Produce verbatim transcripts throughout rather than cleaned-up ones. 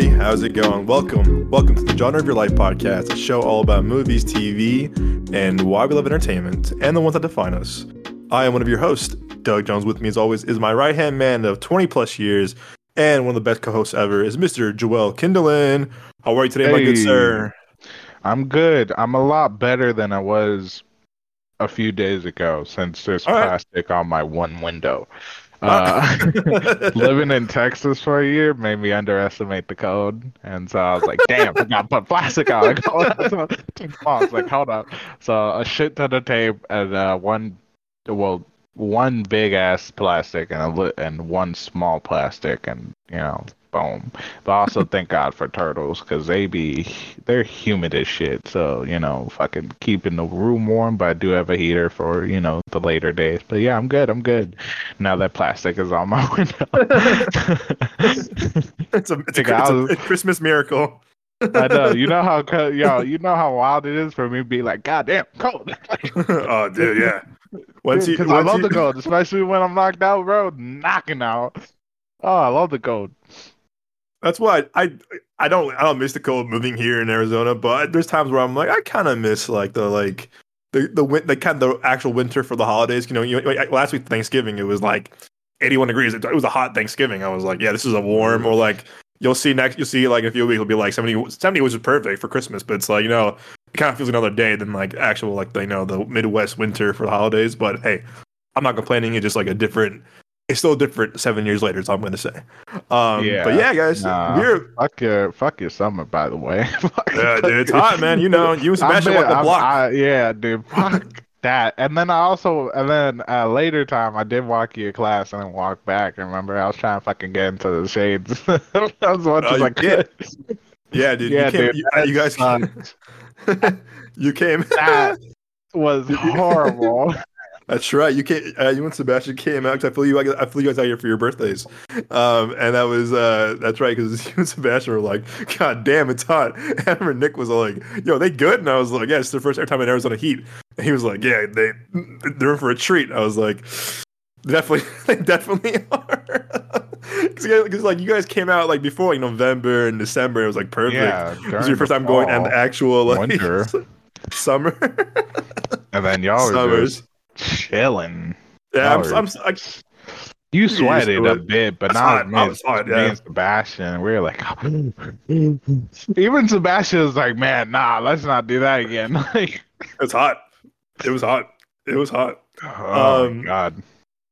everybody. How's it going? Welcome. Welcome to the Genre of Your Life podcast, a show all about movies, T V, and why we love entertainment, and the ones that define us. I am one of your hosts, Doug Jones. With me, as always, is my right-hand man of twenty-plus years, and one of the best co-hosts ever is Mister Joel Kindlin. How are you today, hey, my good sir? I'm good. I'm a lot better than I was a few days ago, since there's all plastic right. on my one window. Uh, living in Texas for a year made me underestimate the code, and so I was like, damn, I gotta put plastic on. So I was like, hold up. So a shit ton of tape and uh, one, well, one big ass plastic and a li- and one small plastic, and you know, boom. But also thank God for turtles, because they be they're humid as shit. So you know, fucking keeping the room warm. But I do have a heater for you know the later days. But yeah, I'm good. I'm good. Now that plastic is on my window, it's a, it's, a, was, it's a Christmas miracle. I know. You know how y'all. You know how wild it is for me to be like, goddamn cold. Oh, dude, yeah. Once you, once I love you... the cold, especially when I'm knocked out, bro. Knocking out. Oh, I love the cold. That's why I, I I don't I don't miss the cold moving here in Arizona, but there's times where I'm like I kind of miss like the like the the win the kind of the actual winter for the holidays. You know, you, last week Thanksgiving it was like eighty-one degrees. It was a hot Thanksgiving. I was like, yeah, this is a warm. Or like you'll see next you'll see like in a few weeks it'll be like seventy, seventy, which is perfect for Christmas. But it's like you know it kind of feels another day than like actual like you know the Midwest winter for the holidays. But hey, I'm not complaining. It's just like a different. It's still different seven years later, is all I'm going to say. Um, yeah. But yeah, guys. Nah, we're... Fuck your, fuck your summer, by the way. Yeah, dude, it's hot, man. You know, you and Sebastian went the block. I, yeah, dude, fuck that. And then I also, and then uh, later time, I did walk your class and then walk back. Remember, I was trying to fucking get into the shades as much as I could. Yeah, dude. Yeah, you, came, dude, you, you guys came. You came. That was horrible. That's right. You came, uh, you and Sebastian came out. Cause I flew you. I flew you guys out here for your birthdays, um, and that was uh, that's right. Because you and Sebastian were like, "God damn, it's hot." And I remember Nick was like, "Yo, they good?" And I was like, "Yeah, it's their first air time in Arizona heat." And he was like, "Yeah, they they're in for a treat." And I was like, "Definitely, they definitely are." Because like you guys came out like before, like November and December. It was like perfect. Yeah, it was your first time fall, going and the actual like winter. Summer. And then y'all summers. Good. Chilling. Yeah, I'm, I'm, I'm, you sweated a bit, but not me and Sebastian. We were like, oh. Even Sebastian was like, man, nah, let's not do that again. Like, it's hot. It was hot. It was hot. Oh, um, my God.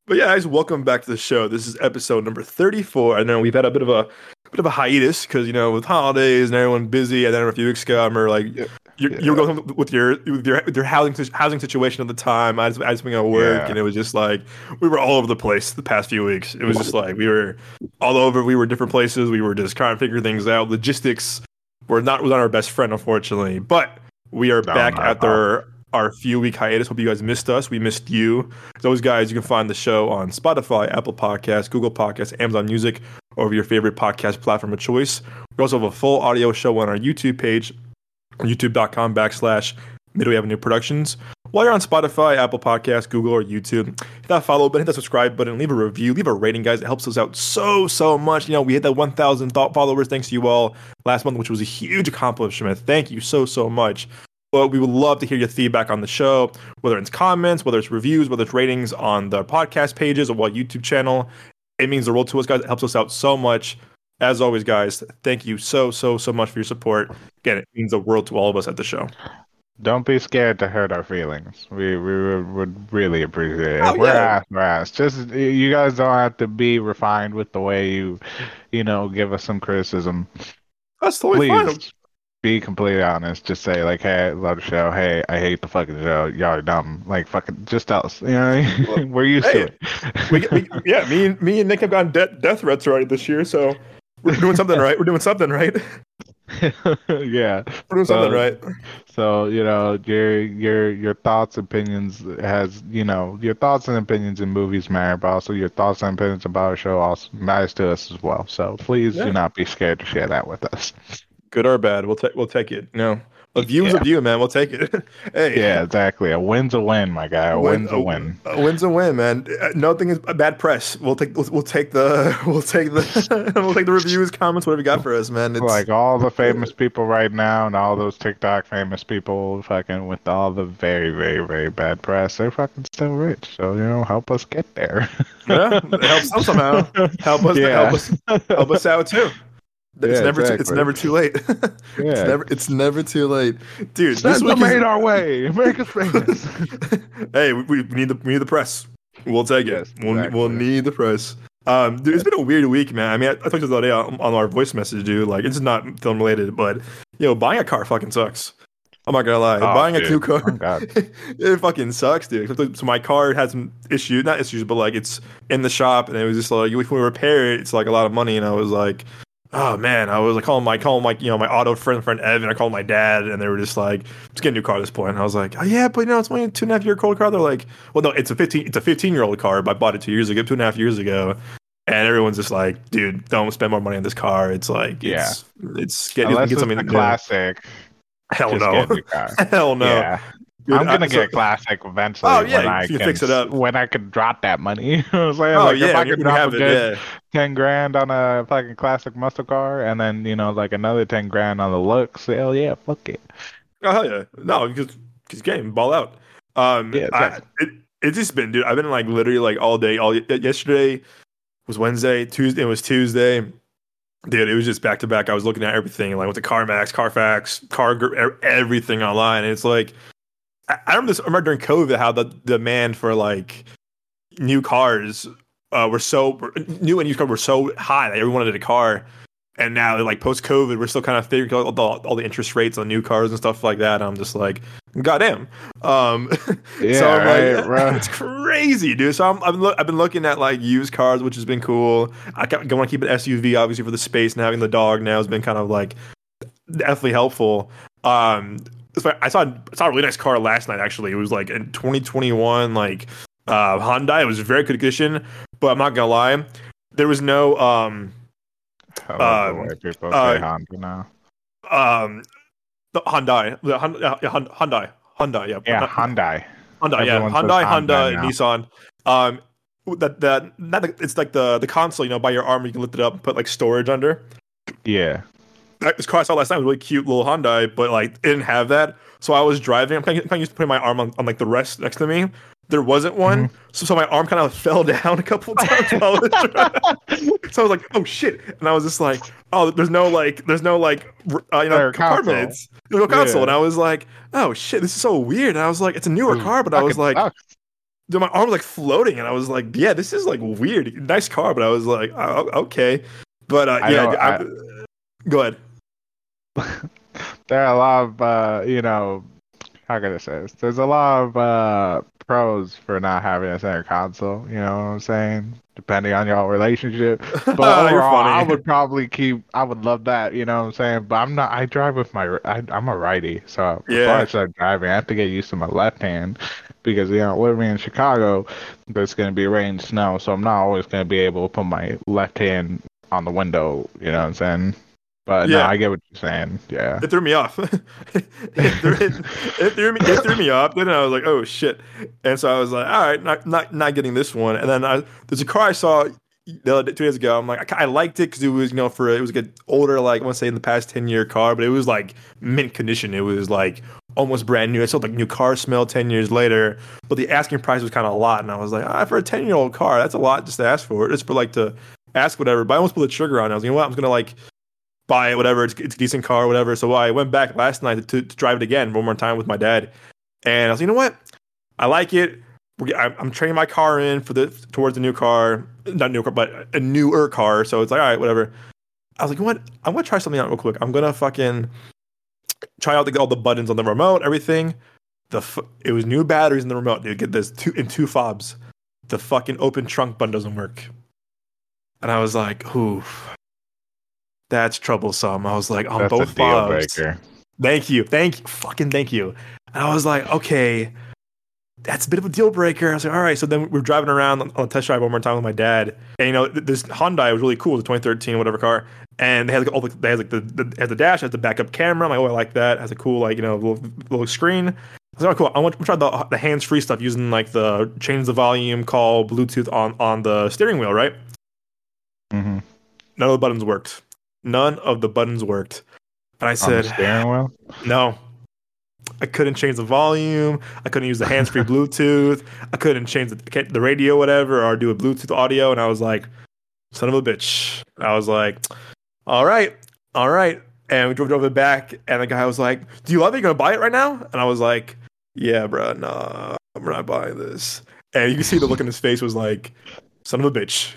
But yeah, guys, welcome back to the show. This is episode number thirty-four. I know we've had a bit of a bit of a hiatus because, you know, with holidays and everyone busy, and then a few weeks ago, I remember, like, yeah. You're, yeah. you're going with your with your with your housing housing situation at the time. I just I just been at work, yeah. and it was just like we were all over the place the past few weeks. It was just like we were all over. We were different places. We were just trying to figure things out. Logistics were not was not our best friend, unfortunately. But we are no, back no, after no. our few week hiatus. Hope you guys missed us. We missed you. As always, guys, you can find the show on Spotify, Apple Podcasts, Google Podcasts, Amazon Music, or your favorite podcast platform of choice. We also have a full audio show on our YouTube page. YouTube.com backslash Midway Avenue Productions. While you're on Spotify, Apple Podcasts, Google, or YouTube, hit that follow button, hit that subscribe button, leave a review, leave a rating, guys. It helps us out so, so much. You know, we hit that one thousand followers thanks to you all last month, which was a huge accomplishment. Thank you so, so much. But we would love to hear your feedback on the show, whether it's comments, whether it's reviews, whether it's ratings on the podcast pages or what YouTube channel. It means the world to us, guys. It helps us out so much. As always, guys, thank you so, so, so much for your support. Again, it means the world to all of us at the show. Don't be scared to hurt our feelings. We we would really appreciate it. Oh, we're yeah. ass, we're ass. Just you guys don't have to be refined with the way you, you know, give us some criticism. That's totally Please fine. Be completely honest. Just say like, hey, I love the show. Hey, I hate the fucking show. Y'all are dumb. Like fucking, just tell us. You know, what I mean? We're used hey, to it. we, we, yeah, me and me and Nick have gotten de- death threats already this year, so. We're doing something right. We're doing something right. Yeah, we're doing so, something right. So you know your your your thoughts, opinions has you know your thoughts and opinions in movies matter, but also your thoughts and opinions about our show also matters to us as well. So please yeah. do not be scared to share that with us. Good or bad, we'll take we'll take it. No, A view's yeah. a view, man. We'll take it. Hey, yeah, exactly. A win's a win, my guy. A win, win's a win. A win's a win, man. Nothing is bad press. We'll take. We'll, we'll take the. We'll take the. We'll take the reviews, comments, whatever you got for us, man. It's like all the famous people right now, and all those TikTok famous people, fucking with all the very, very, very bad press. They're fucking still rich. So you know, help us get there. Yeah, it helps us somehow. Help us. Yeah. Help us. Help us out too. It's yeah, never exactly. too, it's never too late. yeah. It's never it's never too late, dude. This we made our way. America's famous. Hey, we, we need the we need the press. We'll take it. Yes, we'll exactly. we'll need the press. Um, dude, it's been a weird week, man. I mean, I, I talked to you the other day on, on our voice message, dude. Like, it's not film related, but you know, buying a car fucking sucks. I'm not gonna lie. Oh, buying dude. a new car, oh, it fucking sucks, dude. So my car had some issues, not issues, but like it's in the shop, and it was just like if we repair it, it's like a lot of money, and I was like. Oh man, I was like calling my calling my you know my auto friend friend Evan. I called my dad, and they were just like, "Just get a new car at this point." And I was like, "Oh yeah, but you know it's only a two and a half year old car." They're like, "Well, no, it's a fifteen it's a fifteen year old car, but I bought it two years ago, two and a half years ago." And everyone's just like, "Dude, don't spend more money on this car." It's like, yeah, it's, it's get, get something it's a classic. Hell no, hell no. Yeah. Dude, I'm gonna I'm get so, classic eventually. Oh yeah, when I you can fix it up when I can drop that money. I was like, oh like, yeah, if I could drop it, good, yeah. ten grand on a fucking classic muscle car, and then you know like another ten grand on the looks. Hell yeah, fuck it. Oh hell yeah, no, because because game ball out. Um, yeah, exactly. I, it, it's just been, dude. I've been like literally like all day. All yesterday was Wednesday. Tuesday it was Tuesday. Dude, it was just back to back. I was looking at everything like with the CarMax, Carfax, car everything online, and it's like. I remember, this, I remember during COVID how the, the demand for like new cars uh, were so new and used cars were so high that everyone wanted a car. And now, like post COVID, we're still kind of figuring out all the, all the interest rates on new cars and stuff like that. And I'm just like, goddamn. Um, yeah, so I'm right, like, right. It's crazy, dude. So I'm, I'm lo- I've been looking at like used cars, which has been cool. I, I want to keep an S U V obviously for the space, and having the dog now has been kind of like definitely helpful. Um, I saw I saw a really nice car last night. Actually, it was like in twenty twenty-one, like uh, Hyundai. It was very good condition, but I'm not gonna lie, there was no um, um people uh, say Honda now. Um, the Hyundai, the Hyundai, Hyundai, Hyundai, yeah, yeah, Hyundai, Hyundai, yeah, Everyone Hyundai, Honda, Hyundai, and Nissan. Um, that that not the, it's like the the console, you know, by your arm, you can lift it up and put like storage under. Yeah. This car I saw last night was a really cute little Hyundai, but like it didn't have that. So I was driving. I'm kind of used to putting my arm on, on like the rest next to me. There wasn't one, mm-hmm. so, so my arm kind of fell down a couple of times while I was driving. So I was like, "Oh shit!" And I was just like, "Oh, there's no like, there's no like, uh, you know, compartments, there's no console." Yeah. And I was like, "Oh shit, this is so weird." And I was like, "It's a newer Ooh, car," but I was like, dude, my arm was like floating, and I was like, "Yeah, this is like weird. Nice car," but I was like, oh, "Okay," but uh, I yeah, know, I, I, go ahead. There are a lot of, uh, you know, how can I say this? There's a lot of uh, pros for not having a center console, you know what I'm saying? Depending on your relationship. But overall, I would probably keep, I would love that, you know what I'm saying? But I'm not, I drive with my, I, I'm a righty. So yeah. Before I start driving, I have to get used to my left hand. Because, you know, living in Chicago, there's going to be rain, snow. So I'm not always going to be able to put my left hand on the window, you know what I'm saying? But yeah. No, I get what you're saying. Yeah, it threw me off. it, threw, it, it threw me. It threw me off. Then I was like, "Oh shit!" And so I was like, "All right, not not not getting this one." And then I, there's a car I saw the other day, two days ago. I'm like, I, I liked it because it was you know for it was like an older like I want to say in the past ten year car, but it was like mint condition. It was like almost brand new. I sold like new car smell ten years later, but the asking price was kind of a lot. And I was like, ah, for a ten year old car, that's a lot just to ask for it. Just for like to ask whatever. But I almost pulled the trigger on it. I was like, you know what? I'm just gonna like. Buy it, whatever. It's, it's a decent car, whatever. So I went back last night to, to drive it again one more time with my dad, and I was like, you know what? I like it. We're, I'm, I'm trading my car in for the towards the new car, not new car, but a newer car. So it's like, all right, whatever. I was like, you know what? I'm gonna try something out real quick. I'm gonna fucking try out the, all the buttons on the remote, everything. The f- it was new batteries in the remote. Dude, get this two and two fobs. The fucking open trunk button doesn't work, and I was like, ooh. That's troublesome. I was like, on That's both fobs. Thank you. Thank you. Fucking thank you. And I was like, okay, that's a bit of a deal breaker. I was like, all right. So then we're driving around on a test drive one more time with my dad. And, you know, this Hyundai was really cool, the twenty thirteen, whatever car. And they had like all the, they had like the, the, has the dash, has the backup camera. I'm like, oh, I like that. It has a cool, like, you know, little, little screen. I was like, oh, cool. I want to try the, the hands free stuff using like the change the volume, call, Bluetooth on, on the steering wheel, right? Mm-hmm. None of the buttons worked. None of the buttons worked. And I said, on the steering wheel? No. I couldn't change the volume. I couldn't use the hands-free Bluetooth. I couldn't change the, the radio, whatever, or do a Bluetooth audio. And I was like, son of a bitch. And I was like, all right, all right. And we drove, drove it back. And the guy was like, do you love it? You going to buy it right now? And I was like, yeah, bro, nah, I'm not buying this. And you can see the look in his face was like, son of a bitch.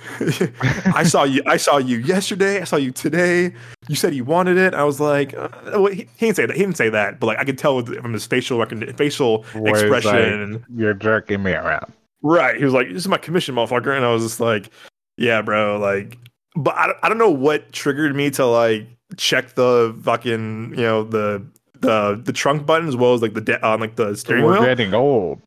I saw you. I saw you yesterday. I saw you today. You said you wanted it. I was like, uh, well, he, he didn't say that. He didn't say that. But like, I could tell from his facial facial Boy, expression. Like, you're jerking me around. Right. He was like, this is my commission, motherfucker. And I was just like, yeah, bro. Like, but I, I don't know what triggered me to like check the fucking, you know, the the the trunk button as well as like the de- on like the steering we're wheel. We're getting old.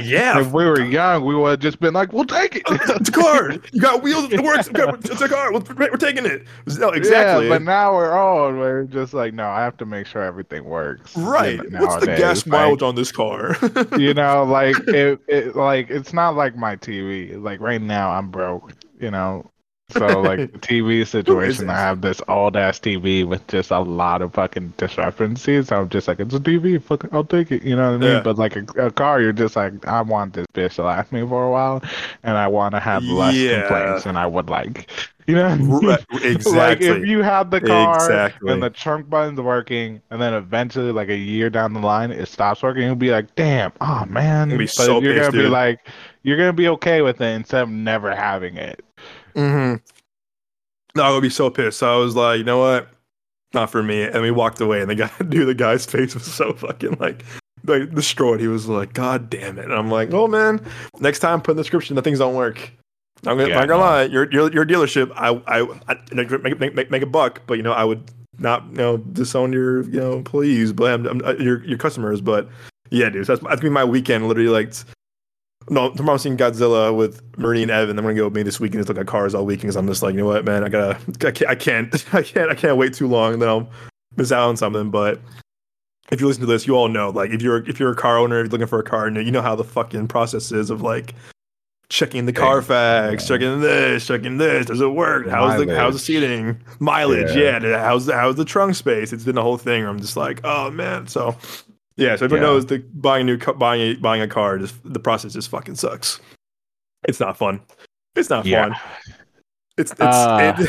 Yeah, if we were young, we would have just been like, "We'll take it. It's a car. You got wheels. It works. It's a car. We're, we're taking it." No, exactly. Yeah, but now we're old. We're just like, no, I have to make sure everything works. Right. You know, what's nowadays the gas mileage like on this car? You know, like it, it, like it's not like my T V. Like right now, I'm broke. You know. So, like, the T V situation, I have this old-ass T V with just a lot of fucking discrepancies. I'm just like, it's a T V, fuck it, I'll take it, you know what I mean? Yeah. But, like, a, a car, you're just like, I want this bitch to last me for a while, and I want to have less yeah. complaints than I would like. You know? Right. Exactly. Like, if you have the car, exactly. and the trunk button's working, and then eventually, like, a year down the line, it stops working, you'll be like, damn, oh, man. Be but so you're going to be like, you're going to be okay with it instead of never having it. Mm-hmm. No, I would be so pissed. So I was like, you know what? Not for me. And we walked away. And the guy, dude, the guy's face was so fucking like, like destroyed. He was like, God damn it. And I'm like, oh man, next time put in the description that things don't work. I'm gonna, yeah, not gonna lie. Your your your dealership. I I, I make, make make make a buck, but you know I would not you know disown your you know employees, but I'm, I'm, your your customers. But yeah, dude, so that's, that's gonna be my weekend. Literally like. No, tomorrow I'm seeing Godzilla with Marie and Evan. I'm gonna go with me this weekend. Just look at cars all weekend because I'm just like, you know what, man, I gotta, I can't, I can't, I can't, I can't wait too long. And then I'll miss out on something. But if you listen to this, you all know, like, if you're if you're a car owner, if you're looking for a car, you know how the fucking process is of like checking the Carfax, yeah. checking this, checking this. Does it work? How's mileage. the how's the seating? Mileage? Yeah. yeah. How's the how's the trunk space? It's been a whole thing. Where I'm just like, oh man, so. Yeah, so everyone yeah. knows that buying a new buying a, buying a car, just, the process just fucking sucks. It's not fun. It's not yeah. fun. It's it's uh,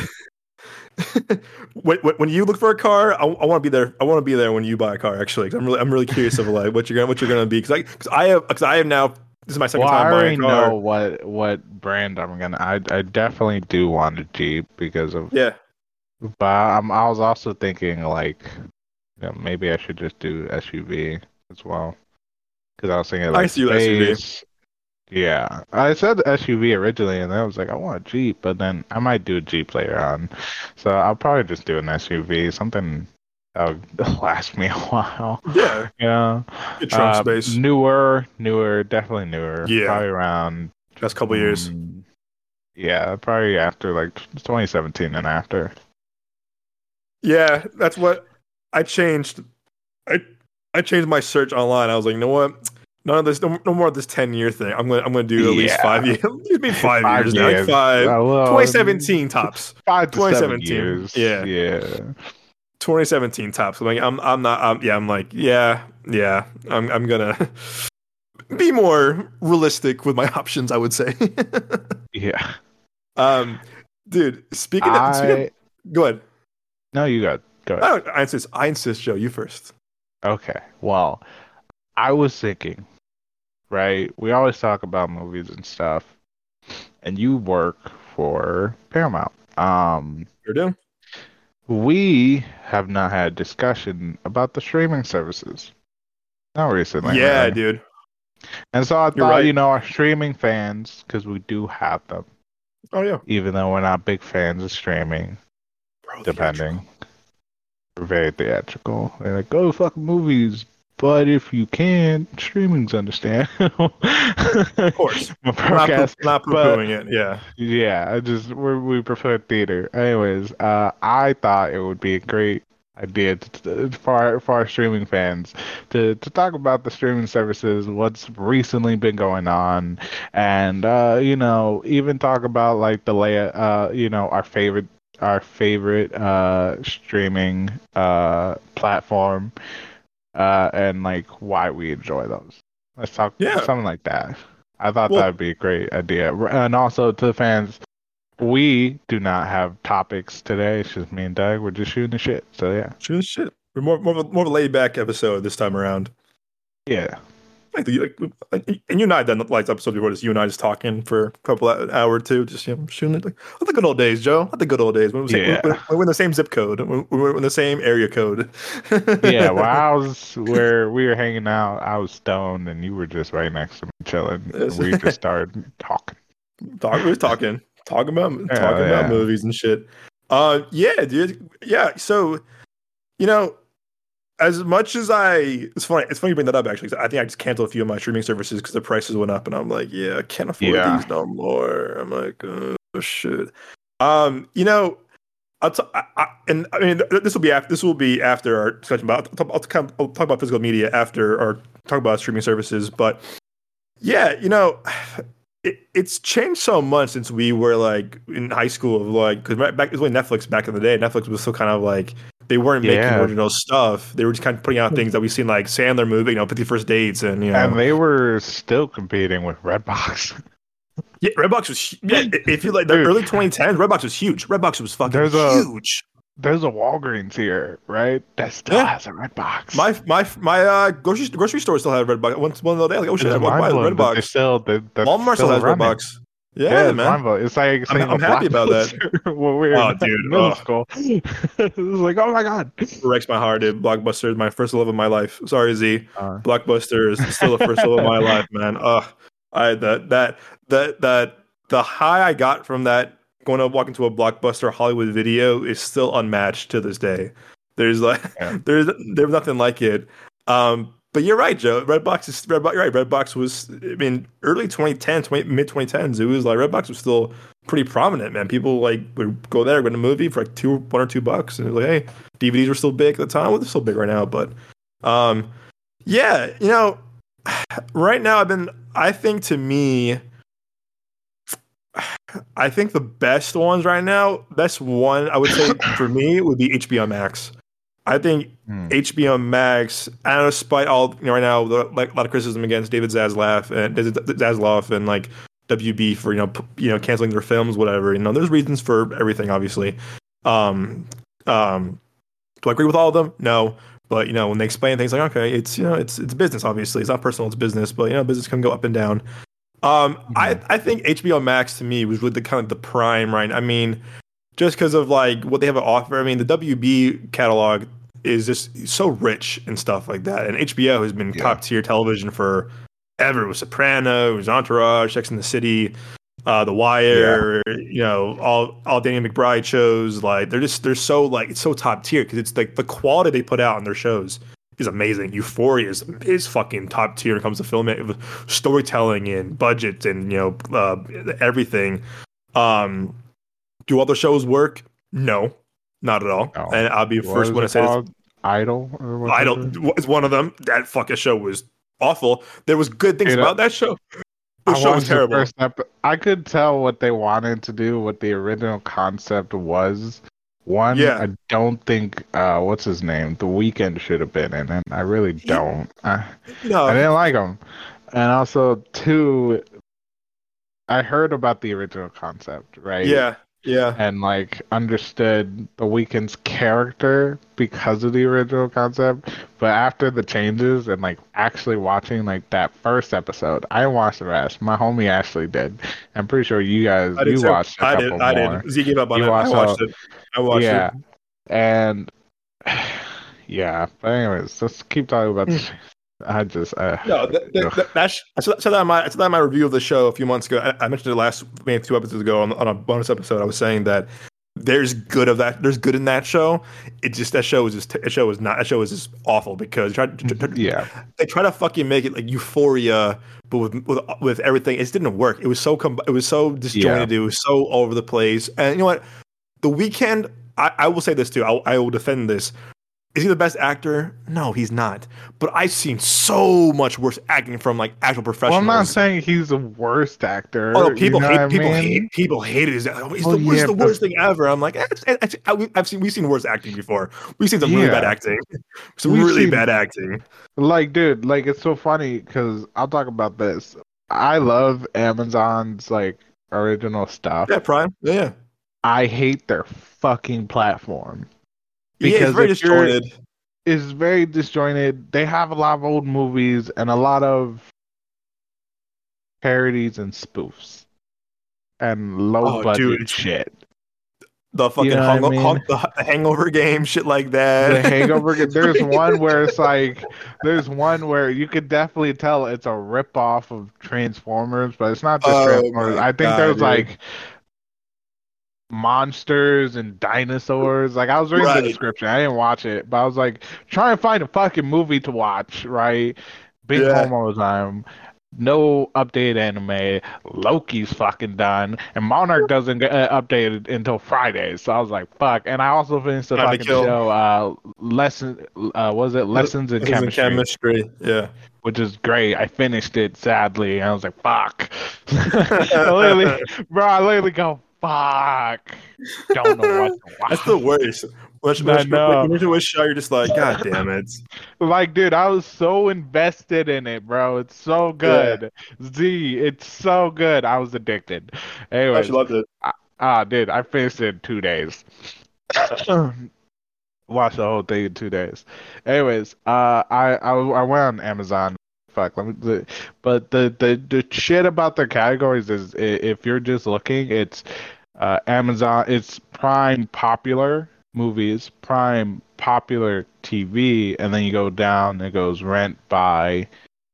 it, when, when you look for a car, I, I want to be there. I want to be there when you buy a car. Actually, because I'm really I'm really curious of like what you're gonna what you're gonna be because I because I have because I have now. This is my second well, time buying a car. I already know what what brand I'm gonna. I I definitely do want a Jeep because of yeah. But I'm I was also thinking like. Yeah, maybe I should just do S U V as well. Because I was thinking like I see space. S U V. Yeah. I said S U V originally, and then I was like, I want a Jeep, but then I might do a Jeep later on. So I'll probably just do an S U V, something that would last me a while. Yeah. Yeah. Good trunk uh, space. Newer, newer, definitely newer. Yeah. Probably around... Last couple um, years. Yeah, probably after like twenty seventeen and after. Yeah, that's what... I changed, I I changed my search online. I was like, you know what? None of this, no, no more of this ten year thing. I'm gonna I'm gonna do at yeah. least five years. It's been five, five years, years. Now, like five. Well, twenty seventeen tops. Five to twenty seventeen. Seven years. Yeah, yeah. twenty seventeen tops. I'm like, I'm I'm not. I'm, yeah, I'm like, yeah, yeah. I'm I'm gonna be more realistic with my options. I would say. yeah. Um, dude. Speaking of, I... speaking of, go ahead. No, you got. I, I insist. I insist, Joe. You first. Okay. Well, I was thinking, right? We always talk about movies and stuff, and you work for Paramount. Um, sure do. We have not had discussion about the streaming services. Not recently. Yeah, right? Dude. And so I You're thought, right. you know, our streaming fans, because we do have them. Oh yeah. Even though we're not big fans of streaming, Bro, depending. Very theatrical. They're like, go fuck movies, But if you can, streaming's understandable. Of course. Podcast, not poo-pooing it, yeah. Yeah, I just, we're, we prefer theater. Anyways, uh, I thought it would be a great idea to, to, for, for our streaming fans to, to talk about the streaming services, what's recently been going on, and, uh, you know, even talk about, like, the lay, uh, you know, our favorite, our favorite uh, streaming uh, platform. Uh, and like why we enjoy those. Let's talk yeah. something like that. I thought well, that would be a great idea. And also to the fans, we do not have topics today. It's just me and Doug. We're just shooting the shit. So yeah, shooting the shit. We're more more of a, more of a laid back episode this time around. Yeah. Like, the, like and you and I have done the last episode before. Just you and I just talking for a couple of hour or two. Just you know, shooting it. Like, oh, the good old days, Joe. Not the good old days. When we yeah. we're, we're in the same zip code. We're, we're in the same area code. Yeah, well, I was where we were hanging out. I was stoned, and you were just right next to me chilling. We just started talking. Talk, we were talking, talking about oh, talking yeah. about movies and shit. Uh, yeah, dude. Yeah, so you know. As much as I, it's funny. It's funny you bring that up actually. Cause I think I just canceled a few of my streaming services because the prices went up, and I'm like, yeah, I can't afford yeah. these no more. I'm like, oh shit. Um, you know, I'll t- I, I, and I mean, this will be after this will be after our discussion about. I'll, I'll, I'll, I'll talk about physical media after, or talk about streaming services. But yeah, you know, it, it's changed so much since we were like in high school. Of like, because back it was when Netflix back in the day. Netflix was still kind of like. They weren't making yeah. original stuff. They were just kind of putting out things that we've seen, like Sandler movie, you know, fifty First Dates, and you know. And they were still competing with Redbox. yeah, Redbox was. Yeah, if you like the Dude. early twenty tens, Redbox was huge. Redbox was fucking there's a, huge. There's a Walgreens here, right? That still yeah. has a Redbox. My my my uh, grocery grocery store still had Redbox. Once one little day, like oh shit, I walked by Redbox. Still, they're, they're Walmart still has running. Redbox. Yeah, yeah, man. It's like it's I'm, I'm happy about that. Well, we're oh, dude, middle oh. school. It was like, oh my god, it wrecks my heart, dude. Blockbuster is my first love of my life. Sorry, Z. Uh. Blockbuster is still the first love of my life, man. Ugh, I that that that that the high I got from that going to walk into a Blockbuster Hollywood Video is still unmatched to this day. There's like yeah. there's there's nothing like it. Um, But you're right, Joe. Redbox is Redbox. You're right. Redbox was. I mean, early twenty tens, mid twenty tens. It was like Redbox was still pretty prominent, man. People like would go there, rent a movie for like two, one or two bucks, and it was like, hey, D V Ds were still big at the time. Well, they're still big right now, but um, yeah, you know, right now I've been. I think to me, I think the best ones right now. Best one I would say for me would be H B O Max. I think hmm. H B O Max, I don't know, despite all you know, right now, the, like a lot of criticism against David Zaslav and Zaslav and like W B for you know p- you know canceling their films, whatever. You know, there's reasons for everything, obviously. Um, um, do I agree with all of them? No, but you know when they explain things, like okay, it's you know it's it's business, obviously. It's not personal, it's business, but you know business can go up and down. Um, mm-hmm. I I think H B O Max to me was really the kind of the prime, right? I mean, just because of like what they have to offer. I mean, the W B catalog. Is just so rich and stuff like that. And H B O has been yeah. top tier television for ever. It was Soprano, it was Entourage, Sex and the City, uh, The Wire, yeah. you know, all all Danny McBride shows. Like they're just they're so like it's so top tier because it's like the quality they put out on their shows is amazing. Euphoria is, is fucking top tier when it comes to film storytelling and budget and you know uh, everything. Um, do other shows work? No. Not at all, no. And I'll be the first one to say this. Idol or whatever. Idol is one of them. That fucking show was awful. There was good things it, about that show. The I show was terrible. Ep- I could tell what they wanted to do, what the original concept was. One, yeah. I don't think uh, what's his name, The Weeknd should have been in it. I really don't. I, no. I didn't like him. And also, two, I heard about the original concept, right? Yeah. Yeah, and like understood The Weeknd's character because of the original concept, but after the changes and like actually watching like that first episode, I watched the rest. My homie Ashley did. I'm pretty sure you guys I you watched. A I couple did. I more. did. Z gave up on you it. Watched I watched it. it. I watched yeah. it. Yeah, and yeah. But anyways, let's keep talking about this. I just uh, no. That, that, that sh- I said that in my I said that in my review of the show a few months ago. I, I mentioned it last maybe two episodes ago on, on a bonus episode. I was saying that there's good of that. There's good in that show. It just that show is just that show is not that show is just awful because try, try, yeah they try to fucking make it like Euphoria, but with with, with everything it just didn't work. It was so com- it was so disjointed. Yeah. It was so all over the place. And you know what? The Weeknd. I, I will say this too. I, I will defend this. Is he the best actor? No, he's not. But I've seen so much worse acting from like actual professionals. Well, I'm not saying he's the worst actor. Oh, people you know hate people I mean? hate people hated his. Oh, he's well, the worst, yeah, the worst but... thing ever. I'm like, eh, it's, it's, I've seen we've seen worse acting before. We've seen some yeah. really bad acting. Some we've really seen, bad acting. Like, dude, like it's so funny because I'll talk about this. I love Amazon's like original stuff. Yeah, Prime. Yeah. I hate their fucking platform. Because yeah, it's very disjointed. It's very disjointed. They have a lot of old movies and a lot of parodies and spoofs and low oh, budget dude. shit. The fucking you know hung- I mean? hung- the Hangover game, shit like that. The Hangover game. There's one where it's like, there's one where you could definitely tell it's a ripoff of Transformers, but it's not just oh, Transformers. I think God, there's dude. like. monsters and dinosaurs. Like I was reading right. the description. I didn't watch it, but I was like, try and find a fucking movie to watch, right? Big yeah. homo time. No updated anime. Loki's fucking done, and Monarch doesn't get uh, updated until Friday. So I was like, fuck. And I also finished the Time fucking show. Uh, lesson. Uh, was it lessons in lessons chemistry? chemistry? Yeah. Which is great. I finished it sadly, and I was like, fuck. I literally, bro, I literally go. Fuck! Don't know what to watch. That's the worst. When you're with show, you're just like, God damn it! Like, dude, I was so invested in it, bro. It's so good. Yeah. Z, it's so good. I was addicted. Anyway, I loved it. Ah, dude, I finished it in two days. Watched the whole thing in two days. Anyways, uh, I I, I went on Amazon. Fuck, let me, but the, the, the shit about their categories is if you're just looking, it's uh, Amazon, it's Prime popular movies, Prime popular T V, and then you go down, it goes rent buy,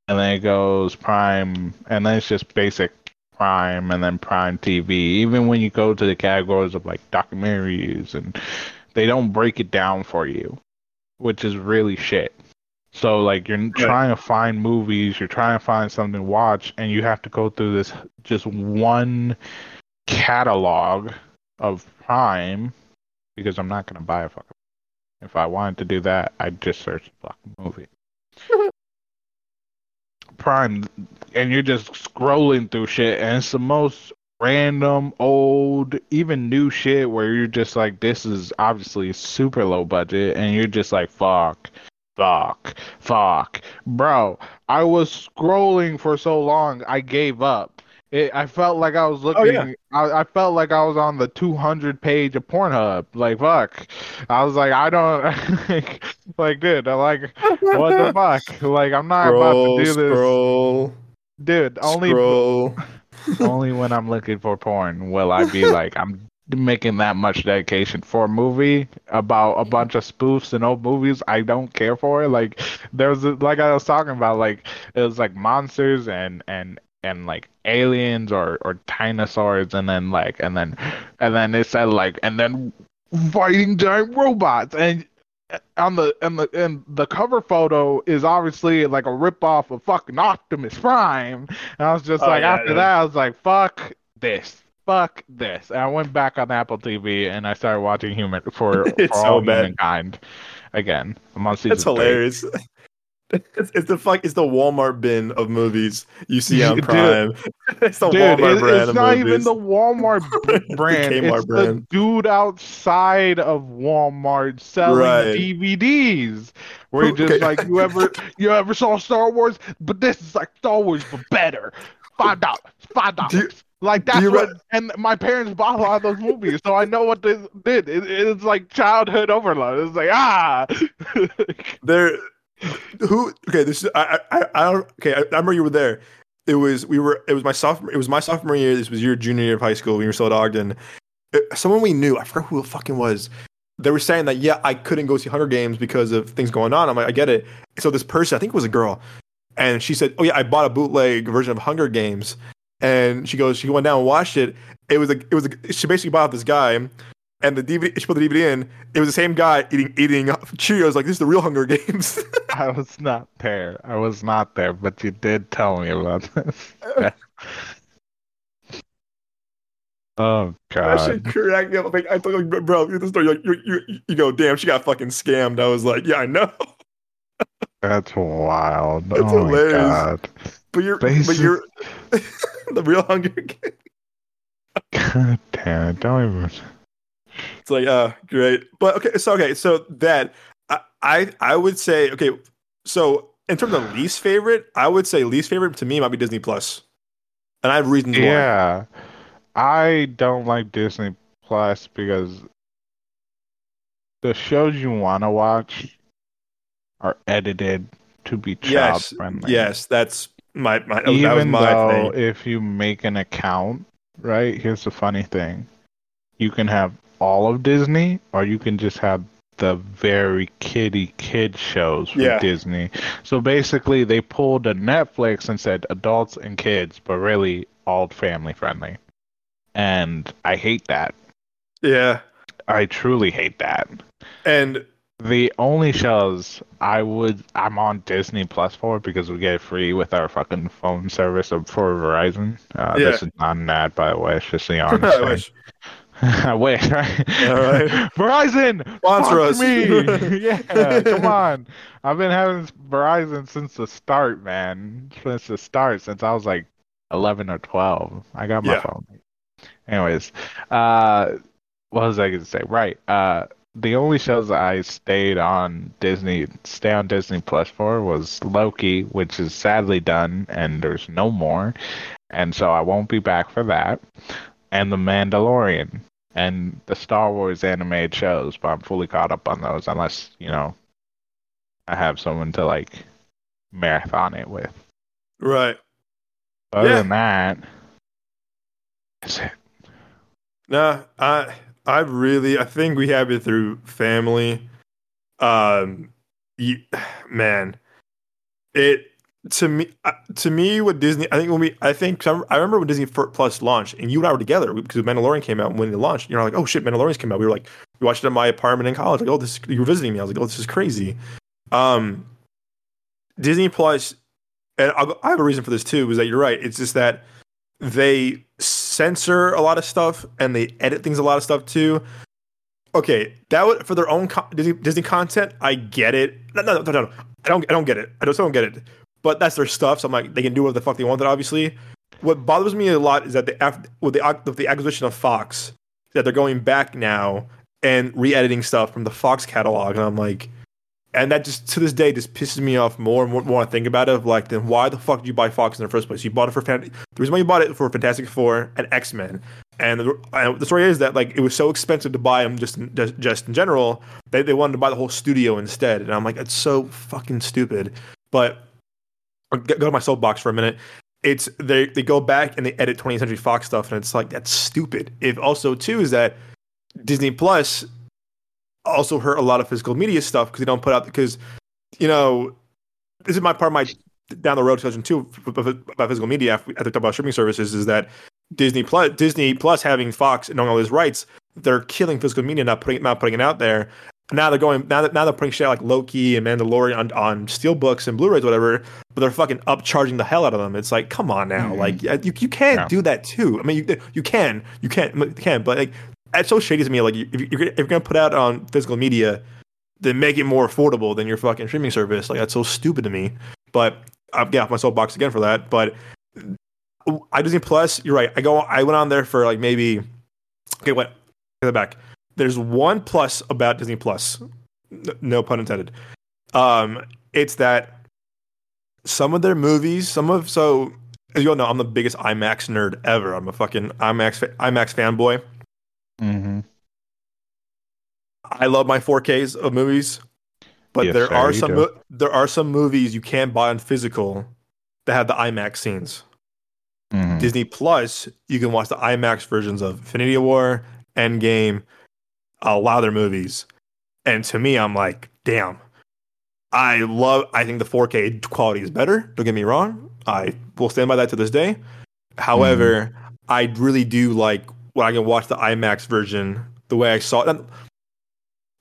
and then it goes Prime, and then it's just basic Prime, and then Prime T V. Even when you go to the categories of like documentaries, and they don't break it down for you, which is really shit. So, like, you're trying to find movies, you're trying to find something to watch, and you have to go through this just one catalog of Prime, because I'm not going to buy a fucking movie. If I wanted to do that, I'd just search a fucking movie. Prime, and you're just scrolling through shit, and it's the most random, old, even new shit where you're just like, this is obviously super low budget, and you're just like, fuck. Fuck, fuck, bro! I was scrolling for so long, I gave up. It, I felt like I was looking. Oh, yeah. I, I felt like I was on the two hundred page of Pornhub. Like fuck, I was like, I don't like, like dude. I like, what the fuck? Like, I'm not scroll, about to do this, scroll, dude. Only, scroll. Only when I'm looking for porn will I be like, I'm. Making that much dedication for a movie about a bunch of spoofs and old movies I don't care for. Like there's like I was talking about, like it was like monsters and and and like aliens or or dinosaurs and then like and then and then it said like and then fighting giant robots and on the and the and the cover photo is obviously like a ripoff of fucking Optimus Prime. And I was just oh, like yeah, after yeah. that I was like fuck this. Fuck this! And I went back on Apple T V and I started watching Human for, for so all bad. Humankind again. I'm on season That's three. Hilarious. It's, it's the fuck. It's the Walmart bin of movies you see on Prime. Dude, it's the dude, Walmart it, brand. It's of not movies. even the Walmart brand. the it's brand. the dude outside of Walmart selling right. D V Ds. Where you're just okay. like, you ever you ever saw Star Wars? But this is like Star Wars but better. Five dollars. Five dollars. Like that's what, re- and my parents bought a lot of those movies, so I know what they did. It, it's like childhood overload. It's like ah, there. Who? Okay, this is I. I. I don't. Okay, I, I remember you were there. It was we were. It was my sophomore. It was my sophomore year. This was your junior year of high school. We were still at Ogden. It, someone we knew. I forgot who it fucking was. They were saying that yeah, I couldn't go see Hunger Games because of things going on. I'm like, I get it. So this person, I think it was a girl, and she said, oh yeah, I bought a bootleg version of Hunger Games. And she goes, she went down and watched it. It was a, it was a, she basically bought this guy, and the D V D, she put the D V D in. It was the same guy eating eating Cheerios. Like, this is the real Hunger Games. I was not there. I was not there, but you did tell me about this. Oh god! That shit cracked me up. Like, I thought, like, bro, the story. Like, you, you, you go, damn, she got fucking scammed. I was like, yeah, I know. That's wild. That's oh hilarious. God. But you're, they but just... you're, the real Hunger Games. God damn it! Don't even. It's like, uh, great, but okay. So okay, so that I, I, I would say okay. So in terms of least favorite, I would say least favorite to me might be Disney Plus, and I have reasons why. Yeah. I don't like Disney Plus because the shows you want to watch are edited to be child friendly. Yes, that's my, my that Even was my though thing. If you make an account, right? Here's the funny thing. You can have all of Disney or you can just have the very kiddie kid shows from yeah. Disney. So basically they pulled a Netflix and said adults and kids, but really all family friendly. And I hate that. Yeah. I truly hate that. And the only shows I would, I'm on Disney Plus for because we get it free with our fucking phone service for Verizon. Uh, yeah. This is not an ad, by the way. It's just the honest I wish. I wish, right? All right. Verizon! Sponsor us. Me! Yeah, come on. I've been having Verizon since the start, man. Since the start, since I was like eleven or twelve. I got my yeah. phone. Anyways, uh, what was I going to say? Right. Uh, the only shows I stayed on Disney, stay on Disney Plus for was Loki, which is sadly done, and there's no more. And so I won't be back for that. And The Mandalorian, and the Star Wars animated shows, but I'm fully caught up on those, unless, you know, I have someone to, like, marathon it with. Right. Other yeah. than that, that's it. Nah, I I really I think we have it through family. Um, you, man, it to me to me with Disney. I think when we I think I remember when Disney Plus launched, and you and I were together because Mandalorian came out. And when it launched, you know, like, oh shit, Mandalorian's came out. We were like, we watched it in my apartment in college. Like, oh, this you were visiting me. I was like, oh, this is crazy. Um, Disney Plus, and I'll, I have a reason for this too. Is that you're right? It's just that they censor a lot of stuff and they edit things a lot of stuff too. Okay, that would for their own co- Disney, Disney content. I get it. No, no, no, no, no. I don't. I don't get it. I just don't get it. But that's their stuff. So I'm like, they can do whatever the fuck they want. That obviously. What bothers me a lot is that they after with the with the acquisition of Fox, that they're going back now and re-editing stuff from the Fox catalog, and I'm like, and that just to this day just pisses me off more and more, more I think about it. Of like, then why the fuck did you buy Fox in the first place? You bought it for fan- the reason why you bought it for Fantastic Four and X Men. And the, and the story is that like it was so expensive to buy them just in, just, just in general that they wanted to buy the whole studio instead. And I'm like, it's so fucking stupid. But I'll go to my soapbox for a minute. It's they they go back and they edit twentieth Century Fox stuff, and it's like that's stupid. If also too is that Disney Plus also hurt a lot of physical media stuff because they don't put out because, you know, this is my part of my down the road discussion too about physical media after we talk about streaming services is that Disney Plus Disney Plus having Fox and all those rights, they're killing physical media, not putting not putting it out there. Now they're going now that now they're putting shit like Loki and Mandalorian on, on steelbooks and Blu-rays, whatever, but they're fucking upcharging the hell out of them. It's like, come on now. Mm-hmm. Like you you can't yeah. do that too. I mean you you can. You can't you can, but like it's so shady to me. Like, if you're, if you're going to put out on physical media, then make it more affordable than your fucking streaming service. Like, that's so stupid to me. But I'm getting off my soapbox again for that. But I Disney Plus, you're right. I go. I went on there for like maybe. Okay, what? Go back. There's one plus about Disney Plus. No pun intended. Um, it's that some of their movies, some of so as you all know, I'm the biggest IMAX nerd ever. I'm a fucking IMAX IMAX fanboy. Mm-hmm. I love my four Ks of movies, but yes, there sir, are some mo- there are some movies you can't buy on physical that have the IMAX scenes. Mm-hmm. Disney Plus, you can watch the IMAX versions of Infinity War, Endgame, a lot of their movies. And to me, I'm like, damn. I love. I think the four K quality is better. Don't get me wrong. I will stand by that to this day. However, mm-hmm. I really do like. When I can watch the IMAX version, the way I saw it,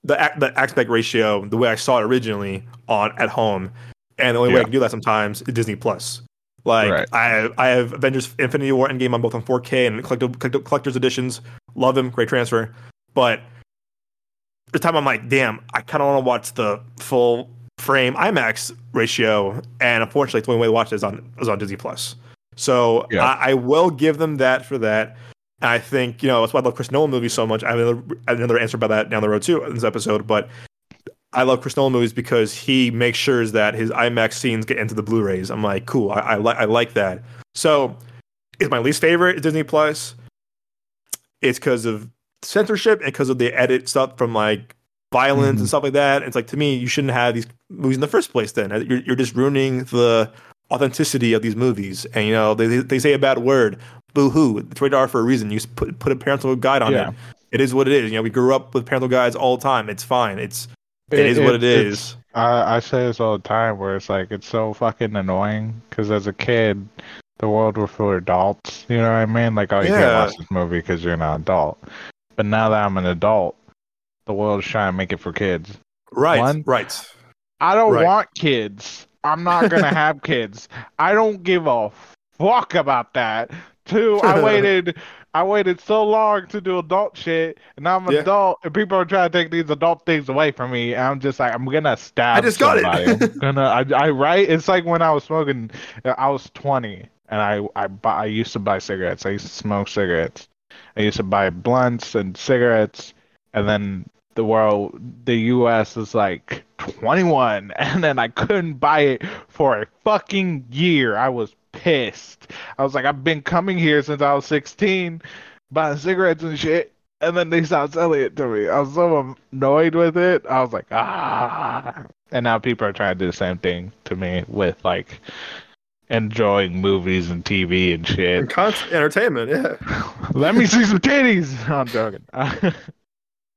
the the aspect ratio, the way I saw it originally on at home. And the only yeah. way I can do that sometimes is Disney Plus. Like right. I I have Avengers Infinity War Endgame on both on four K and collect- collector's editions. Love them, great transfer. But the time I'm like, damn, I kind of want to watch the full frame IMAX ratio, and unfortunately, the only way to watch it is on is on Disney Plus. So yeah. I, I will give them that for that. And I think, you know, that's why I love Chris Nolan movies so much. I have another, another answer about that down the road too in this episode, but I love Chris Nolan movies because he makes sure that his IMAX scenes get into the Blu-rays. I'm like, cool, I, I like I like that. So, it's my least favorite Disney Plus. It's because of censorship and because of the edit stuff from like violence mm-hmm. and stuff like that. It's like, to me, you shouldn't have these movies in the first place. Then you're you're just ruining the authenticity of these movies. And you know, they they say a bad word, boo-hoo. It's radar for a reason. You just put put a parental guide on yeah. it. It is what it is. You know, we grew up with parental guides all the time. It's fine. It's It, it is what it, it is. I, I say this all the time, where it's like, it's so fucking annoying, because as a kid, the world was for adults, you know what I mean? Like, oh, you yeah. can't watch this movie because you're not an adult. But now that I'm an adult, the world's trying to make it for kids. Right, One, right. I don't right. want kids. I'm not going to have kids. I don't give a fuck about that. Two, I waited... I waited so long to do adult shit, and now I'm an yeah. adult, and people are trying to take these adult things away from me, and I'm just like, I'm gonna stab I just somebody. got it. I'm gonna, I, I, right? It's like when I was smoking, I was twenty, and I, I, buy, I used to buy cigarettes. I used to smoke cigarettes. I used to buy blunts and cigarettes, and then the world, the U S is like twenty-one, and then I couldn't buy it for a fucking year. I was pissed. I was like, I've been coming here since I was sixteen, buying cigarettes and shit, and then they stopped selling it to me. I was so annoyed with it. I was like, ah. And now people are trying to do the same thing to me with like enjoying movies and T V and shit. And constant entertainment, yeah. Let me see some titties. No, I'm joking.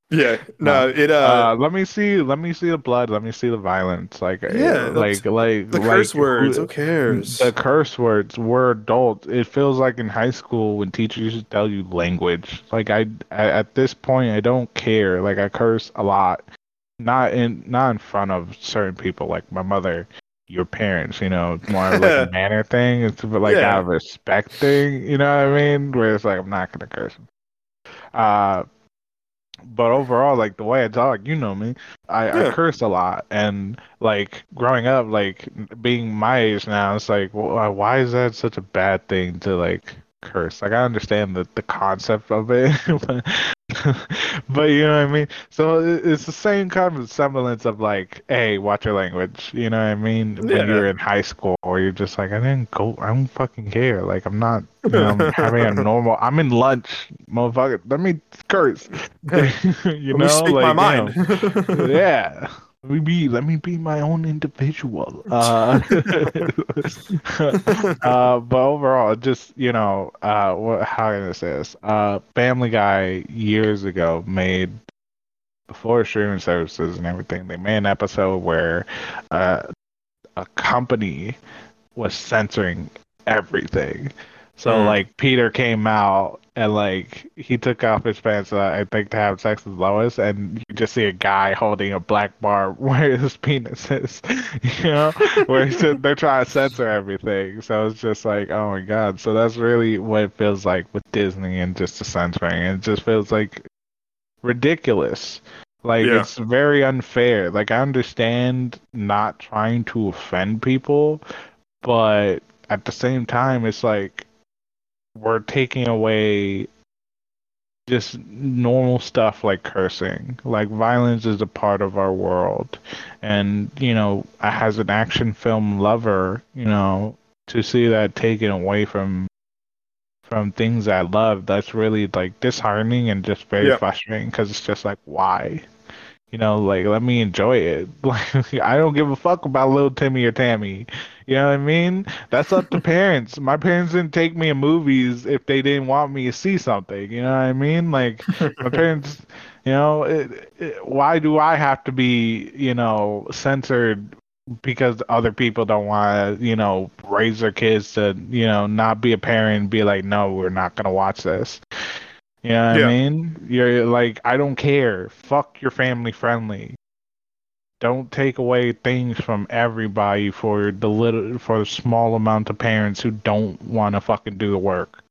Yeah, no, it. Uh, uh, let me see, let me see the blood. Let me see the violence. Like, yeah, like, like the like, curse like, words. Who cares? The curse words were adult. It feels like in high school when teachers tell you language. Like, I, I at this point, I don't care. Like, I curse a lot, not in, not in front of certain people, like my mother, your parents. You know, more of like a manner thing. It's like yeah. out of respect thing. You know what I mean? Where it's like, I'm not gonna curse. Uh. But overall, like, the way I talk, you know me, I, yeah. I curse a lot. And, like, growing up, like, being my age now, it's like, well, why is that such a bad thing to, like, curse? Like, I understand the, the concept of it, but, but you know what I mean? So it, it's the same kind of semblance of, like, hey, watch your language, you know what I mean? Yeah. When you're in high school, or you're just like, I didn't go, I don't fucking care. Like, I'm not... You know, I'm having a normal. I'm in lunch, motherfucker. Let me curse. you let know, me speak like, my mind. You know, yeah, let me be. Let me be my own individual. Uh, uh, but overall, just you know, uh, what, how can I say this? Uh, Family Guy years ago made, before streaming services and everything, they made an episode where uh, a company was censoring everything. So, mm. like, Peter came out, and, like, he took off his pants, uh, I think, to have sex with Lois, and you just see a guy holding a black bar where his penis is, you know? Where they're trying to censor everything. So it's just like, oh, my God. So that's really what it feels like with Disney and just the censoring. It just feels, like, ridiculous. Like, yeah. it's very unfair. Like, I understand not trying to offend people, but at the same time, it's like, we're taking away just normal stuff like cursing. Like, violence is a part of our world. And, you know, as an action film lover, you know, to see that taken away from from things I love, that's really, like, disheartening and just very yep. frustrating, because it's just like, why? You know, like, let me enjoy it. Like, I don't give a fuck about little Timmy or Tammy. You know what I mean? That's up to parents. My parents didn't take me to movies if they didn't want me to see something. You know what I mean? Like, my parents, you know, it, it, why do I have to be, you know, censored because other people don't want to, you know, raise their kids to, you know, not be a parent and be like, no, we're not going to watch this. You know what yeah. I mean? You're like, I don't care. Fuck your family friendly. Don't take away things from everybody for the little, for the small amount of parents who don't want to fucking do the work.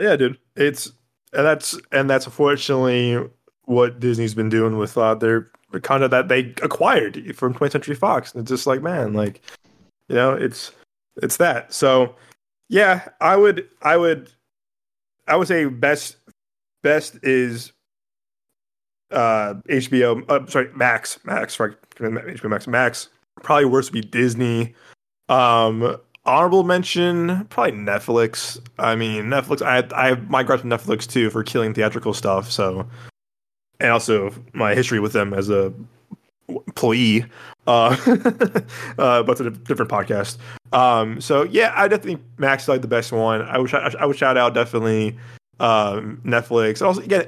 Yeah, dude. It's and that's and that's unfortunately what Disney's been doing with uh, their the content that they acquired from twentieth Century Fox. And it's just like, man, like, you know, it's it's that. So yeah, I would, I would. I would say best best is uh, H B O. Uh, sorry, Max. Max. Sorry, H B O Max. Max. Probably worst would be Disney. Um, honorable mention, probably Netflix. I mean, Netflix. I I have my grudge with Netflix too for killing theatrical stuff. So, and also my history with them as a employee. Uh, uh, but it's a different podcast. Um, so yeah, I definitely think Max is like the best one. I would I would shout out definitely um, Netflix. Also, again,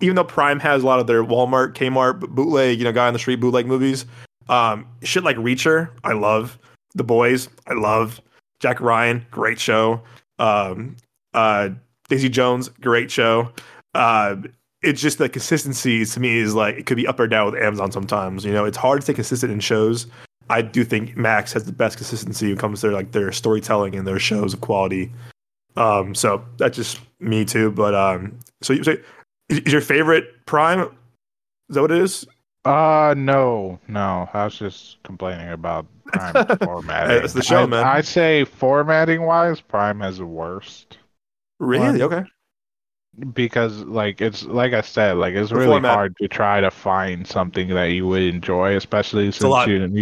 even though Prime has a lot of their Walmart, Kmart, bootleg, you know, guy on the street bootleg movies, um, shit like Reacher, I love. The Boys, I love. Jack Ryan, great show. Um, uh, Daisy Jones, great show. Uh, it's just the consistency to me is like it could be up or down with Amazon sometimes. You know, it's hard to stay consistent in shows. I do think Max has the best consistency when it comes to their, like their storytelling and their shows of quality. Um, so that's just me too. But um, so, so is, is your favorite Prime? Is that what it is? Uh no, no. I was just complaining about Prime formatting. That's the show, I, man. I say formatting wise, Prime has the worst. Really? One. Okay. Because like it's like I said, like it's really format. hard to try to find something that you would enjoy, especially since you,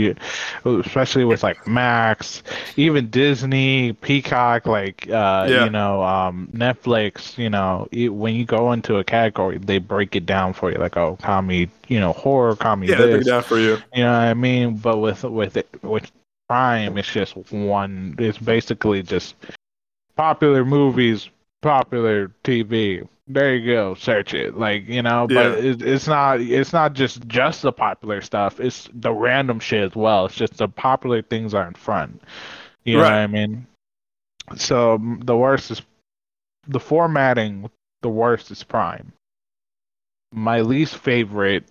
you, especially with like Max, even Disney, Peacock, like uh, yeah. you know, um, Netflix. You know, it, when you go into a category, they break it down for you, like oh, comedy, you know, horror, comedy. Yeah, this. They break it down for you. You know what I mean? But with with it, with Prime, it's just one. It's basically just popular movies. Popular T V. There you go. Search it. Like, you know, yeah. but it, it's not it's not just, just the popular stuff. It's the random shit as well. It's just the popular things are in front. You right. know what I mean? So the worst is the formatting. The worst is Prime. My least favorite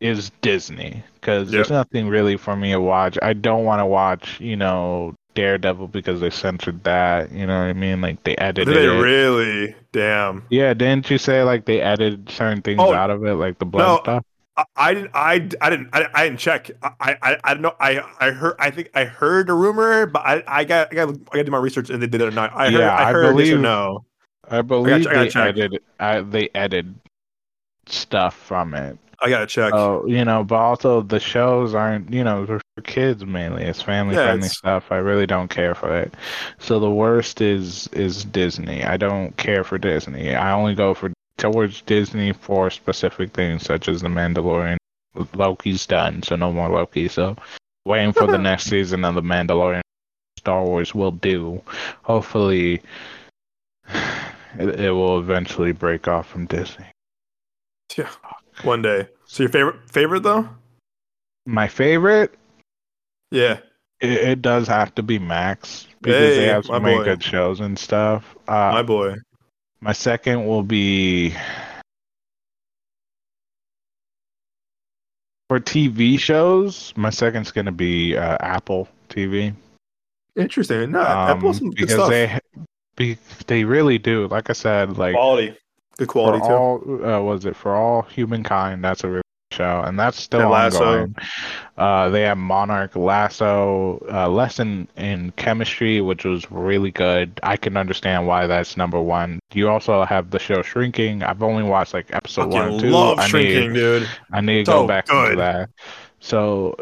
is Disney because yep. there's nothing really for me to watch. I don't want to watch, you know, Daredevil because they censored that, you know what I mean? Like they edited Did they it. Really? Damn. Yeah, didn't you say like they edited certain things oh, out of it, like the blood no, stuff? I, I didn't. I, I didn't. I, I didn't check. I, I. I don't know. I. I heard. I think I heard a rumor, but I. I got. I got. I got to do my research, and they did it or not. I heard. Yeah, I, heard I believe. No. I believe I gotta, I gotta they edited. I, they edited stuff from it. I gotta check. Oh, you know, but also the shows aren't, you know, they're for kids mainly. It's family yeah, friendly it's... stuff. I really don't care for it. So the worst is is Disney. I don't care for Disney. I only go for towards Disney for specific things such as The Mandalorian. Loki's done, so no more Loki. So waiting for the next season of The Mandalorian. Star Wars will do. Hopefully, it, it will eventually break off from Disney. Yeah. One day. So your favorite favorite though? My favorite? Yeah. It, it does have to be Max because hey, they have so many boy. good shows and stuff. Uh, my boy. My second will be for T V shows. My second's gonna be uh, Apple T V. Interesting. No, um, Apple's some good stuff. Because they they really do. Like I said, like quality. Good quality for too. All, uh, was it for all humankind? That's a really good show, and that's still and ongoing. Uh, they have Monarch, Lasso, uh, Lesson in Chemistry, which was really good. I can understand why that's number one. You also have the show Shrinking. I've only watched like episode Fucking one and two. Love I love Shrinking, need, dude. I need to so go back good. to that. So,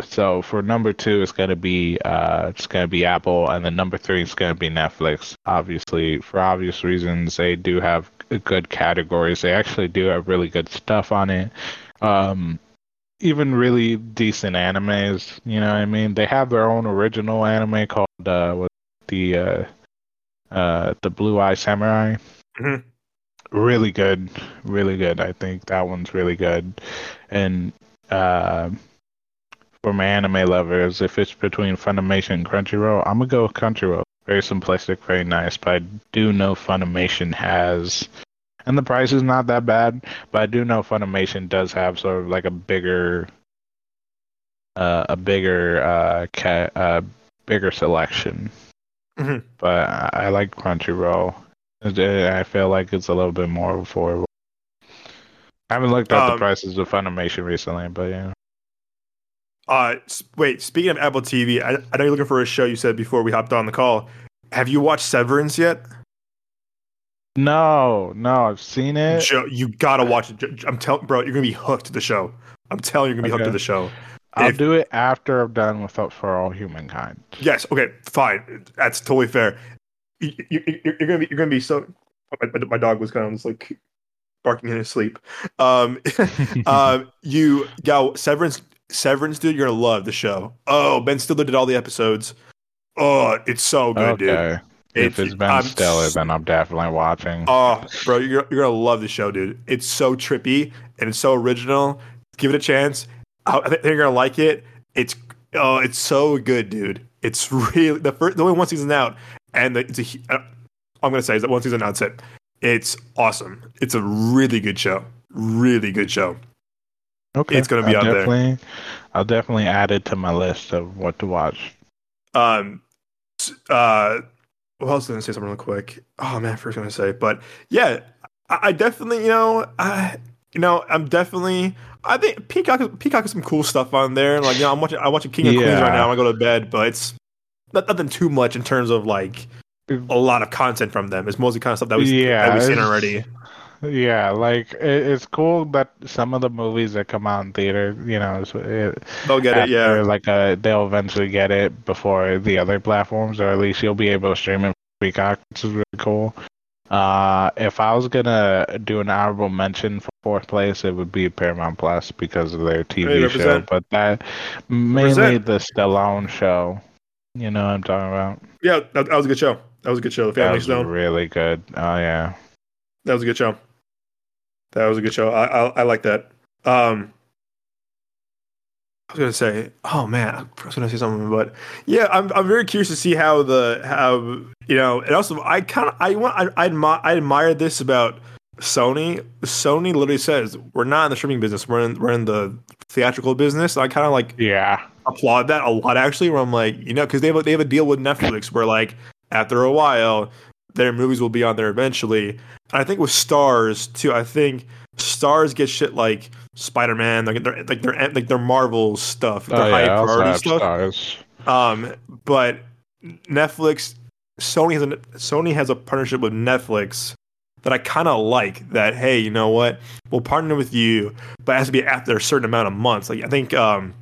so for number two, it's gonna be uh, it's gonna be Apple, and then number three is gonna be Netflix. Obviously, for obvious reasons, they do have good categories. They actually do have really good stuff on it. Um, even really decent animes, you know what I mean? They have their own original anime called uh, what, the uh, uh, the Blue Eye Samurai. Mm-hmm. Really good. Really good. I think that one's really good. And uh, for my anime lovers, if it's between Funimation and Crunchyroll, I'm going to go with Crunchyroll. Very simplistic, very nice, but I do know Funimation has, and the price is not that bad, but I do know Funimation does have sort of like a bigger, uh, a bigger, uh, ca- uh bigger selection. Mm-hmm. But I, I like Crunchyroll. I feel like it's a little bit more affordable. I haven't looked up um, the prices of Funimation recently, but yeah. Uh, wait, speaking of Apple T V, I, I know you're looking for a show you said before we hopped on the call. Have you watched Severance yet? No, no, I've seen it. Joe, you gotta watch it. I'm telling, bro, you're gonna be hooked to the show. I'm telling you, you're gonna be okay. hooked to the show. I'll if, do it after I'm done with Up for All Humankind. Yes, okay, fine. That's totally fair. You, you, you're, you're gonna be, you're gonna be so. My, my dog was kind of just like barking in his sleep. Um, uh, you got Severance. Severance, dude, you're gonna love the show. Oh, Ben Stiller did all the episodes. Oh, it's so good, okay. dude. If it's, it's Ben I'm, Stiller, then I'm definitely watching. Oh, bro, you're you're gonna love the show, dude. It's so trippy and it's so original. Give it a chance. I, I think you're gonna like it. It's oh, it's so good, dude. It's really the first, the only one season out, and the, it's a. All I'm gonna say is that one season out, that's it. It's awesome. It's a really good show. Really good show. Okay, it's gonna be I'll out there. I'll definitely add it to my list of what to watch. Um, uh, what else did I say? Something real quick. Oh man, I was gonna say, but yeah, I, I definitely, you know, I, you know, I'm definitely. I think Peacock, Peacock has some cool stuff on there. Like, you know, I'm watching, I'm watching King of yeah. Queens right now. I go to bed, but it's not, nothing too much in terms of like a lot of content from them. It's mostly kind of stuff that we yeah, that we've seen already. Yeah, like it's cool that some of the movies that come out in theater, you know, it, they'll get after, it. Yeah, like uh, they'll eventually get it before the other platforms, or at least you'll be able to stream it for Peacock, which is really cool. Uh, if I was gonna do an honorable mention for fourth place, it would be Paramount Plus because of their T V one hundred percent show, but that mainly one hundred percent the Stallone show. You know what I'm talking about? Yeah, that, that was a good show. That was a good show. The Family Stone. That was really good. Oh yeah, that was a good show. That was a good show. I I, I like that. Um, I was gonna say, oh man, I was gonna say something, but yeah, I'm I'm very curious to see how the how you know, and also I kind of I want I I admire, I admire this about Sony. Sony literally says we're not in the streaming business. We're in we're in the theatrical business. And I kind of like yeah applaud that a lot actually. Where I'm like you know because they have a, they have a deal with Netflix where like after a while their movies will be on there eventually. I think with Stars too. I think Stars get shit like Spider-Man, like their like their like their Marvel stuff, their oh, high yeah, priority stuff. Stars. Um, but Netflix, Sony has a Sony has a partnership with Netflix that I kind of like. That hey, you know what? We'll partner with you, but it has to be after a certain amount of months. Like I think um,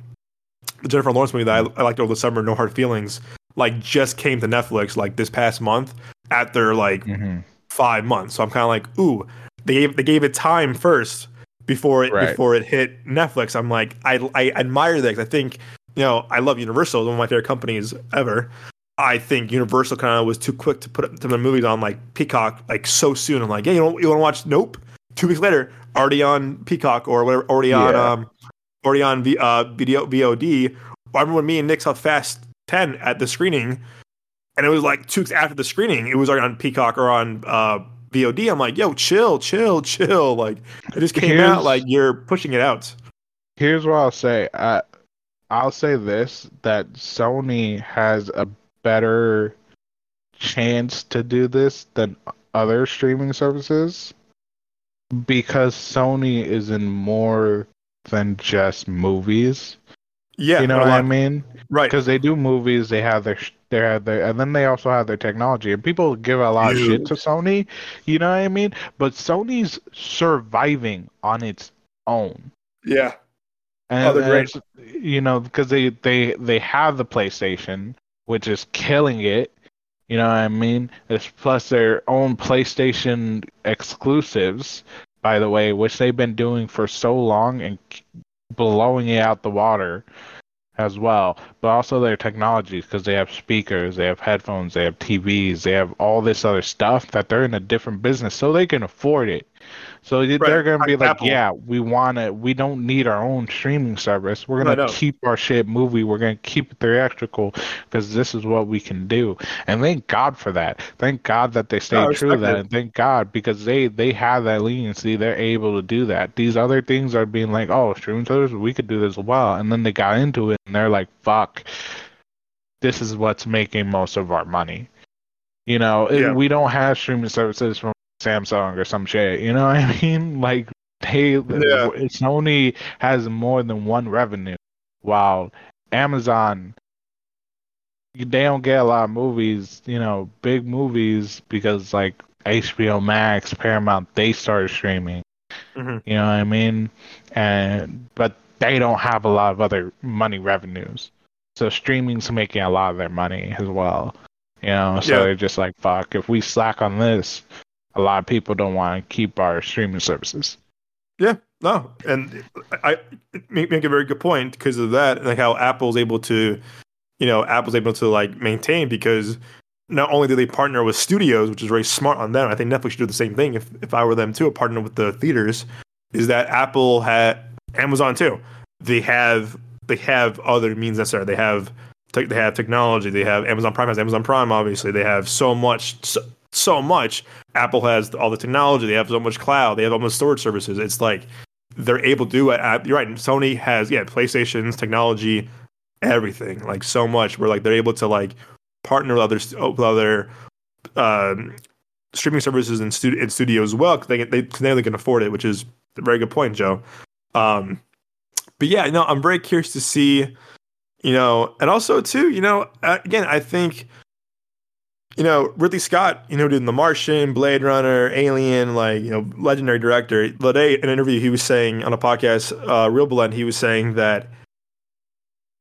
the Jennifer Lawrence movie that I, I liked over the summer, No Hard Feelings, like just came to Netflix like this past month after like. Mm-hmm. Five months, so I'm kind of like, ooh, they gave they gave it time first before it right. before it hit Netflix. I'm like, I I admire that because I think you know I love Universal, one of my favorite companies ever. I think Universal kind of was too quick to put their movies on like Peacock like so soon. I'm like, yeah, hey, you don't you want to watch? Nope. Two weeks later, already on Peacock or whatever, already yeah. on um, already on v, uh V O D. I remember when me and Nick saw Fast ten at the screening. And it was like two weeks after the screening, it was already on Peacock or on uh, V O D. I'm like, yo, chill, chill, chill. Like, it just came here's, out. Like, you're pushing it out. Here's what I'll say. Uh, I'll say this, that Sony has a better chance to do this than other streaming services because Sony is in more than just movies. Yeah, you know what I mean? Right. Because they do movies, they have their, they have their, and then they also have their technology. And people give a lot Dude. of shit to Sony, you know what I mean? But Sony's surviving on its own. Yeah. And, oh, and you know, because they, they, they have the PlayStation, which is killing it. You know what I mean? It's plus their own PlayStation exclusives, by the way, which they've been doing for so long and blowing it out the water as well, but also their technologies because they have speakers, they have headphones, they have T Vs, they have all this other stuff that they're in a different business so they can afford it. So right. they're going to be like, Apple. yeah, we want to. We don't need our own streaming service. We're going to no, keep our shit movie. We're going to keep it theatrical because this is what we can do. And thank God for that. Thank God that they stayed no, true to that. And thank God because they, they have that leniency. They're able to do that. These other things are being like, oh, streaming service, we could do this a while. And then they got into it and they're like, fuck, this is what's making most of our money. You know, yeah. we don't have streaming services from Samsung or some shit. You know what I mean? Like, hey, yeah. Sony has more than one revenue, while Amazon, they don't get a lot of movies, you know, big movies, because like H B O Max, Paramount, they started streaming. Mm-hmm. You know what I mean? And but they don't have a lot of other money revenues, so streaming's making a lot of their money as well. You know, so yeah. they're just like, fuck, if we slack on this, a lot of people don't want to keep our streaming services. Yeah, no. And I make, make a very good point because of that, like how Apple's able to, you know, Apple's able to like maintain because not only do they partner with studios, which is very smart on them. I think Netflix should do the same thing if, if I were them too, a partner with the theaters, is that Apple had Amazon too. They have, they have other means necessary. They have They have technology. They have Amazon Prime has Amazon Prime, obviously. They have so much, so, so much. Apple has all the technology. They have so much cloud. They have almost storage services. It's like they're able to do it. You're right. Sony has, yeah, PlayStation's technology, everything. Like so much where like they're able to like partner with other, with other um, streaming services and studio, and studios as well because they, they, they only can afford it, which is a very good point, Joe. Um, but yeah, no, I'm very curious to see. You know, and also, too, you know, again, I think, you know, Ridley Scott, you know, did The Martian, Blade Runner, Alien, like, you know, legendary director. Today, in an interview, he was saying on a podcast, uh, Real Blend, he was saying that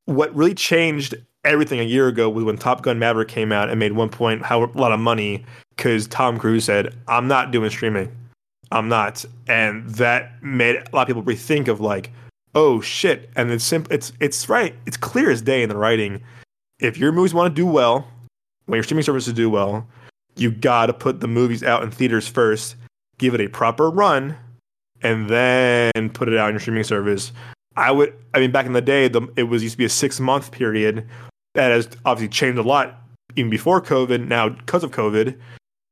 what really changed everything a year ago was when Top Gun Maverick came out and made one point how a lot of money because Tom Cruise said, I'm not doing streaming. I'm not. And that made a lot of people rethink of, like, oh shit! And it's simple. It's it's right. It's clear as day in the writing. If your movies want to do well, when your streaming services do well, you gotta put the movies out in theaters first, give it a proper run, and then put it out in your streaming service. I would. I mean, back in the day, the, it was used to be a six month period. That has obviously changed a lot even before COVID. Now, because of COVID,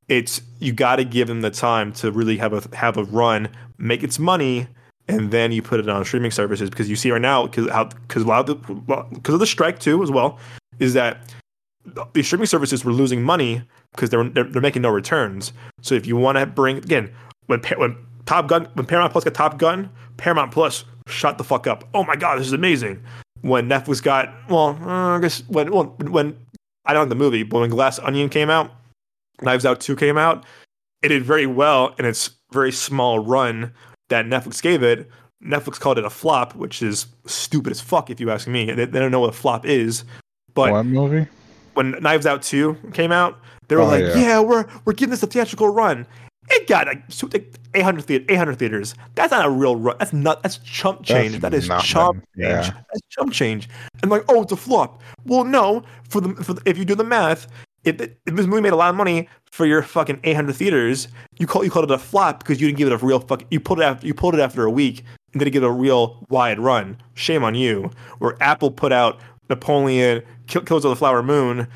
it's you gotta give them the time to really have a have a run, make its money. And then you put it on streaming services because you see right now because because a lot of the because of the strike too as well is that the streaming services were losing money because they're, they're they're making no returns. So if you want to bring again when when Top Gun when Paramount Plus got Top Gun, Paramount Plus shut the fuck up. Oh my god, this is amazing. When Netflix got well, uh, I guess when well, when I don't know the movie, but when Glass Onion came out, Knives Out two came out, it did very well in its very small run that Netflix gave it. Netflix called it a flop, which is stupid as fuck if you ask me. They, they don't know what a flop is. But what movie? When Knives Out two came out, they were oh, like, yeah. yeah, we're we're giving this a theatrical run. It got like eight hundred, eight hundred theaters. That's not a real run. That's not. That's chump change. That's that is chump yeah. change. That's chump change. And like, oh, it's a flop. Well, no. For the, for the if you do the math, if, if this movie made a lot of money for your fucking eight hundred theaters, you call you called it a flop because you didn't give it a real fuck. You pulled it after you pulled it after a week and didn't give it a real wide run. Shame on you. Where Apple put out Napoleon, Kill, Killers of the Flower Moon,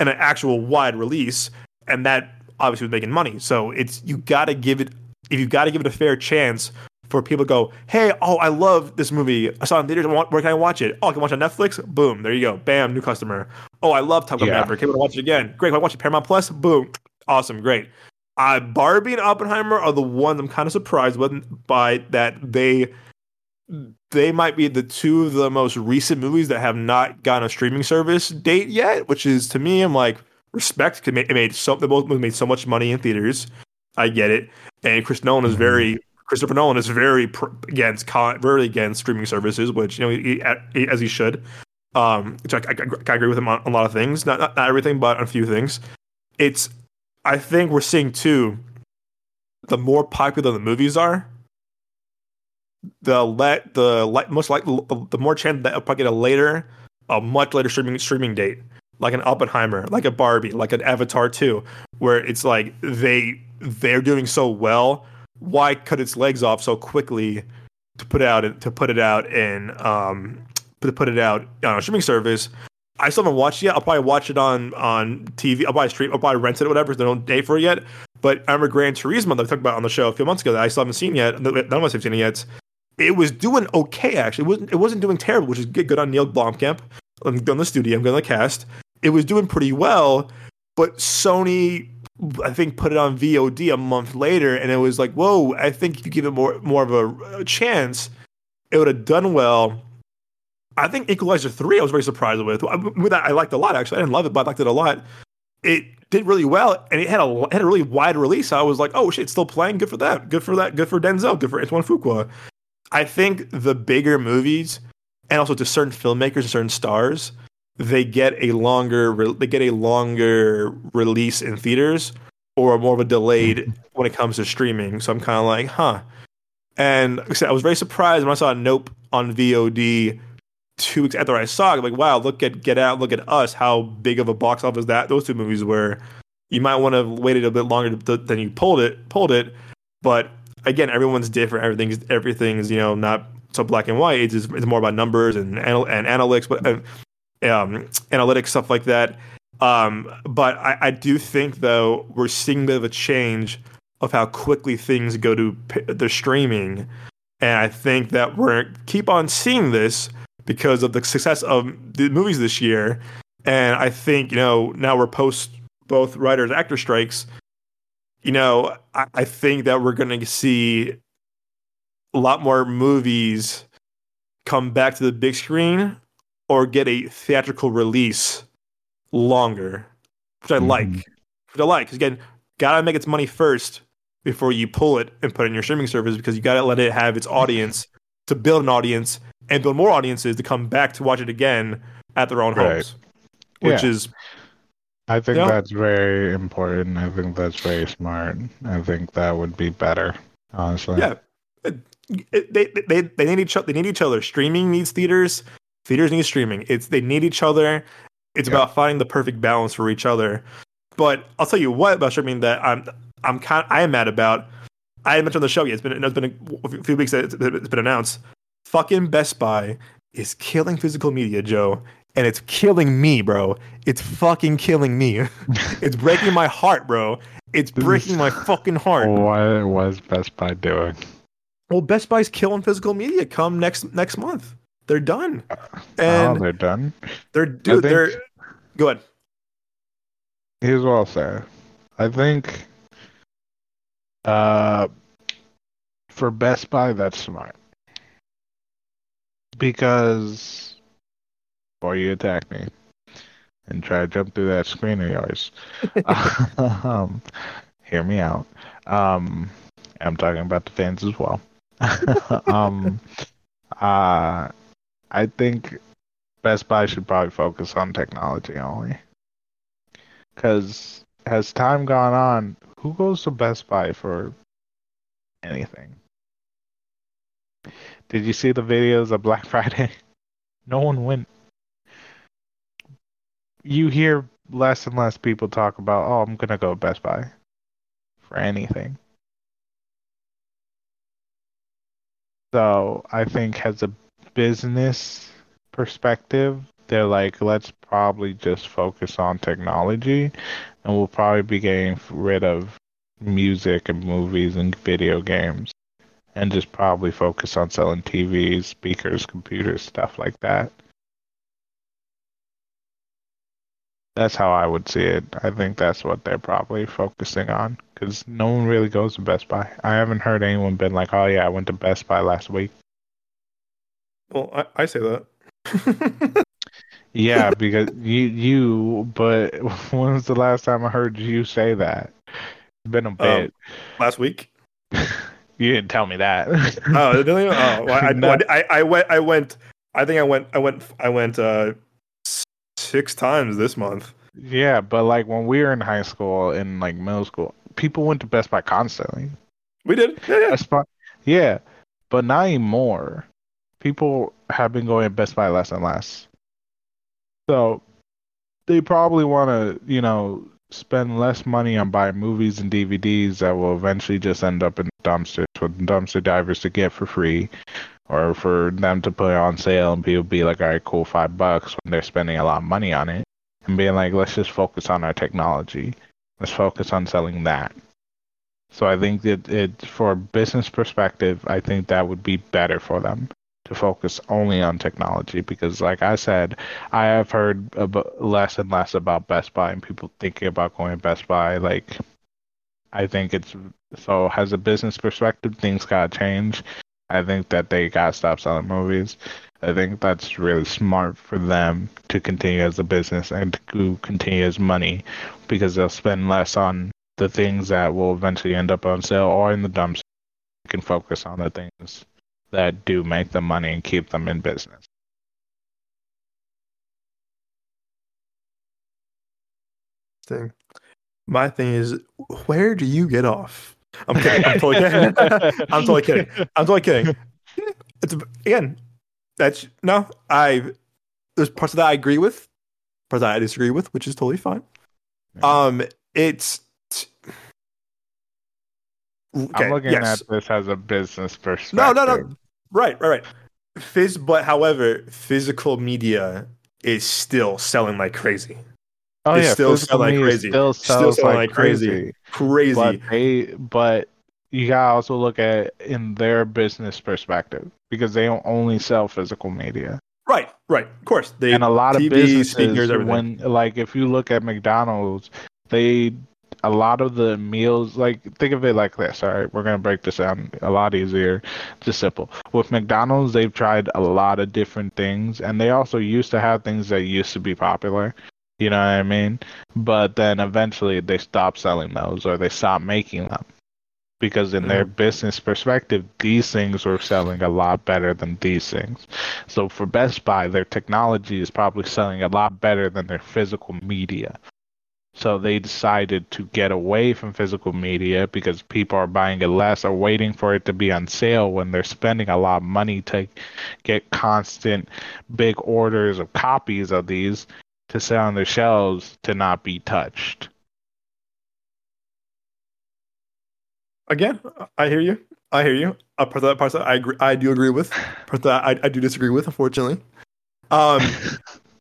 and an actual wide release, and that obviously was making money. So it's you gotta give it if you gotta give it a fair chance for people to go, hey, oh, I love this movie. I saw it in theaters. Where can I watch it? Oh, I can watch it on Netflix. Boom, there you go. Bam, new customer. Oh, I love Top Gun yeah. Maverick. Can't wait to watch it again. Great, I watch it Paramount Plus. Boom, awesome, great. Uh, Barbie and Oppenheimer are the ones I'm kind of surprised with by that they they might be the two of the most recent movies that have not gotten a streaming service date yet, which is to me I'm like respect. It made, it made so they both made so much money in theaters. I get it, and Chris Nolan is very Christopher Nolan is very pr- against con- very against streaming services, which you know he, he, as he should. Um, which I, I, I agree with him on a lot of things, not, not not everything, but on a few things. It's I think we're seeing too. The more popular the movies are, the let the le- most likely the more chance that I'll probably get a later, a much later streaming streaming date, like an Oppenheimer, like a Barbie, like an Avatar two, where it's like they they're doing so well why cut its legs off so quickly to put out to put it out in um to put it out on a streaming service. I still haven't watched it yet. I'll probably watch it on on T V. I'll probably stream. I'll probably rent it or whatever. They don't pay for it yet. But I remember Gran Turismo that we talked about on the show a few months ago that I still haven't seen yet. None of us have seen it yet. It was doing okay, actually. It wasn't, it wasn't doing terrible, which is good, good on Neil Blomkamp. I'm good on the studio. I'm good on the cast. It was doing pretty well, but Sony, I think, put it on V O D a month later, and it was like, whoa, I think if you give it more more of a, a chance, it would have done well. I think Equalizer three I was very surprised with. With that, I liked a lot, actually. I didn't love it, but I liked it a lot. It did really well, and it had a had a really wide release. I was like, oh, shit, it's still playing. Good for that. Good for that. Good for Denzel. Good for Antoine Fuqua. I think the bigger movies, and also to certain filmmakers and certain stars, they get a longer they get a longer release in theaters or more of a delayed when it comes to streaming. So I'm kind of like, huh. And like I said, I was very surprised when I saw Nope on V O D two weeks after I saw it. I'm like, wow, look at Get Out, look at Us, how big of a box office that those two movies were. You might want to have waited a bit longer to, than you pulled it, pulled it, but again, everyone's different. Everything's everything's you know not so black and white. It's just, it's more about numbers and anal- and analytics, but um, analytics stuff like that. Um, but I, I do think though we're seeing a bit of a change of how quickly things go to p- the streaming, and I think that we're keep on seeing this because of the success of the movies this year. And I think you know now we're post both writers actor strikes. You know, I, I think that we're going to see a lot more movies come back to the big screen or get a theatrical release longer, which I mm. like. Which I like. Because, again, got to make its money first before you pull it and put it in your streaming service, because you got to let it have its audience to build an audience and build more audiences to come back to watch it again at their own right. homes, which yeah. is... I think yep. that's very important. I think that's very smart. I think that would be better, honestly. Yeah, they they they need each they need each other. Streaming needs theaters. Theaters need streaming. It's they need each other. It's yep. about finding the perfect balance for each other. But I'll tell you what about streaming that I'm I'm kind I am mad about. I haven't mentioned on the show yet. It's been it's been a few weeks that it's been announced. Fucking Best Buy is killing physical media, Joe. And it's killing me, bro. It's fucking killing me. It's breaking my heart, bro. It's breaking my fucking heart. What was Best Buy doing? Well, Best Buy's killing physical media. Come next next month, they're done. And oh, they're done. They're dude. Think, they're go ahead. Here's what I'll say. I think, uh, for Best Buy, that's smart because. Before you attack me and try to jump through that screen of yours. um, hear me out. Um, I'm talking about the fans as well. um, uh, I think Best Buy should probably focus on technology only. Because as time gone on, who goes to Best Buy for anything? Did you see the videos of Black Friday? No one went. You hear less and less people talk about, oh, I'm going to go Best Buy for anything. So I think as a business perspective, they're like, let's probably just focus on technology, and we'll probably be getting rid of music and movies and video games and just probably focus on selling T Vs, speakers, computers, stuff like that. That's how I would see it. I think that's what they're probably focusing on, because no one really goes to Best Buy. I haven't heard anyone been like, oh yeah, I went to Best Buy last week. Well, I, I say that. Yeah, because you, you, but when was the last time I heard you say that? It's been a bit. Um, last week? You didn't tell me that. Oh, oh well, I, no. well, I, I went, I went, I think I went, I went, I went, uh, six times this month. Yeah, but like when we were in high school and like middle school, people went to Best Buy constantly. We did. Yeah, yeah. Best Buy, yeah, but not anymore. People have been going to Best Buy less and less. So they probably want to, you know, spend less money on buying movies and D V Ds that will eventually just end up in dumpsters for dumpster divers to get for free, or for them to put it on sale and people be like, all right, cool, five bucks when they're spending a lot of money on it, and being like, let's just focus on our technology. Let's focus on selling that. So I think that it, for a business perspective, I think that would be better for them to focus only on technology, because like I said, I have heard about less and less about Best Buy and people thinking about going to Best Buy. Like, I think it's, so as a business perspective, things got to change. I think that they got to stop selling movies. I think that's really smart for them to continue as a business and to continue as money, because they'll spend less on the things that will eventually end up on sale or in the dumpster. You can focus on the things that do make them money and keep them in business. Thing. My thing is, where do you get off? I'm kidding. I'm totally kidding. I'm totally kidding. I'm totally kidding. It's, again, that's no. I there's parts of that I agree with, parts that I disagree with, which is totally fine. Yeah. Um, it's. Okay, I'm looking yes. at this as a business perspective. No, no, no. Right, right, right. Phys, but however, physical media is still selling like crazy. Oh it's yeah, still selling like crazy. Still, still selling like crazy. Crazy. But, they, but you gotta also look at it in their business perspective, because they don't only sell physical media. Right, right. Of course, they and a lot T V, of businesses. Speakers, when like if you look at McDonald's, they. A lot of the meals, like, think of it like this, all right? We're going to break this down a lot easier, just simple. With McDonald's, they've tried a lot of different things, and they also used to have things that used to be popular, you know what I mean? But then eventually they stopped selling those, or they stopped making them. Because in their business perspective, these things were selling a lot better than these things. So for Best Buy, their technology is probably selling a lot better than their physical media. So they decided to get away from physical media because people are buying it less or waiting for it to be on sale when they're spending a lot of money to get constant big orders of copies of these to sell on their shelves to not be touched. Again, I hear you. I hear you. Uh, part of that, part of that, I agree, I do agree with. Part of that, I, I do disagree with, unfortunately. Um,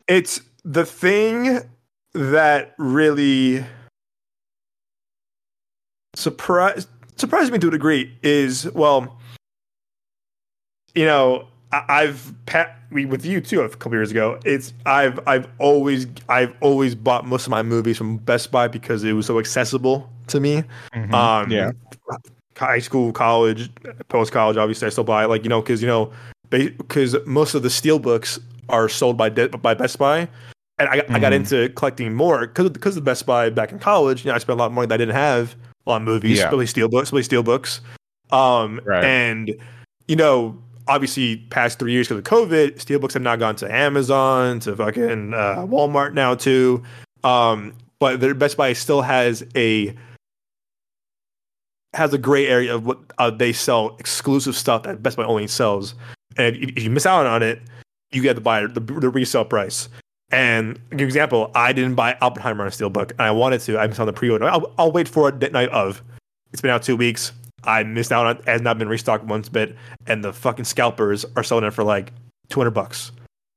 it's the thing... that really surprised surprised me to a degree is, well, you know, I, I've pat we with you too a couple years ago. It's I've I've always I've always bought most of my movies from Best Buy because it was so accessible to me. Mm-hmm. Um, yeah, high school, college, post college. Obviously, I still buy it, like you know because you know because most of the steelbooks are sold by De- by Best Buy. And I, mm-hmm. I got into collecting more because because of Best Buy back in college. You know, I spent a lot of money that I didn't have on movies, yeah. really steel books, really steel books. Um, right. And you know, obviously, past three years because of COVID, steel books have now gone to Amazon, to fucking uh, Walmart now too. Um, but their Best Buy still has a has a gray area of what uh, they sell exclusive stuff that Best Buy only sells, and if, if you miss out on it, you get to buy the, the resale price. And for example, I didn't buy Oppenheimer on a steelbook, and I wanted to. I missed out on the pre-order. I'll, I'll wait for it night of. It's been out two weeks. I missed out on it. It has not been restocked once bit, and the fucking scalpers are selling it for like two hundred bucks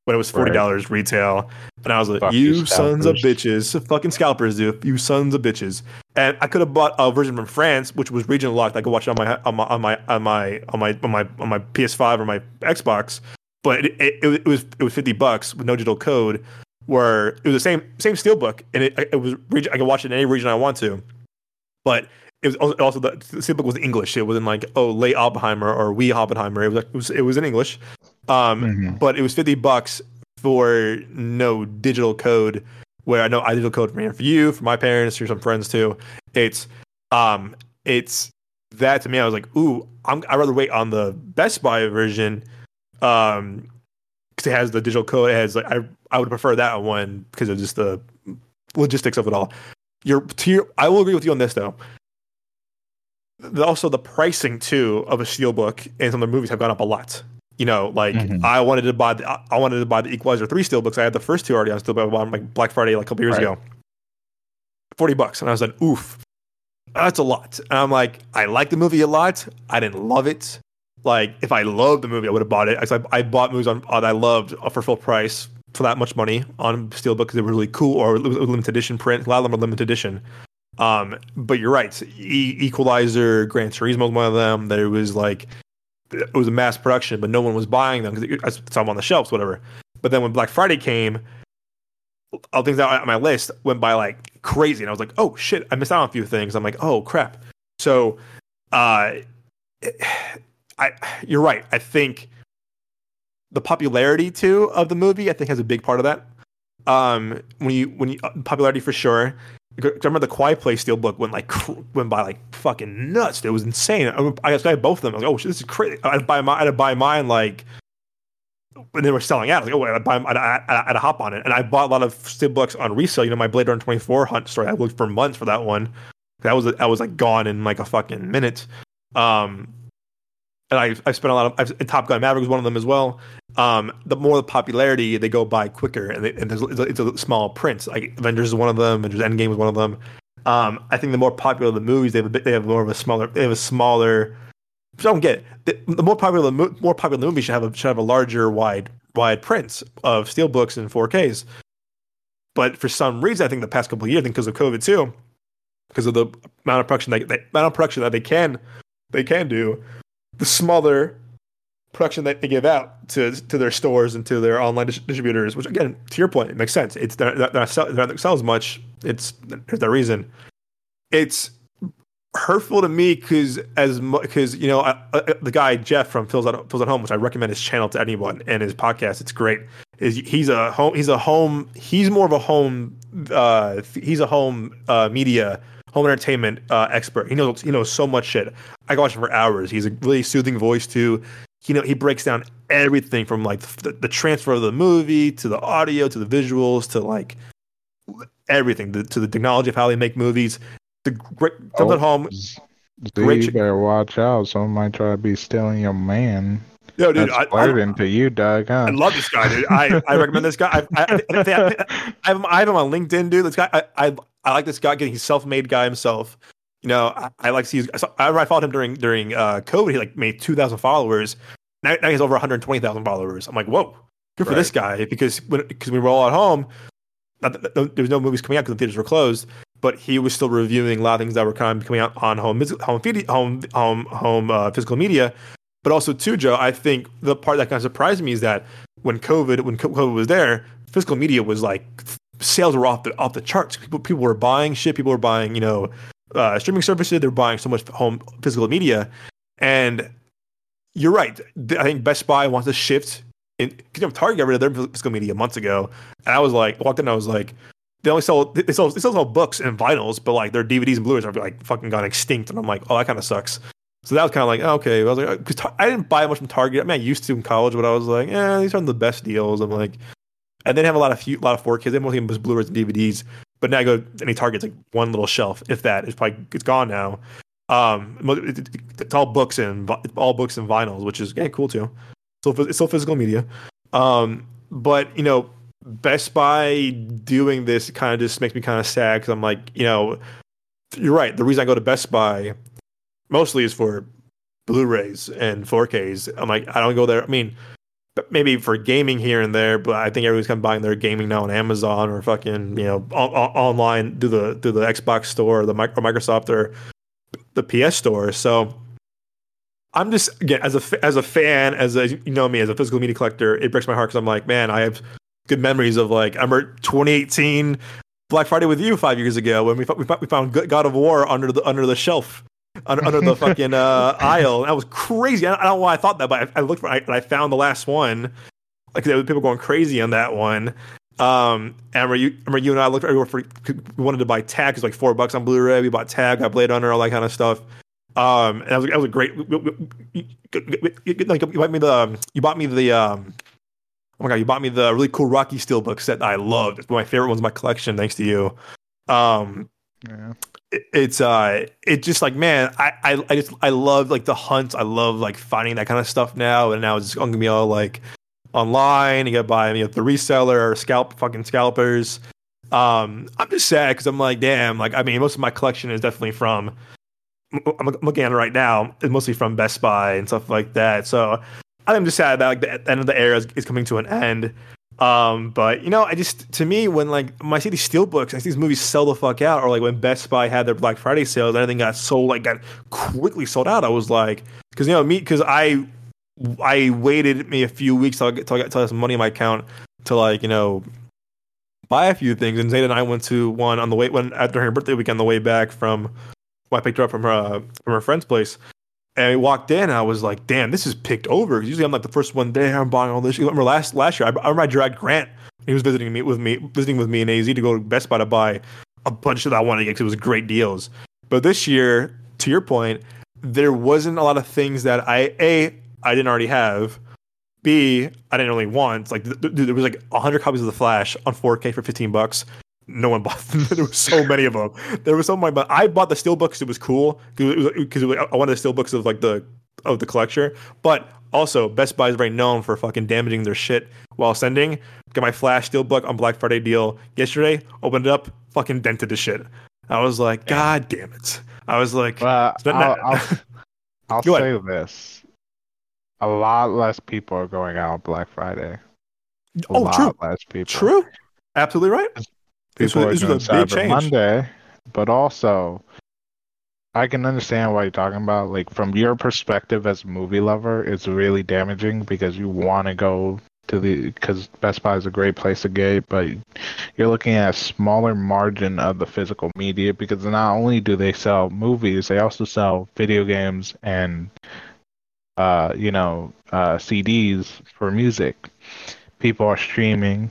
when it was forty dollars right. retail. And I was like, Fuck you, you sons of bitches. Fucking scalpers, dude. You sons of bitches. And I could have bought a version from France, which was region locked. I could watch it on my on my on my on my on my on my, on my P S five or my Xbox. But it, it, it was it was fifty bucks with no digital code. Where it was the same same steelbook, and it, it was region, I could watch it in any region I want to, but it was also, also the, the steelbook was English. It wasn't like oh late Oppenheimer or we Oppenheimer. It was like, it was it was in English, um, mm-hmm. but it was fifty bucks for no digital code. Where I know I digital code for you, for my parents, for some friends too. It's um it's that to me. I was like ooh, I'm, I'd rather wait on the Best Buy version, um, because it has the digital code. It has like I. I would prefer that one because of just the logistics of it all. Your, to your, I will agree with you on this though. The, also, the pricing too of a steelbook and some of the movies have gone up a lot. You know, like mm-hmm. I wanted to buy the I wanted to buy the Equalizer three steelbooks. I had the first two already on steelbook, like Black Friday, like a couple years right. ago. forty bucks. And I was like, oof, that's a lot. And I'm like, I like the movie a lot. I didn't love it. Like, if I loved the movie, I would have bought it. I, I bought movies on, on I loved for full price for that much money on Steelbook because they were really cool, or limited edition print. A lot of them were limited edition. Um, but you're right. E- Equalizer, Gran Turismo was one of them. That it was like, it was a mass production, but no one was buying them because I saw them on the shelves, whatever. But then when Black Friday came, all things out on my list went by like crazy, and I was like, oh shit, I missed out on a few things. I'm like, oh crap. So, uh, it, I you're right. I think the popularity too of the movie, I think, has a big part of that. Um, when you when you popularity for sure. I remember the Quiet Place Steelbook went like went by like fucking nuts. It was insane. I, I, I had both of them. I was like, oh shit, this is crazy. I'd buy mine. I'd buy mine like when they were selling out. I was like, oh, I'd buy. I'd, I'd, I'd hop on it. And I bought a lot of steelbooks on resale. You know, my Blade Runner twenty-four hunt story. I looked for months for that one. That was I was like gone in like a fucking minute. Um, and I I spent a lot of. I've, Top Gun Maverick was one of them as well. Um, the more the popularity, they go by quicker, and, they, and there's it's a, it's a small print. Like Avengers is one of them. Avengers Endgame is one of them. Um, I think the more popular the movies, they have a bit, they have more of a smaller. They have a smaller. I don't get it. The, the more popular, the more popular the movie should have a should have a larger, wide, wide print of steelbooks and four Ks. But for some reason, I think the past couple of years, I think because of COVID too, because of the amount of production, that, the amount of production that they can, they can do, the smaller production that they give out to to their stores and to their online dis- distributors, which again, to your point, it makes sense. It's they're, they're not sell, they're not sell as much. It's there's that reason. It's hurtful to me because as because you know I, I, the guy Jeff from Phils at, Phils at Home, which I recommend his channel to anyone and his podcast. It's great. Is he's a home he's a home he's more of a home uh, he's a home uh, media. Home entertainment uh, expert. He knows he knows so much shit. I can watch him for hours. He's a really soothing voice too. You know, he breaks down everything from like the, the transfer of the movie to the audio to the visuals to like everything the, to the technology of how they make movies. The great oh, at home. Great, you better watch out. Someone might try to be stealing your man. Yo, dude, that's I, I, to you, Doug, huh? I love this guy, dude. I, I recommend this guy. I I, I, I, I, have, I have him on LinkedIn, dude. This guy, I, I, I like this guy. Getting he's self-made guy himself. You know, I, I like to see. His, I, saw, I followed him during during uh, COVID. He like made two thousand followers. Now, now he's over one hundred twenty thousand followers. I'm like, whoa, good for right. this guy because when because we were all at home, not that, no, there was no movies coming out because the theaters were closed. But he was still reviewing a lot of things that were kind of coming out on home home home home home uh, physical media. But also too, Joe, I think the part that kind of surprised me is that when COVID, when COVID was there, physical media was like sales were off the off the charts. People people were buying shit. People were buying you know uh, streaming services. They're buying so much home physical media. And you're right. I think Best Buy wants to shift. In, you know, Target got rid of their physical media months ago. And I was like, walked in, and I was like, they only sell they sell they still sell books and vinyls, but like their D V Ds and Blu-rays are like fucking gone extinct. And I'm like, oh, that kind of sucks. So that was kind of like, okay. I was like, because tar- I didn't buy much from Target. I mean, I used to in college, but I was like, yeah, these aren't the best deals. I'm like, and they have a lot of few, lot of four Ks. They mostly have Blu-rays and D V Ds. But now I go to any Target's like one little shelf, if that. It's probably it's gone now. Um, it, it, it's all books and all books and vinyls, which is yeah, cool too. So it's still physical media. Um, but you know, Best Buy doing this kind of just makes me kind of sad because I'm like, you know, you're right. The reason I go to Best Buy mostly is for Blu-rays and four Ks. I'm like, I don't go there. I mean, maybe for gaming here and there, but I think everyone's kind of buying their gaming now on Amazon or fucking, you know, on, on, online through the through the Xbox store, or the or Microsoft or the P S store. So I'm just again as a as a fan, as a, you know me, as a physical media collector, it breaks my heart because I'm like, man, I have good memories of like I remember twenty eighteen Black Friday with you five years ago when we we, we found God of War under the under the shelf. under, under the fucking uh, aisle. And I was crazy. I don't, I don't know why I thought that, but I, I looked for it and I found the last one. Like there were people going crazy on that one. Um, and I remember you, remember you and I looked for, for we wanted to buy Tag. It was like four bucks on Blu-ray. We bought Tag, got Blade Runner, all that kind of stuff. Um, and I was, I was great. We, we, we, you, like, you bought me the. You bought me the. Um, oh my god! You bought me the really cool Rocky Steelbook set that I loved. It's one of my favorite ones in my collection, thanks to you. Um, yeah. It's uh, it's just like man, I, I, I just I love like the hunt. I love like finding that kind of stuff now. And now it's just gonna be all like online. You gotta buy you know, the reseller or scalp fucking scalpers. Um, I'm just sad because I'm like, damn, like, I mean, most of my collection is definitely from, I'm looking at it right now, it's mostly from Best Buy and stuff like that. So I'm just sad that like the end of the era is, is coming to an end. Um, but you know, I just, to me, when like when I see these steelbooks, I see these movies sell the fuck out, or like when Best Buy had their Black Friday sales, everything got sold, like got quickly sold out. I was like, because you know me, because I I waited me a few weeks till I got till I got till I had some money in my account to like you know buy a few things. And Zayda and I went to one on the way when after her birthday weekend, on the way back from well, I picked her up from her uh, from her friend's place. And we walked in, and I was like, damn, this is picked over. Because usually I'm like the first one there, I'm buying all this. You remember last last year, I, I remember I dragged Grant. He was visiting me with me, visiting with me in A Z to go to Best Buy to buy a bunch that I wanted to get because it was great deals. But this year, to your point, there wasn't a lot of things that I, A, I didn't already have. B, I didn't really want. Like, th- th- there was like one hundred copies of The Flash on four K for fifteen bucks. No one bought them. There were so many of them. There was so many, but I bought the steelbook because it was cool. Because I wanted the steelbooks of like the of the collector. But also, Best Buy is very known for fucking damaging their shit while sending. Got my Flash steelbook on Black Friday deal yesterday. Opened it up, fucking dented the shit. I was like, God damn it! I was like, well, I'll, not- I'll, I'll say ahead. This: a lot less people are going out Black Friday. A oh, lot true. Less people. True. Absolutely right. People this was, are doing this was a Cyber big change. Monday, but also, I can understand what you're talking about. Like, from your perspective as a movie lover, it's really damaging because you want to go to the... Because Best Buy is a great place to get, but you're looking at a smaller margin of the physical media because not only do they sell movies, they also sell video games and, uh, you know, uh, C Ds for music. People are streaming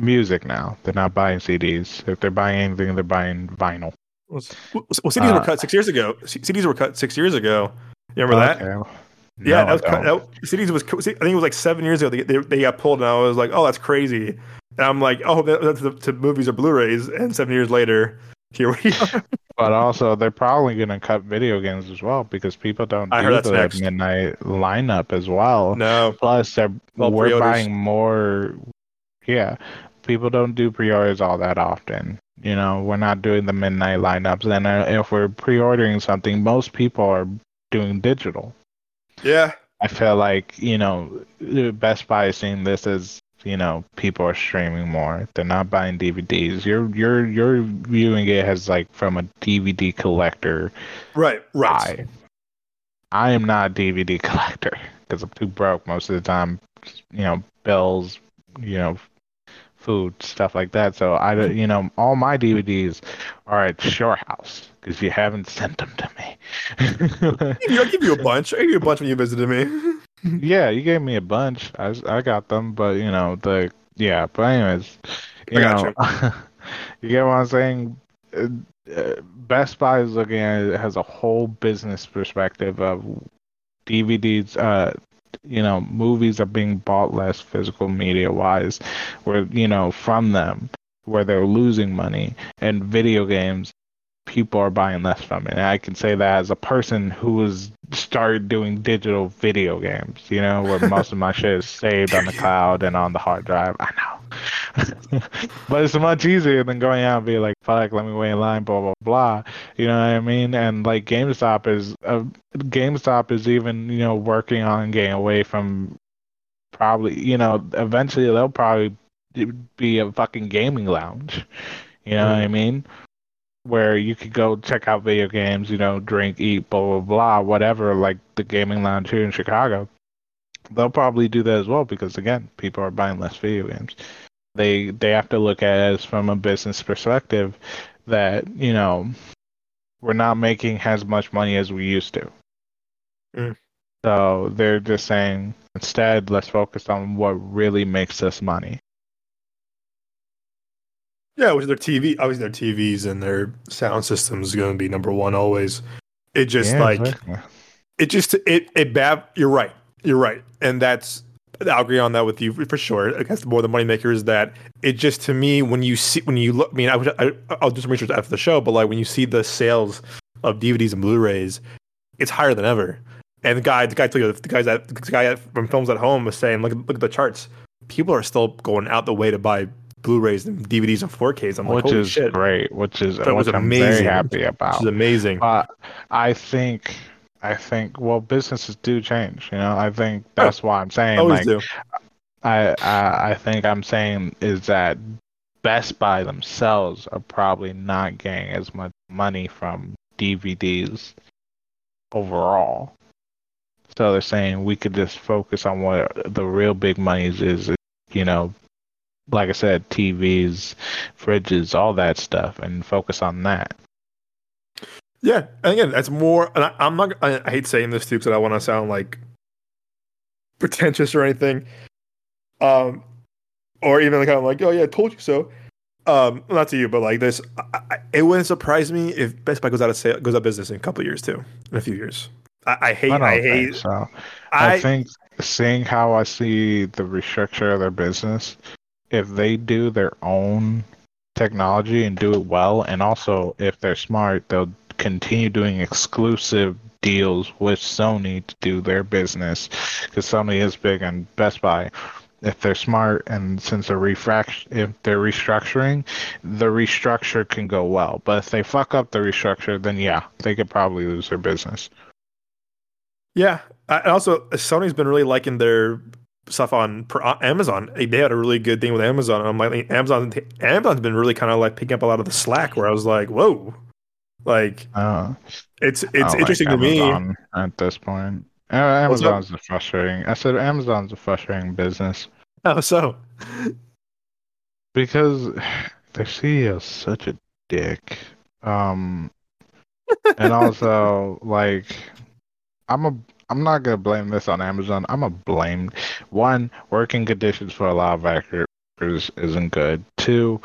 music now. They're not buying C Ds. If they're buying anything, they're buying vinyl. Well, well C Ds uh, were cut six years ago. C Ds were cut six years ago. You remember that? Okay. No, yeah, that was cut, that, C Ds was. I think it was like seven years ago. They, they they got pulled, and I was like, "Oh, that's crazy." And I'm like, "Oh, that, that's the, to movies or Blu-rays." And seven years later, here we are. But also, they're probably going to cut video games as well because people don't I do the next. midnight lineup as well. No. Plus, they're well, we're pre-orders. buying more. Yeah. People don't do pre-orders all that often. You know, we're not doing the midnight lineups. And if we're pre-ordering something, most people are doing digital. Yeah. I feel like, you know, Best Buy is seeing this as, you know, people are streaming more. They're not buying D V Ds. You're you're you're viewing it as like from a D V D collector. Right, right. I, I am not a D V D collector because I'm too broke most of the time. You know, bills, you know, food, stuff like that. So I, you know, all my D V Ds are at your house because you haven't sent them to me. I give you a bunch. I gave you a bunch when you visited me. Yeah, you gave me a bunch. I, I got them, but you know the yeah. But anyways, you I know, got you. You get what I'm saying. Best Buy is looking at it has a whole business perspective of D V Ds. Uh, you know, movies are being bought less physical media wise, where, you know, from them, where they're losing money, and video games, people are buying less from it. And I can say that as a person who has started doing digital video games, you know, where most of my shit is saved on the cloud and on the hard drive. I know. But it's much easier than going out and being like, fuck, let me wait in line, blah, blah, blah. You know what I mean? And like GameStop is, uh, GameStop is even, you know, working on getting away from probably, you know, eventually they'll probably be a fucking gaming lounge. You know mm. what I mean? Where you could go check out video games, you know, drink, eat, blah, blah, blah, whatever, like the gaming lounge here in Chicago. They'll probably do that as well because, again, people are buying less video games. They they have to look at it as from a business perspective that, you know, we're not making as much money as we used to. Mm. So they're just saying, instead, let's focus on what really makes us money. Yeah, which their T V, obviously their T Vs and their sound systems is going to be number one always. It just yeah, like, exactly. it just it it bab. You're right, you're right, and that's I'll agree on that with you for sure. I guess the more the moneymaker is that it just to me when you see when you look. I mean, I, I I'll do some research after the show, but like when you see the sales of D V Ds and Blu-rays, it's higher than ever. And the guy, the guy, the guys that the guy from Phils at Home was saying, look look at the charts. People are still going out the way to buy Blu-rays and D V Ds and four Ks. I'm like, which holy is shit. Great, which is which I'm very happy about. Which is amazing. Uh, I think, I think, well, businesses do change. You know, I think that's why I'm saying. Always like, do. I, I, I think I'm saying is that Best Buy themselves are probably not getting as much money from D V Ds overall. So they're saying we could just focus on what the real big monies is, you know, like I said, T Vs, fridges, all that stuff, and focus on that. Yeah, and again, that's more. And I, I'm not. I, I hate saying this too, because I want to sound like pretentious or anything, um, or even like I'm like, oh yeah, I told you so. Um, not to you, but like this, I, I, it wouldn't surprise me if Best Buy goes out of sale, goes out of business in a couple of years too, in a few years. I, I hate. I, I hate. Think so. I, I think seeing how I see the restructure of their business. If they do their own technology and do it well, and also if they're smart, they'll continue doing exclusive deals with Sony to do their business, because Sony is big on Best Buy. If they're smart, and since they're refract- if they're restructuring, the restructure can go well. But if they fuck up the restructure, then yeah, they could probably lose their business. Yeah, and also Sony's been really liking their stuff on Amazon. They had a really good thing with Amazon. And I'm like, Amazon, Amazon's been really kind of like picking up a lot of the slack. Where I was like, whoa, like uh, it's it's interesting like to me at this point. Uh, Amazon's a frustrating. I said Amazon's a frustrating business. Oh, so because their C E O is such a dick, um, and also like I'm a. I'm not gonna blame this on Amazon. I'm gonna blame one, working conditions for a lot of actors isn't good. Two,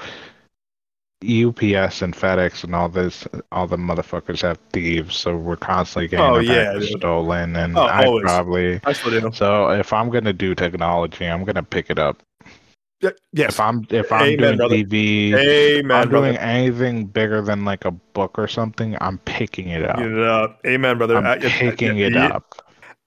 U P S and FedEx and all this, all the motherfuckers have thieves, so we're constantly getting oh, yeah, stolen. And oh, I always. probably I still do. So if I'm gonna do technology, I'm gonna pick it up. Yeah. Yes. If I'm if I'm Amen, doing brother. T V, Amen, I'm brother. doing anything bigger than like a book or something, I'm picking it up. It up. Amen, brother. I'm I, picking I, I, it I, up.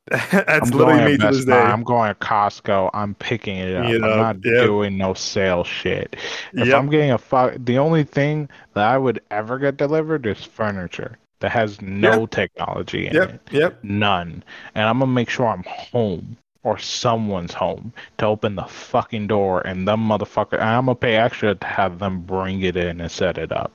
That's I'm literally me to this day. I'm going to Costco. I'm picking it up. You know, I'm not yep. doing no sale shit. If yep. I'm getting a fuck, the only thing that I would ever get delivered is furniture that has no yep. technology in yep. it. Yep. None. And I'm going to make sure I'm home or someone's home to open the fucking door and them motherfucker. And I'm going to pay extra to have them bring it in and set it up.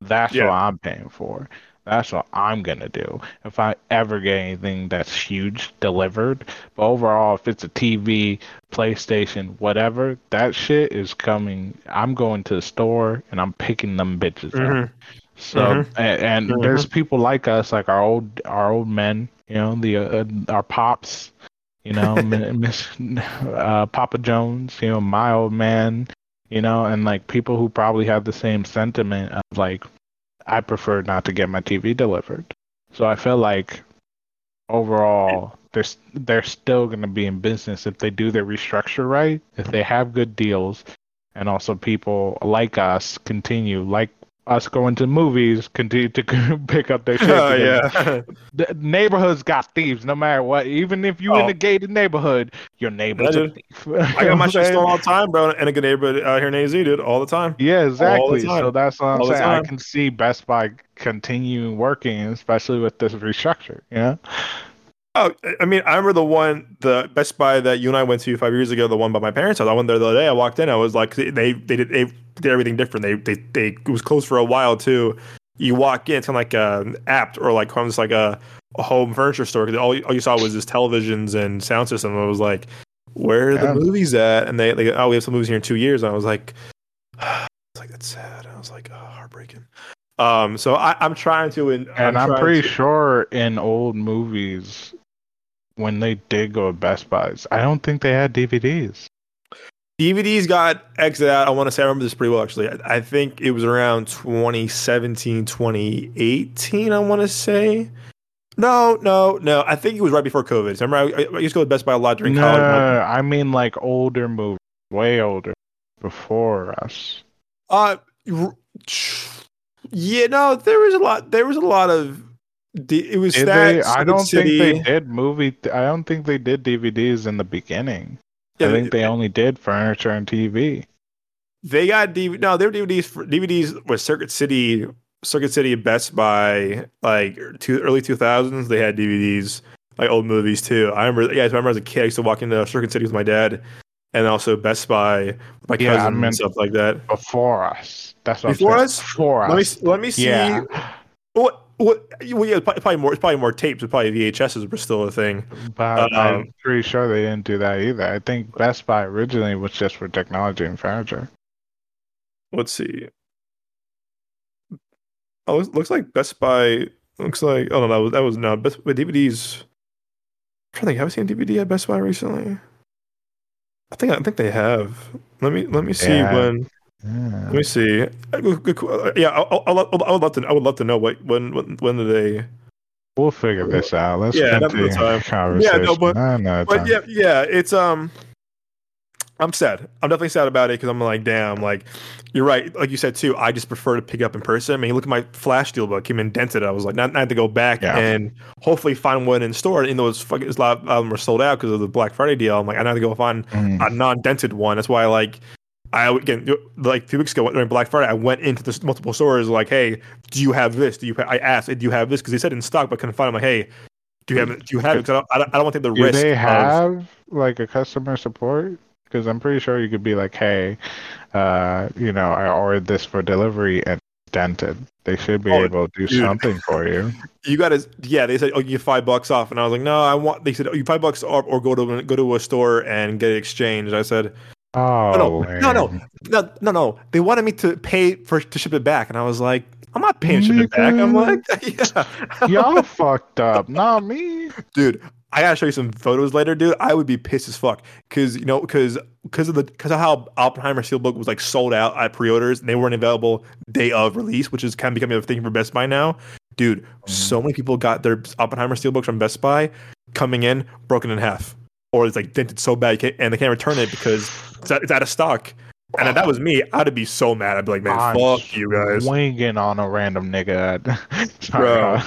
That's yep. what I'm paying for. That's what I'm going to do if I ever get anything that's huge delivered. But overall, if it's a T V, PlayStation, whatever, that shit is coming. I'm going to the store and I'm picking them bitches mm-hmm. up. So, mm-hmm. and, and mm-hmm. there's people like us, like our old our old men, you know, the uh, our pops, you know, Miss uh, Papa Jones, you know, my old man, you know, and like people who probably have the same sentiment of like, I prefer not to get my T V delivered. So I feel like overall, they're, they're still going to be in business if they do their restructure right, if they have good deals, and also people like us continue, like us going to movies, continue to pick up their shit. Oh, yeah. The neighborhood's got thieves no matter what. Even if you're oh. in a gated neighborhood, your neighbor's a thief. I got my shit stolen all the time, bro, in a good neighborhood out here in A Z, dude, all the time. Yeah, exactly. Time. So that's what I'm all saying. I can see Best Buy continuing working, especially with this restructure, you know? Oh, I mean, I remember the one, the Best Buy that you and I went to five years ago, the one by my parents' house. I went there the other day. I walked in. I was like, they they did they did everything different. They they they it was closed for a while too. You walk in, it's kind of like an apt or like almost like a, a home furniture store because all all you saw was just televisions and sound system. I was like, where are yeah. the movies at? And they like, oh, we have some movies here in two years. And I was like, I was like that's sad. I was like, oh, heartbreaking. Um, so I, I'm trying to, and I'm, I'm pretty to, sure in old movies. When they did go to Best Buys, I don't think they had D V Ds. D V Ds got exited out. I want to say I remember this pretty well, actually. I, I think it was around twenty seventeen, twenty eighteen, I want to say. No, no, no. I think it was right before COVID. So remember, I, I used to go to Best Buy a lot during no, college. No, I mean like older movies, way older, before us. Uh, yeah, no, there was a lot. There was a lot of... It was did that. They, I don't City. think they did movie. Th- I don't think they did D V Ds in the beginning. Yeah, I think they, they only did furniture and T V. They got D V D. No, their D V Ds for, D V Ds was Circuit City, Circuit City, Best Buy, like two, early two thousands. They had D V Ds like old movies too. I remember. Yeah, I remember as a kid, I used to walk into Circuit City with my dad, and also Best Buy with my yeah, cousin I mean, and stuff like that. Before us, that's what before I'm us. Before us. Let me let me see. Yeah. What what? Well, yeah, probably more. It's probably more tapes. But probably V H Ss were still a thing. But um, I'm pretty sure they didn't do that either. I think Best Buy originally was just for technology and furniture. Let's see. Oh, it looks like Best Buy. Looks like oh no, that was that was not Best Buy D V Ds. I'm trying to think, have I seen D V D at Best Buy recently? I think I think they have. Let me let me see yeah. when. Yeah. Let me see. Yeah, I, I, I would love to. I would love to know what when when when did they. We'll figure this out. Let's yeah, continue the conversation. Yeah, no, but, but yeah, yeah, it's um. I'm sad. I'm definitely sad about it because I'm like, damn, like, you're right. Like you said, too, I just prefer to pick up in person. I mean, look at my Flash deal book. Came in dented. I was like, not, not to go back yeah. and hopefully find one in store. Even though it's fucking, it's a lot of them were sold out because of the Black Friday deal. I'm like, I have to go find mm. a non-dented one. That's why, like, I again, like two weeks ago during Black Friday, I went into the multiple stores like, hey, do you have this? Do you? I asked, do you have this? Because they said in stock, but couldn't find. I'm like, hey, do you have it? Do you have it? Because I don't, I don't want to take the do risk. Do they have of, like a customer support? Because I'm pretty sure you could be like, hey, uh, you know, I ordered this for delivery and dented. They should be oh, able to do dude. something for you. You got to, yeah. They said, oh, you get five bucks off, and I was like, no, I want. They said, oh, you five bucks off, or go to go to a store and get it exchanged. I said, oh, no, no, no, no, no, no. They wanted me to pay for to ship it back, and I was like, I'm not paying ship it back. I'm like, yeah, y'all fucked up, not me, dude. I gotta show you some photos later, dude. I would be pissed as fuck because you know because because of the because of how Oppenheimer Steel Book was like sold out at pre-orders and they weren't available day of release, which is kind of becoming a thing for Best Buy now, dude. Mm-hmm. So many people got their Oppenheimer Steel Books from Best Buy coming in broken in half, or it's like dented so bad and they can't return it because it's out, it's out of stock. And if that was me, I'd be so mad. I'd be like, man, I'm fuck you guys. Swinging on a random nigga, bro.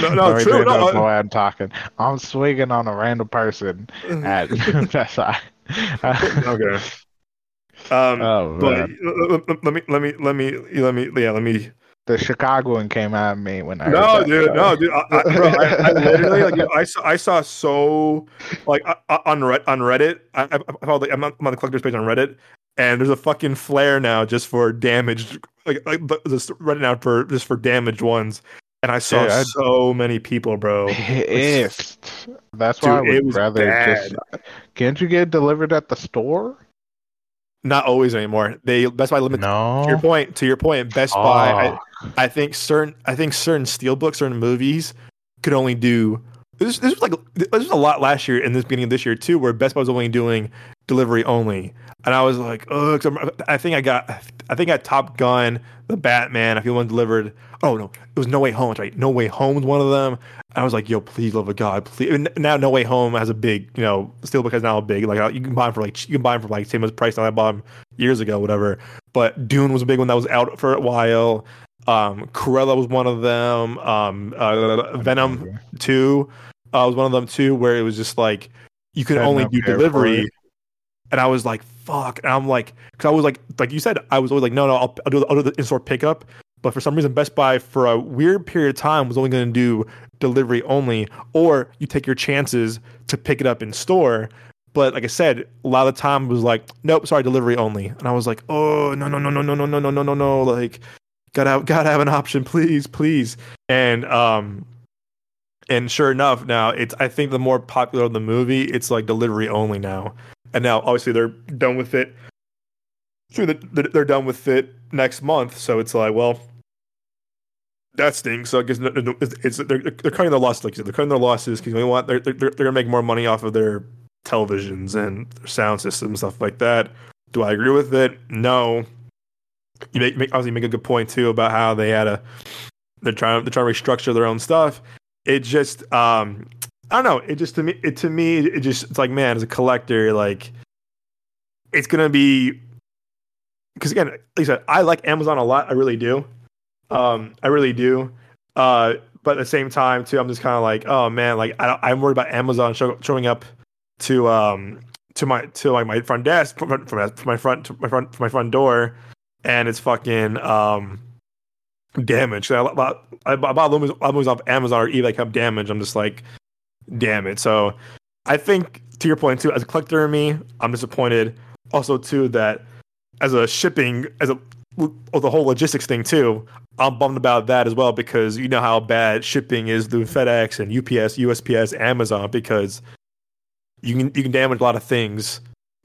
No, no, Sorry, true. No, no, I'm talking. I'm swinging on a random person at Best Buy. Okay. Um, oh, but let, let me, let me, let me, let me, yeah, let me. The Chicagoan came at me when I. No, that, dude, so. no, dude. I, I, bro, I, I literally like, dude, I saw, I saw so like I, I, on Reddit, on Reddit. I, I, I followed, like, I'm, on, I'm on the collector's page on Reddit, and there's a fucking flare now just for damaged, like, like this Reddit out for just for damaged ones. And I saw dude, so many people, bro. Pissed. That's dude, why I would rather bad. just. Can't you get delivered at the store? Not always anymore. They Best Buy limits. No. To your point. To your point. Best oh. Buy. I, I think certain. I think certain steelbooks, certain movies, could only do. This, this was like this was a lot last year and this beginning of this year too, where Best Buy was only doing delivery only. And I was like, oh, I think I got, I think I Top Gun, the Batman. I feel one delivered. Oh no, it was No Way Home, right? No Way Home's one of them. I was like, yo, please, love of God, please. And now No Way Home has a big, you know, steelbook has now a big, like you can buy them for like you can buy them for like same as price that I bought them years ago, whatever. But Dune was a big one that was out for a while. Um, Cruella was one of them. Um, uh, Venom two uh, was one of them too, where it was just like you could only do delivery. And I was like, fuck. And I'm like, because I was like, like you said, I was always like, no, no, I'll, I'll do, I'll do the in-store pickup. But for some reason, Best Buy for a weird period of time was only going to do delivery only, or you take your chances to pick it up in store. But like I said, a lot of the time it was like, nope, sorry, delivery only. And I was like, oh, no, no, no, no, no, no, no, no, no, no, no. Like, gotta, gotta have an option, please, please. And, um, and sure enough, now it's, I think the more popular the movie, it's like delivery only now. And now, obviously, they're done with it. So they're done with it next month. So it's like, well, that stinks. So I guess it's, they're, they're cutting their losses. Like you said, they're cutting their losses because they want they're they're, they're going to make more money off of their televisions and their sound systems, stuff like that. Do I agree with it? No. You make, make obviously you make a good point too about how they had a they're trying they're trying to restructure their own stuff. It just um. I don't know. It just to me. It to me. It just. It's like, man, as a collector, like, it's gonna be. Because again, like I said, I like Amazon a lot. I really do. Um, I really do. Uh, but at the same time, too, I'm just kind of like, oh man, like I, I'm worried about Amazon show, showing up to um to my to like my front desk from my front to my front to my front door, and it's fucking um damaged. So I bought I bought albums off Amazon or eBay, kept damaged. I'm just like, damn it. So I think, to your point too, as a collector in me, I'm disappointed. Also too, that as a shipping as a well, the whole logistics thing too, I'm bummed about that as well, because you know how bad shipping is through FedEx and U P S, U S P S, Amazon, because you can you can damage a lot of things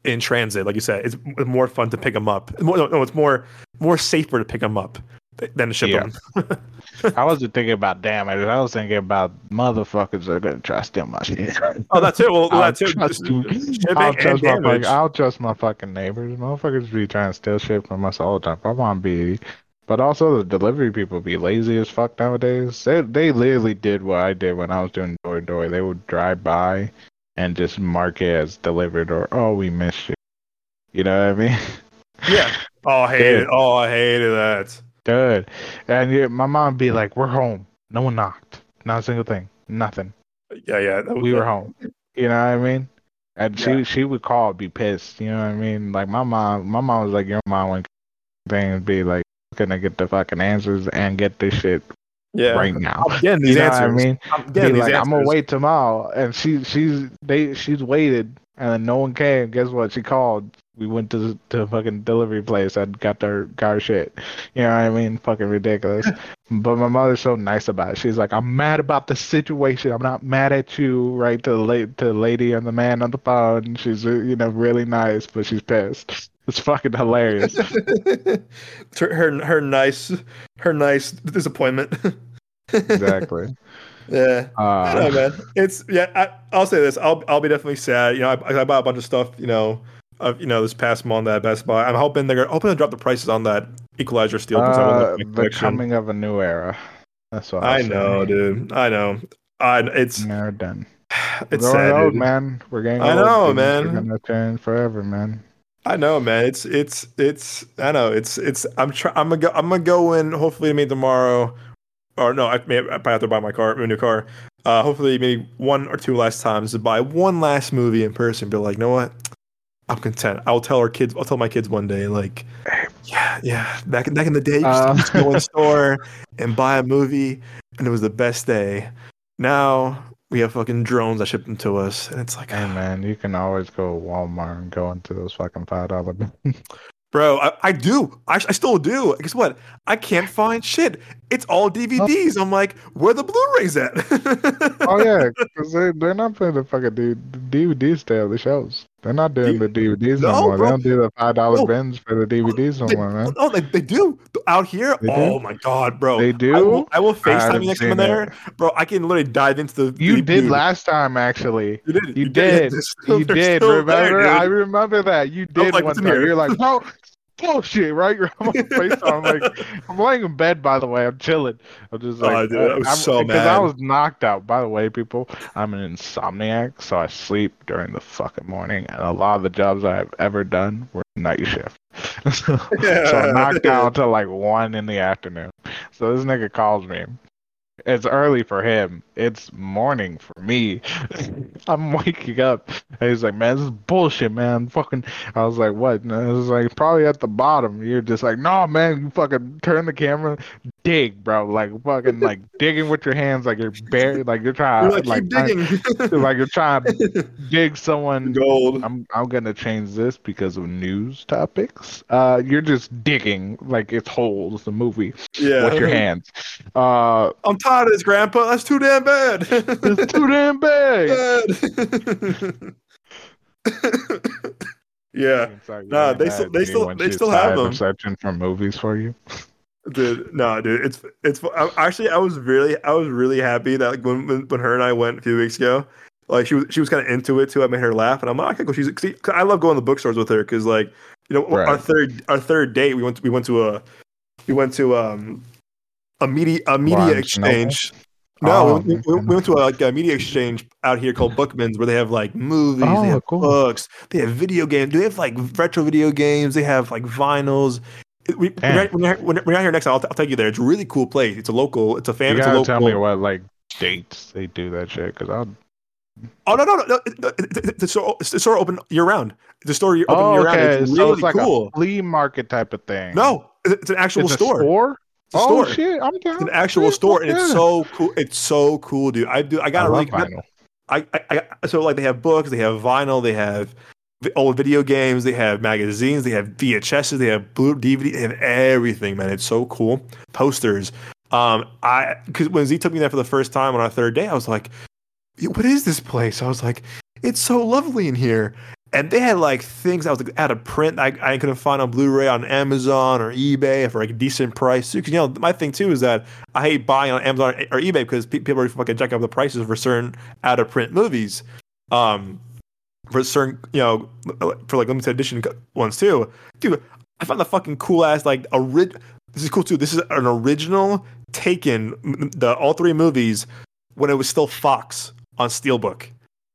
in transit. Like you said, it's more fun to pick them up. It's more, no, it's more more safer to pick them up than to ship yeah. them. I wasn't thinking about damage. I was thinking about motherfuckers that are going to try to steal my shit. Oh, that's it. Well, that's it. I'll trust, my, I'll trust my fucking neighbors. Motherfuckers be trying to steal shit from us all the time. I want to be... But also, the delivery people be lazy as fuck nowadays. They they literally did what I did when I was doing door-to-door. They would drive by and just mark it as delivered, or, oh, we missed you. You know what I mean? Yeah. Oh, I hated it. Oh, I hated that. Dude. And yeah, my mom would be like, we're home. No one knocked. Not a single thing. Nothing. Yeah, yeah. That was we that. were home. You know what I mean? And yeah. she she would call, be pissed. You know what I mean? Like, my mom, my mom was like, your mom went thing and be like, gonna get the fucking answers and get this shit yeah. right now. I'm getting these you know answers. What I mean, I'm getting these like, answers. I'm gonna wait tomorrow, and she she's they she's waited, and then no one came. Guess what? She called. We went to to a fucking delivery place and got their got her shit. You know what I mean? Fucking ridiculous. But my mother's so nice about it. She's like, I'm mad about the situation. I'm not mad at you, right? To the late to the lady and the man on the phone. She's you know really nice, but she's pissed. It's fucking hilarious. her, her her nice her nice disappointment. Exactly. Yeah. Uh, I know, man. It's yeah. I, I'll say this. I'll I'll be definitely sad. You know, I, I bought a bunch of stuff. You know, of you know this past month at Best Buy. I'm hoping they're hoping to drop the prices on that Equalizer Steel. Uh, the coming of a new era. That's what I, I know, dude. I know. I it's never done. It's We're sad, old, man. We're getting. I old, know, dude. Man. We're gonna turn forever, man. I know, man. It's it's it's. I know. It's it's. I'm try. I'm gonna go. I'm gonna go in. Hopefully, maybe tomorrow, or no, I may. I probably have to buy my car, my new car. Uh, hopefully, maybe one or two last times to buy one last movie in person. Be like, you know what? I'm content. I'll tell our kids. I'll tell my kids one day. Like, yeah, yeah. Back in back in the day, you used um, to go in the store and buy a movie, and it was the best day. Now. We have fucking drones that ship them to us, and it's like, hey man, you can always go to Walmart and go into those fucking five dollar. Bro, I, I do, I, I still do. Guess what? I can't find shit. It's all D V Ds. Oh. I'm like, where are the Blu-rays at? Oh yeah, because they they're not putting the fucking D V D stay on the shelves. They're not doing the D V Ds no, no more. Bro. They don't do the five dollar no. bins for the D V Ds no more, man. No, they, they do out here. They oh do? My god, bro. They do. I will, I will FaceTime you next time there, bro. I can literally dive into the. You the did dude. Last time, actually. You did. You, you did. did. Still, you did. Remember? There, I remember that you did like, one time. You're like, no, bullshit, right? You're on FaceTime. Like, I'm laying in bed. By the way, I'm chilling. I'm just like, oh, dude, I was I'm, so mad because I was knocked out. By the way, people, I'm an insomniac, so I sleep during the fucking morning. And a lot of the jobs I've ever done were night shift. so, yeah. so I knocked out till like one in the afternoon. So this nigga calls me. It's early for him. It's morning for me. I'm waking up. And he's like, man, this is bullshit, man. Fucking. I was like, what? And I was like, probably at the bottom. You're just like, no, man, you fucking turn the camera, dig, bro. Like fucking like digging with your hands, like you're bare, like you're trying, like, like, digging. Trying, like you're trying to dig someone. Gold. I'm I'm gonna change this because of news topics. Uh, you're just digging like it's holes. The movie. Yeah. With your hands. Uh, I'm. T- Of this, Grandpa. That's too damn bad. It's too damn bad. Yeah. Sorry, nah, they still, they still, they still have them. Perception from movies for you, dude. No, nah, dude. It's, it's. I, actually, I was really, I was really happy that like when, when, when her and I went a few weeks ago, like she was, she was kind of into it too. I made her laugh, and I'm like, I could go. She's, cause I love going to bookstores with her because, like, you know, right. our third, our third date, we went, to, we went to a, we went to um. A media a media Lunch, exchange. No, no oh, we, we, we went to a, like, a media exchange out here called Bookman's, where they have like movies, oh, they have cool. books, they have video games. Do they have like retro video games? They have like vinyls. We, when, you're, when you're out here next time, I'll, t- I'll take you there. It's a really cool place. It's a local. It's a fan. You it's gotta a local. Tell me what like dates they do that shit because I'll Oh no no no! no. The store, the store open year round. The store open oh, year round. Okay. It's really so it's like cool. A flea market type of thing. No, it's an actual it's store. A store? It's a oh store. Shit! I'm down. It's an actual shit, store, and it's so cool. It's so cool, dude. I do. I gotta I love like. Vinyl. I, I I so like they have books, they have vinyl, they have old video games, they have magazines, they have V H Ses, they have blue D V D, they have everything, man. It's so cool. Posters. Um, I because when Z took me there for the first time on our third day, I was like, what is this place? I was like, it's so lovely in here. And they had like things I was like out of print. I, I couldn't find on Blu-ray on Amazon or eBay for like a decent price. Because, you know, my thing too is that I hate buying on Amazon or eBay because people are fucking jacking up the prices for certain out of print movies. Um, for certain, you know, for like limited edition ones too. Dude, I found the fucking cool ass like a ri- This is cool too. This is an original Taken, the all three movies when it was still Fox on Steelbook.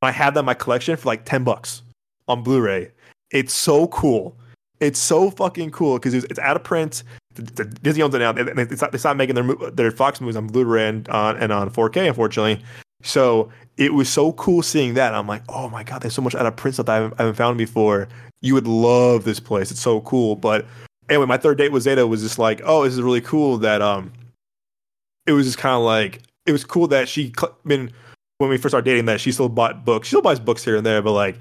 I had that in my collection for like ten bucks on Blu-ray. It's so cool. It's so fucking cool because it's, it's out of print. The, the Disney owns it now. It's not, it's not making their their Fox movies on Blu-ray and on and on four K, unfortunately. So it was so cool seeing that. I'm like, oh my god, there's so much out of print stuff that I haven't, I haven't found before. You would love this place. It's so cool. But anyway, my third date with Zayda was just like, oh, this is really cool. That um, it was just kind of like it was cool that she I mean. When we first started dating, that she still bought books. She still buys books here and there, but like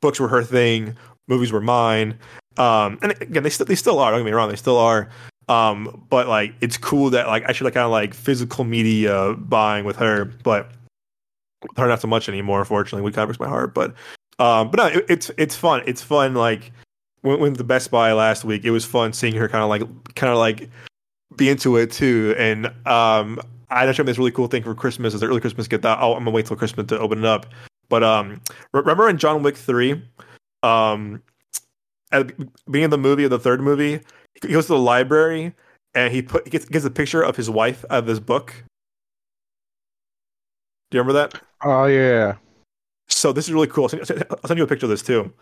books were her thing, movies were mine. Um, and again, they still they still are. Don't get me wrong, they still are. Um, but like it's cool that like I should like kind of like physical media buying with her, but with her not so much anymore. Unfortunately, we kind of breaks my heart. But um, but no, it, it's it's fun. It's fun. Like when when the Best Buy last week, it was fun seeing her kind of like kind of like be into it too, and um. I showed me this really cool thing for Christmas. It's an early Christmas gift. That, oh, I'm gonna wait till Christmas to open it up. But um, remember in John Wick three, um, at the beginning of the movie, of the third movie, he goes to the library and he put he gets gets a picture of his wife out of this book. Do you remember that? Oh yeah. So this is really cool. I'll send you, I'll send you a picture of this too.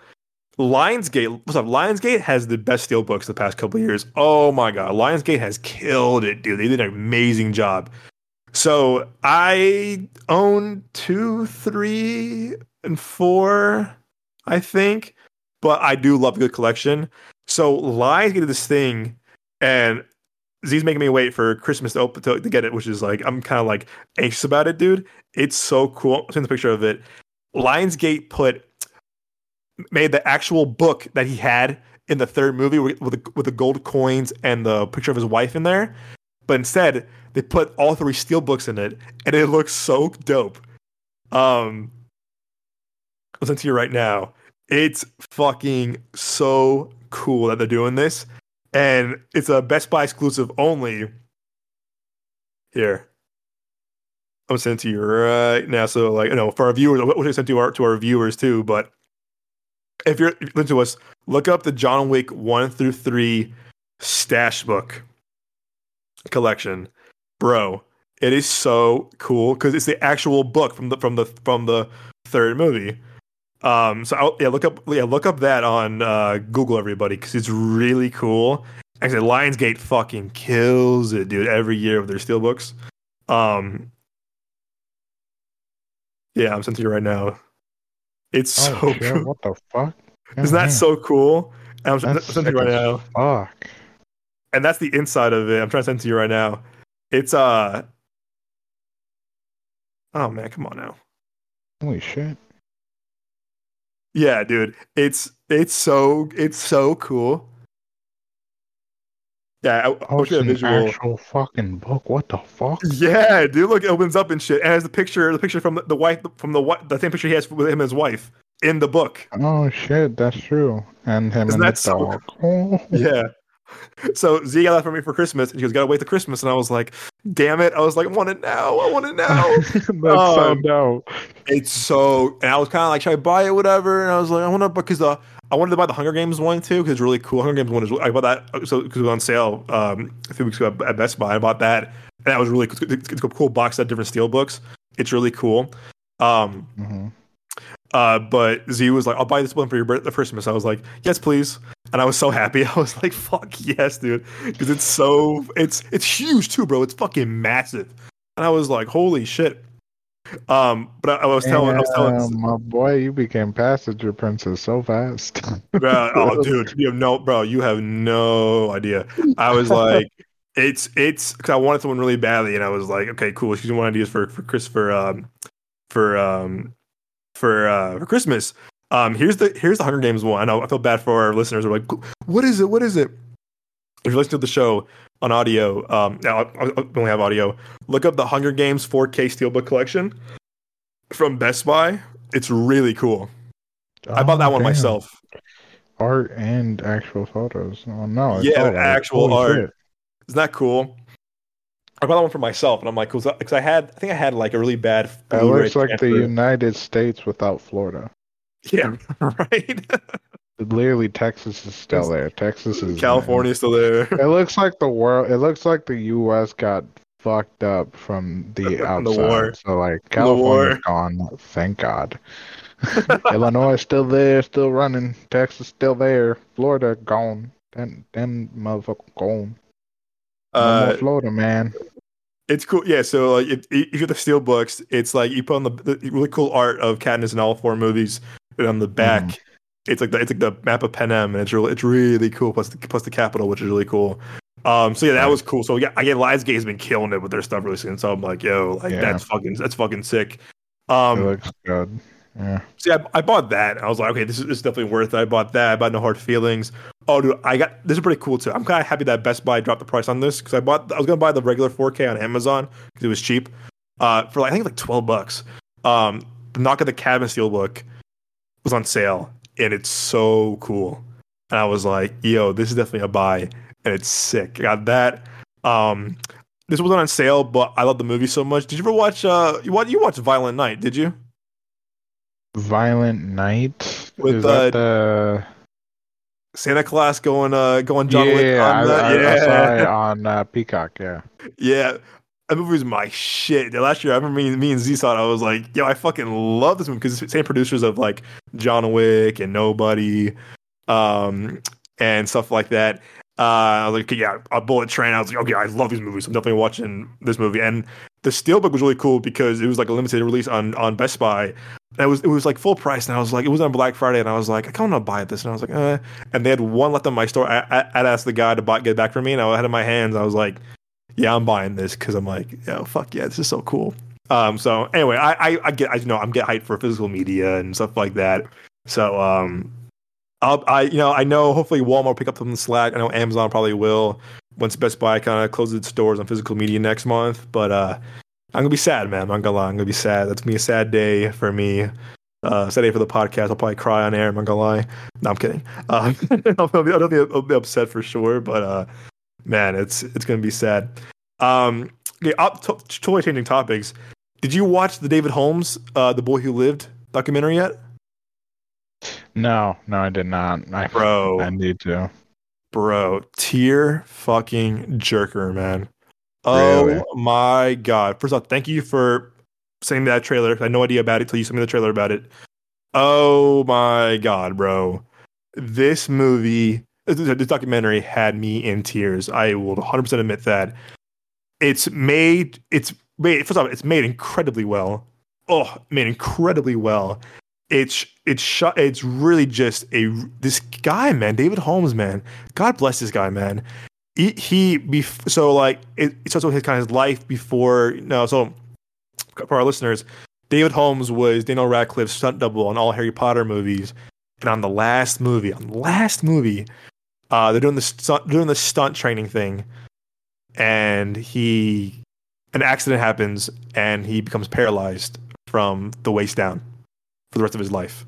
Lionsgate, what's up? Lionsgate has the best steelbooks the past couple of years. Oh my god, Lionsgate has killed it, dude. They did an amazing job. So I own two, three, and four, I think. But I do love a good collection. So Lionsgate did this thing, and Z's making me wait for Christmas to open to, to get it, which is like I'm kind of like anxious about it, dude. It's so cool. I'll send the picture of it. Lionsgate put made the actual book that he had in the third movie with the, with the gold coins and the picture of his wife in there. But instead, they put all three steelbooks in it, and it looks so dope. Um, I'll send it to you right now. It's fucking so cool that they're doing this, and it's a Best Buy exclusive only. Here, I'm sending it to you right now. So, like, you know, for our viewers, which I sent to our to our viewers too. But if you're listening to us, look up the John Wick one through three stash book collection. Bro, it is so cool because it's the actual book from the from the from the third movie. Um, so I'll, yeah, look up yeah, look up that on uh, Google, everybody, because it's really cool. Like I said, Lionsgate fucking kills it, dude. Every year with their steelbooks. Um, yeah, I'm sending you right now. It's oh, so shit, cool. What the fuck? Isn't that so cool? I'm sending you right now. Fuck. And that's the inside of it. I'm trying to send it to you right now. It's, uh... Oh, man, come on now. Holy shit. Yeah, dude. It's it's so it's so cool. Yeah, I, I wish we had a visual. An actual fucking book. What the fuck? Yeah, dude, look, it opens up and shit. And it has the picture, the picture from the, the wife, from the the same picture he has with him and his wife in the book. Oh, shit, that's true. And him Isn't and that the so dog. Cool? Yeah. So Z got that for me for Christmas, and she goes, "Gotta wait till Christmas." And I was like, "Damn it!" I was like, "I want it now! I want it now!" That's um, so dope. It's so, and I was kind of like, "Should I buy it?" Whatever. And I was like, "I want to," because the I wanted to buy the Hunger Games one too because it's really cool. Hunger Games one is I bought that so because it was on sale um, a few weeks ago at Best Buy. I bought that, and that was really cool. It's a cool box of different steelbooks. It's really cool. Um, mm-hmm. Uh, but Z was like, "I'll buy this one for your birthday Christmas." I was like, "Yes, please." And I was so happy. I was like, "Fuck yes, dude!" Because it's so it's it's huge too, bro. It's fucking massive. And I was like, "Holy shit!" Um, but I, I was telling, yeah, I was telling, my boy, you became passenger princess so fast. Bro, oh, dude, you have no, bro, you have no idea. I was like, it's, it's, because I wanted someone really badly, and I was like, okay, cool. She's one ideas for for Christopher, um, for um, for uh, for Christmas. Um, here's the here's the Hunger Games one. I know I feel bad for our listeners. Are like, what is it? What is it? If you're listening to the show on audio, um, now I only have audio, look up the Hunger Games four K Steelbook Collection from Best Buy. It's really cool. Oh, I bought that one damn. myself. Art and actual photos. Oh, no. It's yeah, actual Holy art. Shit. Isn't that cool? I bought that one for myself, and I'm like, because I had, I think I had like a really bad. It looks like transfer. The United States without Florida. Yeah, right? Literally, Texas is still there. Texas is California is still there. It looks like the world. It looks like the U S got fucked up from the outside. The war. So like California's gone. Thank God. Illinois is still there, still running. Texas still there. Florida gone. Them, them motherfucker gone. No uh, more Florida, man. It's cool. Yeah. So like, if you get the steel books, it's like you put on the, the really cool art of Katniss in all four movies, and on the back. Mm. It's like the it's like the map of Pan Am, and it's really it's really cool. Plus the plus the Capitol, which is really cool. Um, so yeah, that was cool. So yeah, I get Lionsgate has been killing it with their stuff really soon. So I'm like, yo, like yeah. that's fucking that's fucking sick. Um, it looks good. Yeah. See, so yeah, I, I bought that. I was like, okay, this is, this is definitely worth it. I bought that. I bought No Hard Feelings. Oh, dude, I got this is pretty cool too. I'm kind of happy that Best Buy dropped the price on this because I bought I was gonna buy the regular four K on Amazon because it was cheap uh, for like I think like twelve bucks. Um, the Knock at the Cabin Steelbook was on sale. And it's so cool. And I was like, yo, this is definitely a buy. And it's sick. I got that. Um, this wasn't on sale, but I love the movie so much. Did you ever watch uh you watch you watched Violent Night, did you? Violent Night? With is uh, that the... Santa Claus going uh going John yeah, Wick on I, I, yeah. I saw it on uh, Peacock, yeah. Yeah. That movie was my shit. Last year, I remember me, me and Z saw it. I was like, yo, I fucking love this movie because it's the same producers of like John Wick and Nobody um, and stuff like that. Uh, I was like, okay, yeah, a Bullet Train. I was like, okay, I love these movies. I'm definitely watching this movie. And the Steelbook was really cool because it was like a limited release on, on Best Buy. And it was it was like full price. And I was like, it was on Black Friday. And I was like, I kind of want to buy this. And I was like, eh. And they had one left on my store. I, I, I'd asked the guy to buy, get it back for me. And I had it in my hands. I was like, yeah, I'm buying this because I'm like, yo, fuck yeah, this is so cool. Um, so anyway, I, I, I get, I you know, I'm get hyped for physical media and stuff like that. So um, I'll, I, you know, I know hopefully Walmart will pick up some slack. I know Amazon probably will once Best Buy kind of closes its doors on physical media next month. But uh, I'm gonna be sad, man. I'm not gonna lie, I'm gonna be sad. That's gonna be a sad day for me. Uh, sad day for the podcast. I'll probably cry on air. I'm not gonna lie. No, I'm kidding. Uh, I'll, be, I'll, be, I'll be upset for sure, but. Uh, Man, it's it's gonna be sad. Um, yeah, up, t- totally changing topics. Did you watch the David Holmes, uh, The Boy Who Lived documentary yet? No, no, I did not. I, bro, I need to. Bro, tear fucking jerker, man. Oh really? My god! First off, thank you for sending me that trailer. I had no idea about it till you sent me the trailer about it. Oh my god, bro! This movie. This documentary had me in tears. I will one hundred percent admit that. It's made, it's made, first off, it's made incredibly well. Oh, made incredibly well. It's, it's shot, it's really just a, this guy, man, David Holmes, man. God bless this guy, man. He, he bef- so like, it, it starts with his kind of his life before, you know, so for our listeners, David Holmes was Daniel Radcliffe's stunt double on all Harry Potter movies. And on the last movie, on the last movie, Uh, they're doing the stunt, doing the stunt training thing, and he, an accident happens, and he becomes paralyzed from the waist down for the rest of his life.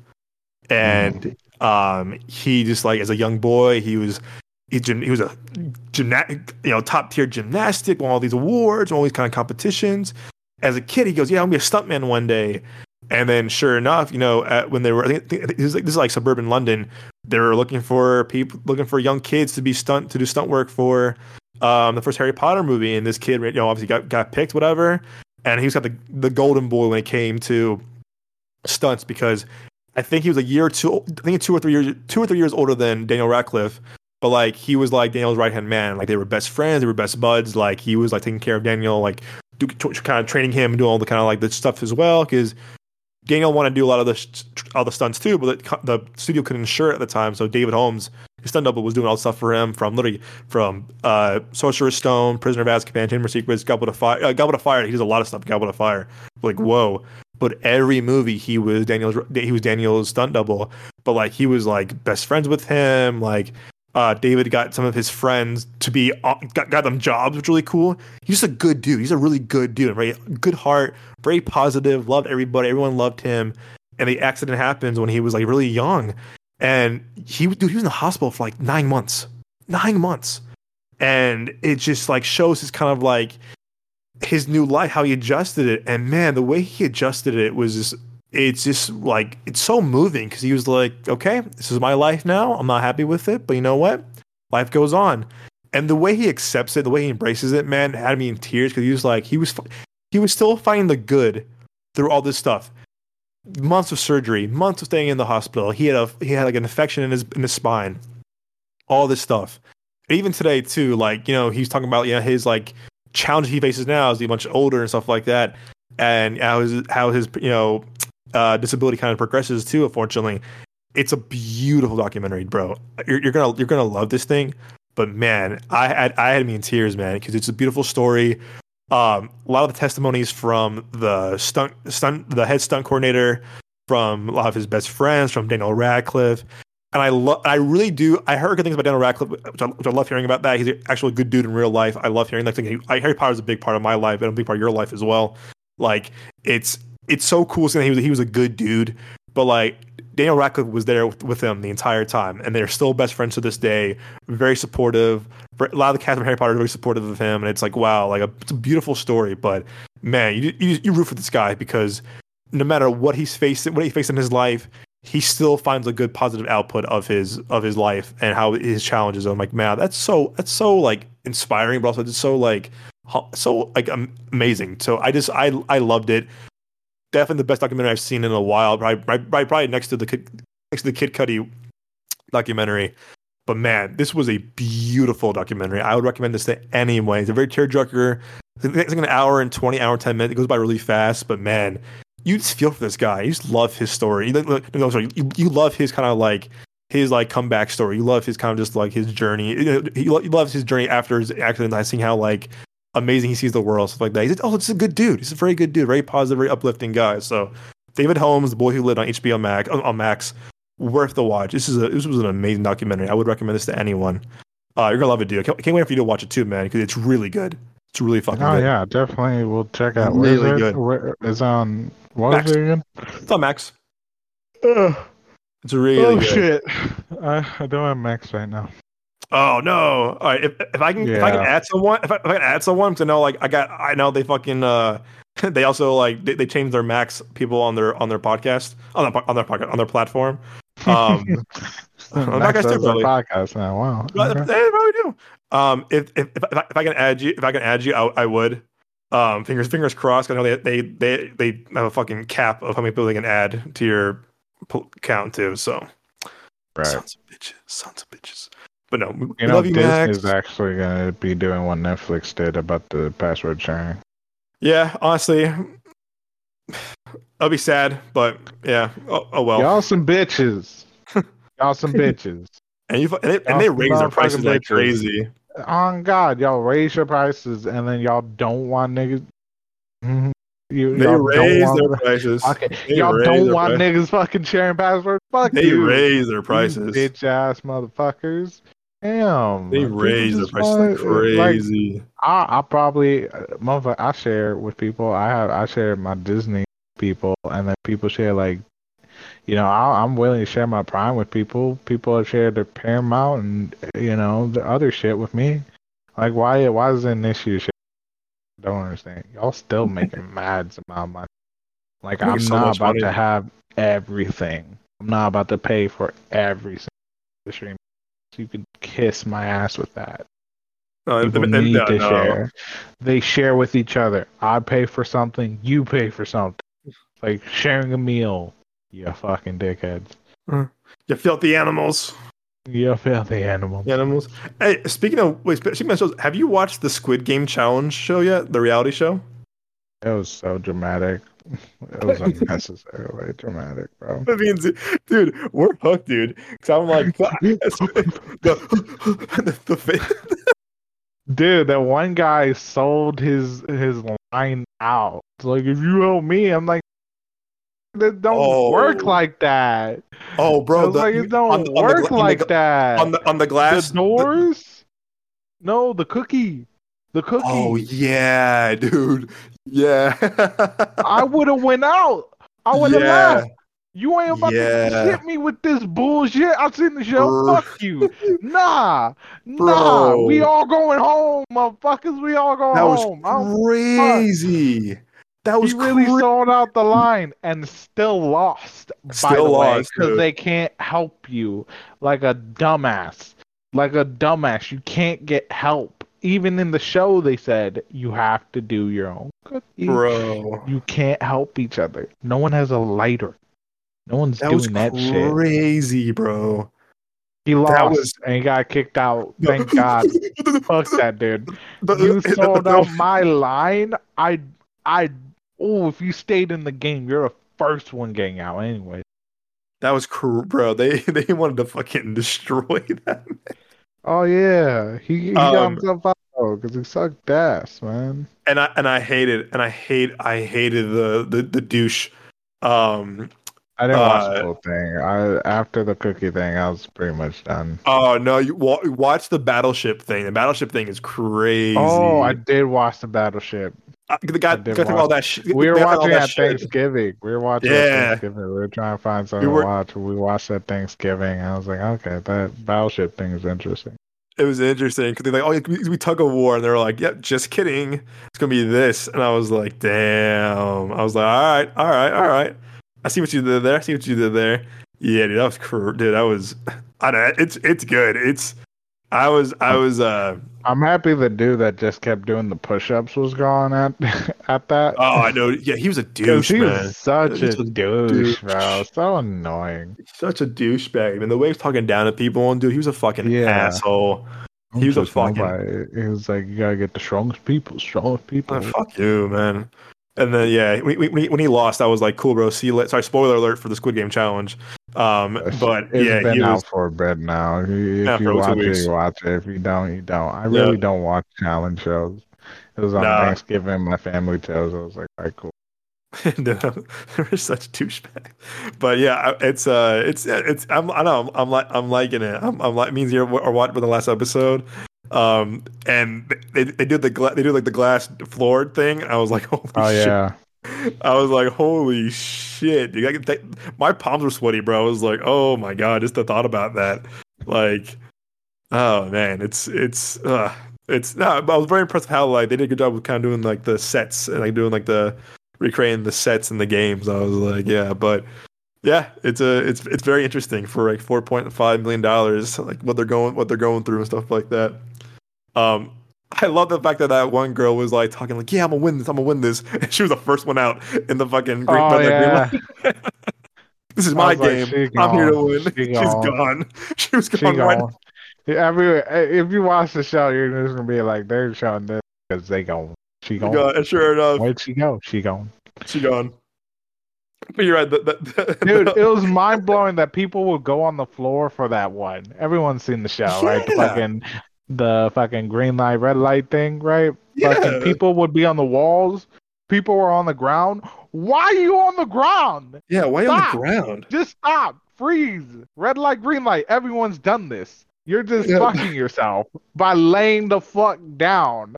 And mm. um, he just like as a young boy, he was he, he was a gymnast, you know, top tier gymnastic, won all these awards, all these kind of competitions. As a kid, he goes, "Yeah, I'm gonna be a stuntman one day." And then, sure enough, you know, at, when they were, I think this is, like, this is like suburban London. They were looking for people, looking for young kids to be stunt to do stunt work for um, the first Harry Potter movie. And this kid, you know, obviously got, got picked, whatever. And he was got the the golden boy when it came to stunts because I think he was a year or two, I think two or three years, two or three years older than Daniel Radcliffe. But like he was like Daniel's right hand man. Like they were best friends, they were best buds. Like he was like taking care of Daniel, like do kind of training him and do all the kind of like the stuff as well, because Daniel wanted to do a lot of the all the stunts too, but the, the studio couldn't insure it at the time. So David Holmes, his stunt double, was doing all the stuff for him, from literally from uh, Sorcerer's Stone, Prisoner of Azkaban, Chamber of Secrets, Goblet of Fire. Uh, Goblet of Fire. He does a lot of stuff. Goblet of Fire. Like whoa. But every movie he was Daniel's he was Daniel's stunt double. But like he was like best friends with him. Like uh, David got some of his friends to be got, got them jobs, which is really cool. He's just a good dude. He's a really good dude. Very good heart. Very positive. Loved everybody. Everyone loved him. And the accident happens when he was like really young, and he dude he was in the hospital for like nine months. Nine months, and it just like shows his kind of like. His new life, how he adjusted it, and man, the way he adjusted it was just—it's just like it's so moving, because he was like, "Okay, this is my life now. I'm not happy with it, but you know what? Life goes on." And the way he accepts it, the way he embraces it, man, had me in tears, because he was like, he was he was still finding the good through all this stuff. Months of surgery, months of staying in the hospital. He had a he had like an infection in his in his spine, all this stuff. And even today too, like you know, he's talking about you know his like. Challenge he faces now as he's much older and stuff like that, and how his how his you know uh, disability kind of progresses too. Unfortunately, it's a beautiful documentary, bro. You're, you're gonna you're gonna love this thing. But man, I had I had me in tears, man, because it's a beautiful story. Um, a lot of the testimonies from the stunt stunt the head stunt coordinator, from a lot of his best friends, from Daniel Radcliffe. And I love, I really do. I heard good things about Daniel Radcliffe, which I, which I love hearing about that. He's actually a good dude in real life. I love hearing that. Thing. I, Harry Potter's a big part of my life and a big part of your life as well. Like it's it's so cool seeing that he was he was a good dude, but like Daniel Radcliffe was there with, with him the entire time, and they're still best friends to this day. Very supportive. A lot of the cast of Harry Potter are really supportive of him, and it's like wow, like a, it's a beautiful story. But man, you, you you root for this guy, because no matter what he's faced, what he faced in his life. He still finds a good positive output of his of his life and how his challenges. I'm like, man, that's so that's so like inspiring, but also just so like so like amazing. So I just I I loved it. Definitely the best documentary I've seen in a while. Probably probably, probably next to the next to the Kid Cudi documentary. But man, this was a beautiful documentary. I would recommend this to anyone. It's a very tearjerker. It's like an hour and twenty, hour and ten minutes. It goes by really fast. But man. You just feel for this guy. You just love his story. You, no, sorry, you, you love his kind of like his like comeback story. You love his kind of just like his journey. You, you lo- he loves his journey after his accident. I see how like amazing he sees the world, stuff like that. He's oh, it's a good dude. He's a very good dude, very positive, very uplifting guy. So David Holmes, The Boy Who Lived on H B O Max, on Max, worth the watch. This is a this was an amazing documentary. I would recommend this to anyone. Uh, you're gonna love it, dude. I can't, can't wait for you to watch it too, man, because it's really good. It's really fucking. Oh good. Yeah, definitely. We'll check out. Really it? Good. Where, it's on. What Max. Is it again? It's on Max. Ugh. It's really oh, good. Oh shit! I, I don't have Max right now. Oh no! All right, if if I can yeah. if I can add someone if I, if I can add someone to know like I got I know they fucking uh they also like they, they changed their Max people on their on their podcast on their on their podcast on their platform. Um, on Max podcast, too, probably. Podcast now. Wow, but, okay. They probably do. Um, if if if I, if I can add you if I can add you I, I would. Um, fingers fingers crossed. I know they, they they they have a fucking cap of how many people they can add to your count too. So, right, sons of bitches, sons of bitches. But no, we, you know, Disney is actually gonna be doing what Netflix did about the password sharing. Yeah, honestly, I'll be sad, but yeah. Oh, oh well. Y'all some bitches. Y'all some bitches. And you and they, and they raise their prices like crazy. On God, y'all raise your prices, and then y'all don't want niggas. Mm-hmm. You, they y'all raise want... their prices. Okay, they y'all don't want price. Niggas fucking sharing passwords. Fuck they you. They raise their prices, bitch ass motherfuckers. Damn, they raise their prices like crazy. Like, I, I probably, motherfucker, I share with people. I have, I share my Disney people, and then people share like. You know, I, I'm willing to share my Prime with people. People have shared their Paramount and, you know, the other shit with me. Like, why Why is it an issue? I don't understand. Y'all still making mad amount of money. Like, I'm so not about money. To have everything. I'm not about to pay for every single stream. You can kiss my ass with that. No, people they, they, need no, to no. share. They share with each other. I pay for something. You pay for something. It's like sharing a meal. You fucking dickheads. You filthy animals. You filthy animals. Animals. Hey, speaking of, wait, speaking of shows, have you watched the Squid Game Challenge show yet? The reality show? It was so dramatic. It was unnecessarily dramatic, bro. I mean, dude, we're hooked, dude. Because I'm like, the, the, the fit. Dude, that one guy sold his his line out. It's like, if you owe me, I'm like, it don't oh. work like that. Oh, bro, the, like it don't on the, on work the, gla- like on the, that on the on the glass the doors. The... No, the cookie. The cookie. Oh yeah, dude. Yeah. I would have went out. I would have yeah. left. You ain't about yeah. to hit me with this bullshit. I seen the show. Bro. Fuck you. Nah. Bro. Nah. We all going home, motherfuckers. We all going that was home. Crazy. Was that was he really cra- sold out the line and still lost, still by the lost, way, because they can't help you like a dumbass. Like a dumbass. You can't get help. Even in the show, they said you have to do your own cookie. Bro. You can't help each other. No one has a lighter. No one's that doing that crazy, shit. Crazy, bro. He lost that was... and he got kicked out. Thank God. Fuck that, dude. You sold out my line. I, I, oh, if you stayed in the game, you're a first one getting out anyway. That was cruel, bro. They they wanted to fucking destroy that. Oh yeah, he, he um, got himself out because he sucked ass, man. And I and I hated and I hate I hated the the, the douche. Um, I didn't watch uh, the whole thing. I after the cookie thing, I was pretty much done. Oh no, you wa- watch the battleship thing. The battleship thing is crazy. Oh, I did watch the battleship. I, the guy got through all that shit. We were watching at Thanksgiving. We were watching yeah. at Thanksgiving. We were trying to find something we were, to watch. We watched at Thanksgiving. And I was like, okay, that battleship thing is interesting. It was interesting because they're like, oh, we tug of war. And they were like, yep, yeah, just kidding. It's going to be this. And I was like, damn. I was like, all right, all right, all right. I see what you did there. I see what you did there. Yeah, dude, that was cool. Dude, that was, I know, it's, it's good. It's, I was, I was, uh, I'm happy the dude that just kept doing the push-ups was gone at at that. Oh, I know. Yeah, he was a douche, he man. Was such he was a douche, douche, bro. So annoying. Such a douchebag. I mean, the way he was talking down to people, and dude, he was a fucking yeah. asshole. He I'm was a fucking. He was like, you gotta get the strongest people, strongest people. Oh, fuck you, man. And then yeah, we, we, when he lost, I was like, cool, bro. See you later. Sorry, spoiler alert for the Squid Game challenge. Um, but it's yeah, been he out was, for a bit now. If you, if you watch it, you watch it. If you don't, you don't. I really yeah. don't watch challenge shows. It was on nah. Thanksgiving. My family tells. I was like, all right, cool. No, they're such douchebags. But yeah, it's uh, it's it's. I'm I know. I'm, I'm like I'm liking it. I'm I'm like means you are watching the last episode. Um and they they did the gla- they do like the glass floor thing. I was like, holy oh, shit! Yeah. I was like, holy shit! Dude, I can take- my palms were sweaty, bro. I was like, oh my god, just the thought about that. Like, oh man, it's it's uh, it's no. But I was very impressed with how like they did a good job with kind of doing like the sets and like doing like the recreating the sets and the games. I was like, yeah, but yeah, it's a it's it's very interesting for like four point five million dollars. Like what they're going what they're going through and stuff like that. Um, I love the fact that that one girl was like talking like, yeah, I'm gonna win this, I'm gonna win this. And she was the first one out in the fucking green. Oh, yeah. green this is my game. Like, I'm here to win. She She's gone. gone. She was gone she right gone. Yeah, everywhere. If you watch the show, you're just gonna be like, they're showing this because they gone. She gone. gone. Sure enough. Where'd she go? She gone. She gone. But you're right. The, the, the, Dude, the... it was mind blowing that people would go on the floor for that one. Everyone's seen the show, yeah. right? The fucking. The fucking green light, red light thing, right? Yeah. Fucking people would be on the walls. People were on the ground. Why are you on the ground? Yeah, why stop. on the ground? Just stop. Freeze. Red light, green light. Everyone's done this. You're just yeah. fucking yourself by laying the fuck down.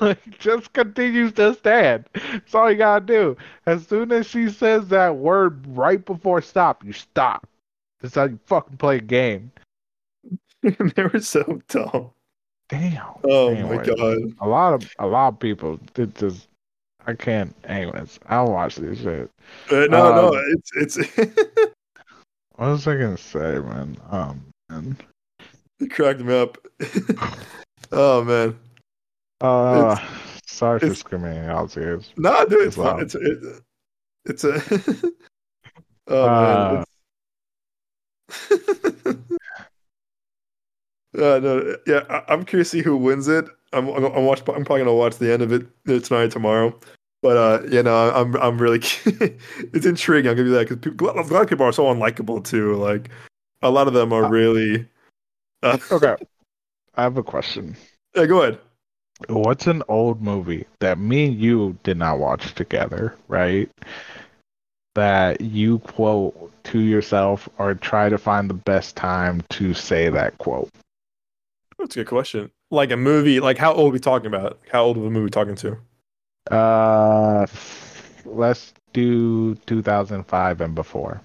Like, just continues to stand. That's all you gotta do. As soon as she says that word right before stop, you stop. That's how you fucking play a game. They were so dumb. Damn. Oh anyways, my god. A lot of a lot of people did just. I can't. Anyways, I'll watch this shit. Uh, no, um, no, it's it's. What was I gonna say, man? Oh man, you cracked me up. Oh man. Uh, it's, sorry it's, for screaming out here. No, nah, dude, it's fine. It's it's, it's a. Oh uh, man. It's... Uh, no, yeah, I, I'm curious to see who wins it. I'm, I'm, I'm, watch, I'm probably gonna watch the end of it tonight, tomorrow. But uh, you know, I'm I'm really it's intriguing. I'm gonna be like, cause people, a lot of people are so unlikable too. Like a lot of them are really. Uh, okay, I have a question. Yeah, go ahead. What's an old movie that me and you did not watch together, right? That you quote to yourself or try to find the best time to say that quote? That's a good question. Like a movie, like how old are we talking about? How old of a movie are we talking to? Uh, let's do two thousand five and before.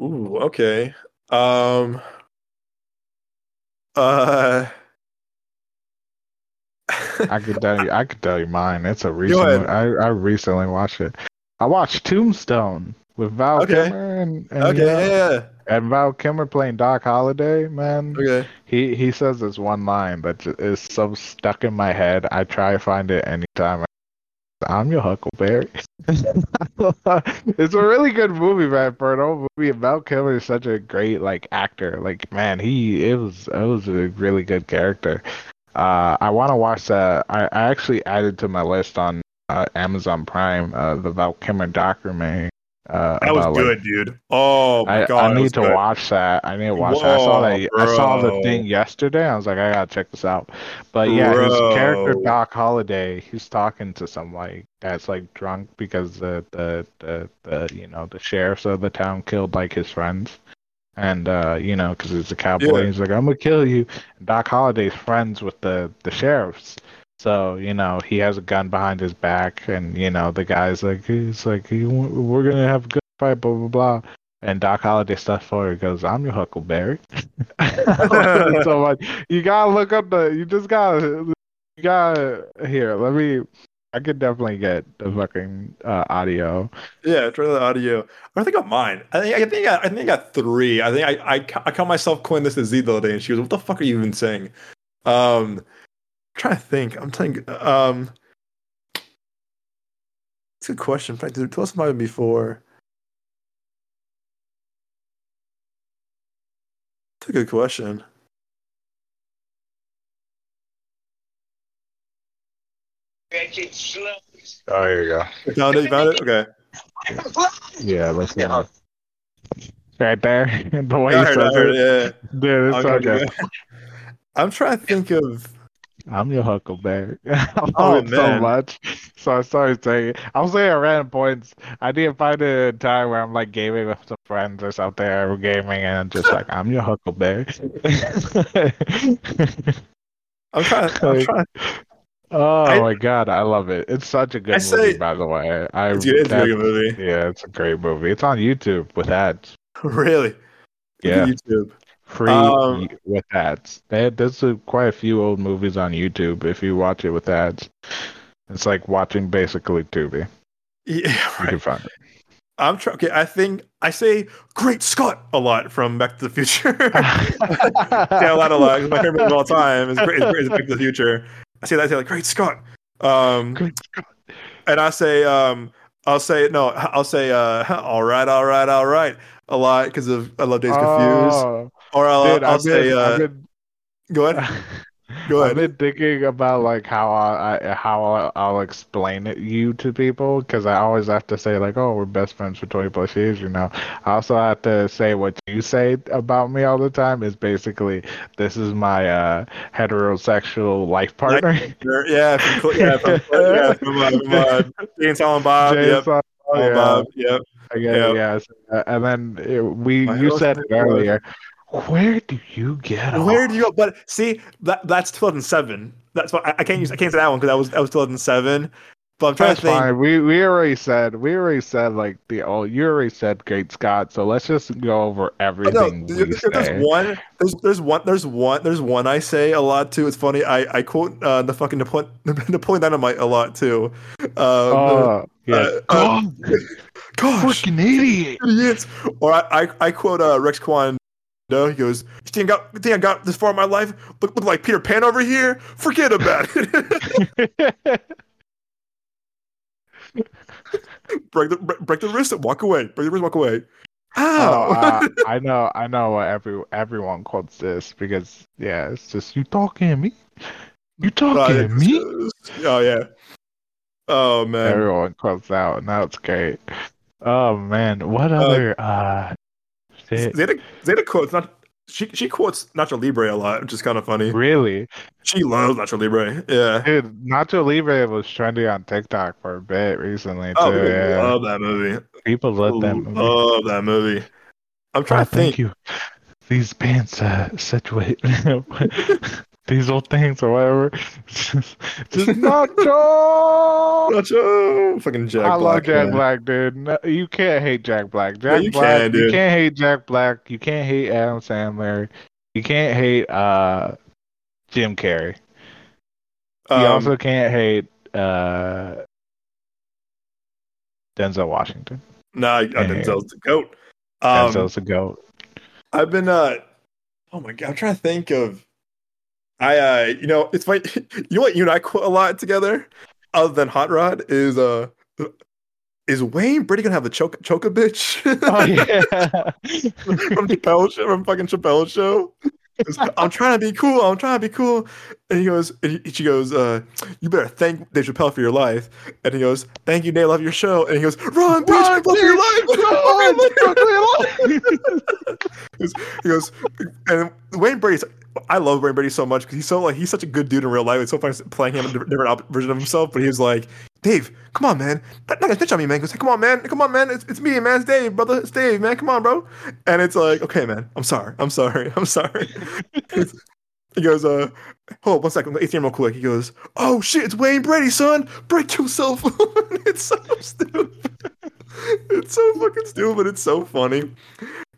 Ooh, okay. Um, uh, I could tell you. I could tell you mine. It's a recent. I I recently watched it. I watched Tombstone with Val okay. Kilmer and, and okay, you know, yeah. and Val Kilmer playing Doc Holliday. Man, okay. He he says this one line that is so stuck in my head. I try to find it anytime. I'm your Huckleberry. It's a really good movie, man. For an old movie, Val Kilmer is such a great like actor. Like man, he it was it was a really good character. Uh, I want to watch that. I, I actually added to my list on uh, Amazon Prime uh, the Val Kilmer documentary. Uh, that was about, good, like, dude. Oh my I, god, I need to good. watch that. I need to watch Whoa, that. I saw that. Bro. I saw the thing yesterday. I was like, I gotta check this out. But yeah, bro. His character Doc Holliday, he's talking to some like that's like drunk because the, the the the you know the sheriffs of the town killed like his friends. And, uh, you know, because he's a cowboy, yeah. He's like, I'm going to kill you. And Doc Holliday's friends with the, the sheriffs. So, you know, he has a gun behind his back. And, you know, the guy's like, he's like, we're going to have a good fight, blah, blah, blah. And Doc Holliday steps forward and goes, I'm your Huckleberry. So much. You got to look up the, you just got to, you got to, here, let me, I could definitely get the fucking uh, audio. Yeah, try the audio. I think I got mine. I think I think I, I think I got three. I think I I, I caught myself coined this to Z the other day, and she was, "What the fuck are you even saying?" Um, I'm trying to think. I'm telling. Um, it's a good question. In fact, did it tell us about it before? It's a good question. Oh, here you go. You found it? You found it? Okay. Yeah, let's get yeah. Right there. The way you said it. it. Yeah. Dude, it's okay. okay. I'm trying to think of... I'm your Huckleberry. I oh, it so much. So I started saying... I was saying at random points. I didn't find a time where I'm like gaming with some friends or something. Or gaming and I'm just like, I'm your Huckleberry. I'm trying to... I'm trying to... Oh I, my god, I love it. It's such a good I movie, say, by the way. I, it's, it's a good movie. Yeah, it's a great movie. It's on YouTube with ads. Really? Yeah. YouTube. Free um, with ads. They, there's a, quite a few old movies on YouTube if you watch it with ads. It's like watching basically Tubi. Yeah, right. You can find it. I'm trying. Okay, I think I say "Great Scott" a lot from Back to the Future. Yeah, a lot, a lot. My favorite movie of all time is great, is Back to the Future. I say that I say like Great Scott, um, Great Scott, and I say um, I'll say no, I'll say uh, all right, all right, all right, a lot because of I love Days Confused. Oh, or I'll, dude, I'll, I'll been, say uh, been, go ahead, go ahead. I've been thinking about like how I how I'll, I'll explain it you to people because I always have to say like oh we're best friends for twenty plus years you know. I also have to say what you say about me all the time is basically this is my uh, heterosexual life partner. Yeah, from, yeah, from, yeah, from, uh, from uh, Jane Silent Bob. Jane yep. Silent yeah. Bob. Yep. Again, yep. Yeah. So, and then it, we my you said it earlier. Where do you get? Where off? do you? Go? But see, that that's two thousand seven. That's why I, I can't use. I can't say that one because that was that was two thousand seven. But I'm trying that's to think. Fine. We we already said we already said like the oh you already said Great Scott. So let's just go over everything. No, there's, there's one. There's there's one. There's one. There's one I say a lot too. It's funny. I I quote uh, the fucking Napoleon, Napoleon Dynamite a lot too. Um, oh yeah. Uh, gosh, uh, gosh. Fucking idiot. Idiots. Or I I, I quote uh, Rex Quan. No, he goes, you think I got, you think I got this far in my life? Look, look like Peter Pan over here? Forget about it. break, the, break the wrist and walk away. Break the wrist and walk away. Ow. Oh, uh, I know, I know why every, everyone quotes this because, yeah, it's just, you talking at me? You talking uh, at me? Oh, yeah. Oh man! Everyone comes out, and that's great. Oh man! What other? Uh, uh shit. Zayda, Zayda quotes not. She she quotes Nacho Libre a lot, which is kind of funny. Really? She loves Nacho Libre. Yeah. Dude, Nacho Libre was trendy on TikTok for a bit recently. Oh, too. People yeah. love that movie. People love Ooh, that movie. Love that movie. I'm trying oh, to think. Thank you. These bands uh, situate these old things or whatever. just, just Nacho. Nacho. Fucking Jack I Black. I love Jack man. Black, dude. No, you can't hate Jack Black. Jack yeah, you Black. Can, dude. You can't hate Jack Black. You can't hate Adam Sandler. You can't hate uh, Jim Carrey. You um, also can't hate uh, Denzel Washington. Nah, Denzel's the goat. Um, Denzel's the goat. I've been, uh, oh my god, I'm trying to think of, I, uh, you know, it's funny, you know what you and I quote a lot together, other than Hot Rod, is, uh, is Wayne Brady gonna have the choke, choke a bitch? Oh yeah. From Chappelle Show, from fucking Chappelle Show. I'm trying to be cool, I'm trying to be cool. And he goes, and she goes, uh, you better thank Dave Chappelle for your life. And he goes, thank you, Dave, love your show. And he goes, run, bitch, love your life, run, he goes, and Wayne Brady's, I love Wayne Brady so much because he's so like, he's such a good dude in real life. It's so funny playing him a different version of himself, but he was like, Dave, come on, man. Not gonna snitch on me, man. He goes, hey, come on, man. Come on, man. It's, it's me, man. It's Dave, brother. It's Dave, man. Come on, bro. And it's like, okay, man. I'm sorry. I'm sorry. I'm sorry. He goes, uh, hold on one second. I'm eighteen real quick. He goes, oh shit, it's Wayne Brady, son. Break yourself. It's so stupid. It's so fucking stupid. It's so funny.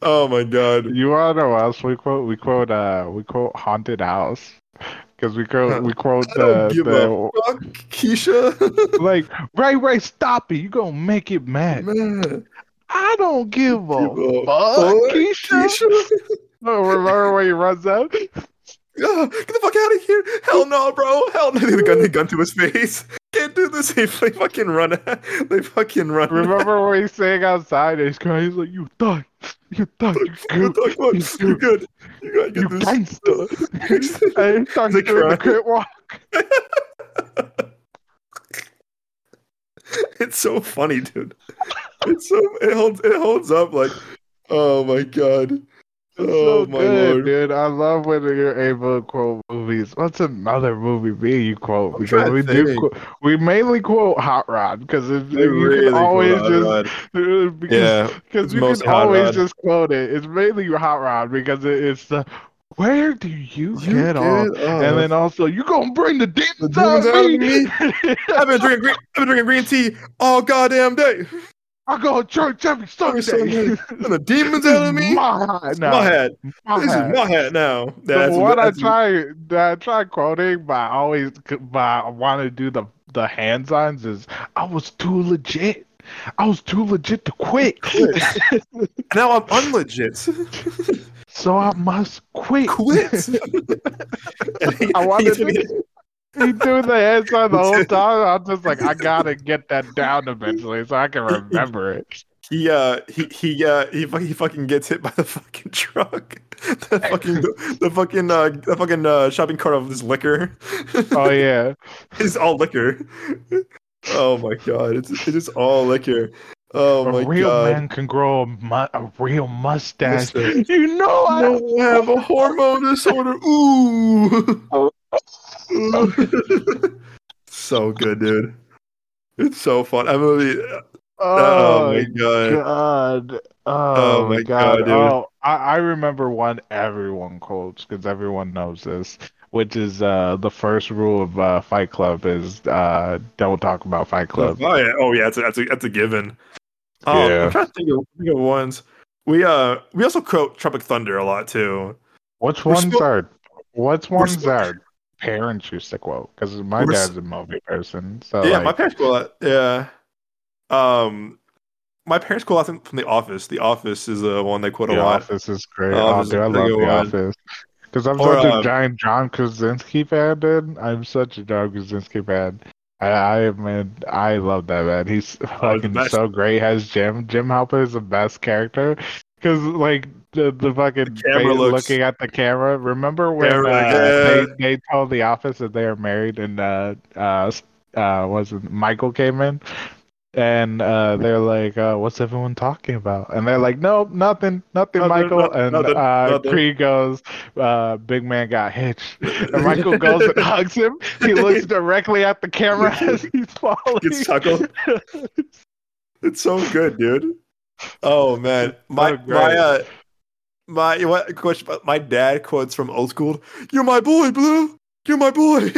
Oh my god! You wanna know what else we quote? We quote, uh, we quote haunted house because we quote, we quote I the, don't give the a fuck, Keisha. Like Ray Ray, stop it! You gonna make it mad? Man. I don't give a, give a fuck, fuck, Keisha. Keisha. Oh, remember where he runs out? Oh, get the fuck out of here! Hell no, bro! Hell no! They gun, they gun to his face. Can't do this. They fucking run. They fucking run. Remember what he's saying outside? He's crying. He's like, "You thought, you thought, you good, you good, you gotta get you this." Gangster. I'm talking like to the crit walk. It's so funny, dude. It's so it holds it holds up like, oh my god. It's oh so my good, lord, dude! I love when you're able to quote movies. What's another movie me you quote? Because we do, qu- we mainly quote Hot Rod because you really can always just, because, yeah, because you can always rod. just quote it. It's mainly Hot Rod because it, it's the where do you, you get off? And then also you gonna bring the demons out of me? I've been drinking, green, I've been drinking green tea all goddamn day. I go to church every Sunday. And the demons out of me? My head now. My head. My this head. is my head now. The so one I try, I try quoting, but I always, but I want to do the, the hand signs is, I was too legit. I was too legit to quit. quit. Now I'm unlegit. So I must quit. Quit. he, I want to do He do the hand sign the whole time. I'm just like, I gotta get that down eventually, so I can remember it. He uh, he he uh, he, he fucking gets hit by the fucking truck, the fucking the fucking uh, the fucking uh, shopping cart of this liquor. Oh yeah, it's all liquor. Oh my god, it's it is all liquor. Oh my god! A real man can grow a, mu- a real mustache. mustache. You know, I don't have a hormone disorder. Ooh. Oh. So good, dude. It's so fun. I'm gonna be. Oh, oh my god. god. Oh, oh my god. god dude. Oh, I, I remember one everyone quotes because everyone knows this, which is uh, the first rule of uh, Fight Club is uh, don't talk about Fight Club. Oh yeah, oh yeah, that's a, that's a, that's a given. Um, yeah. I'm trying to think of, think of ones. We uh we also quote Tropic Thunder a lot too. Which ones still... are? What's ones still... are? Parents used to quote because my We're, dad's a movie person, so yeah, like, my parents quote. Yeah, um, my parents quote from The Office. The Office is the one they quote the a lot. Office is great. The Office oh, dude, I love The one. Office because I'm or, such a um, giant John Krasinski fan. Dude, I'm such a John Krasinski fan. I, I man, I love that man. He's fucking so great. Has Jim Jim Halpert is the best character because like. The, the fucking the face looking at the camera. Remember when camera, uh, yeah. they, they told The Office that they were married and uh, uh, uh, was it Michael came in, and uh, they're like, uh, "What's everyone talking about?" And they're like, "No, nothing, nothing, nothing Michael." No, and nothing, uh, nothing. Kree goes, uh, "Big man got hitched." And Michael goes and hugs him. He looks directly at the camera as he's falling. Gets chuckled. It's so good, dude. Oh man, my oh, my. Uh, My what question? My dad quotes from Old School. "You're my boy, Blue. You're my boy."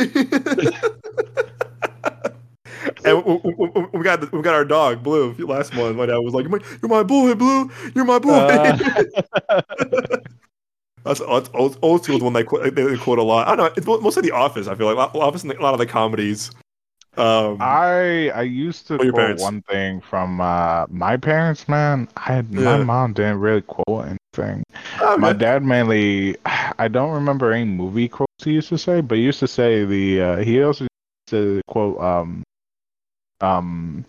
And we, we, we got we got our dog, Blue. Last month, my dad was like, "You're my boy, Blue. You're my boy." Uh... that's, that's old, old School is one they quote, they quote a lot. I don't know. It's mostly The Office. I feel like Office and a lot of the comedies. Um, I I used to quote parents. one thing from uh, my parents. Man, I yeah. my mom didn't really quote anything. Oh, my man. dad mainly. I don't remember any movie quotes he used to say, but he used to say the. Uh, he also used to quote um, um,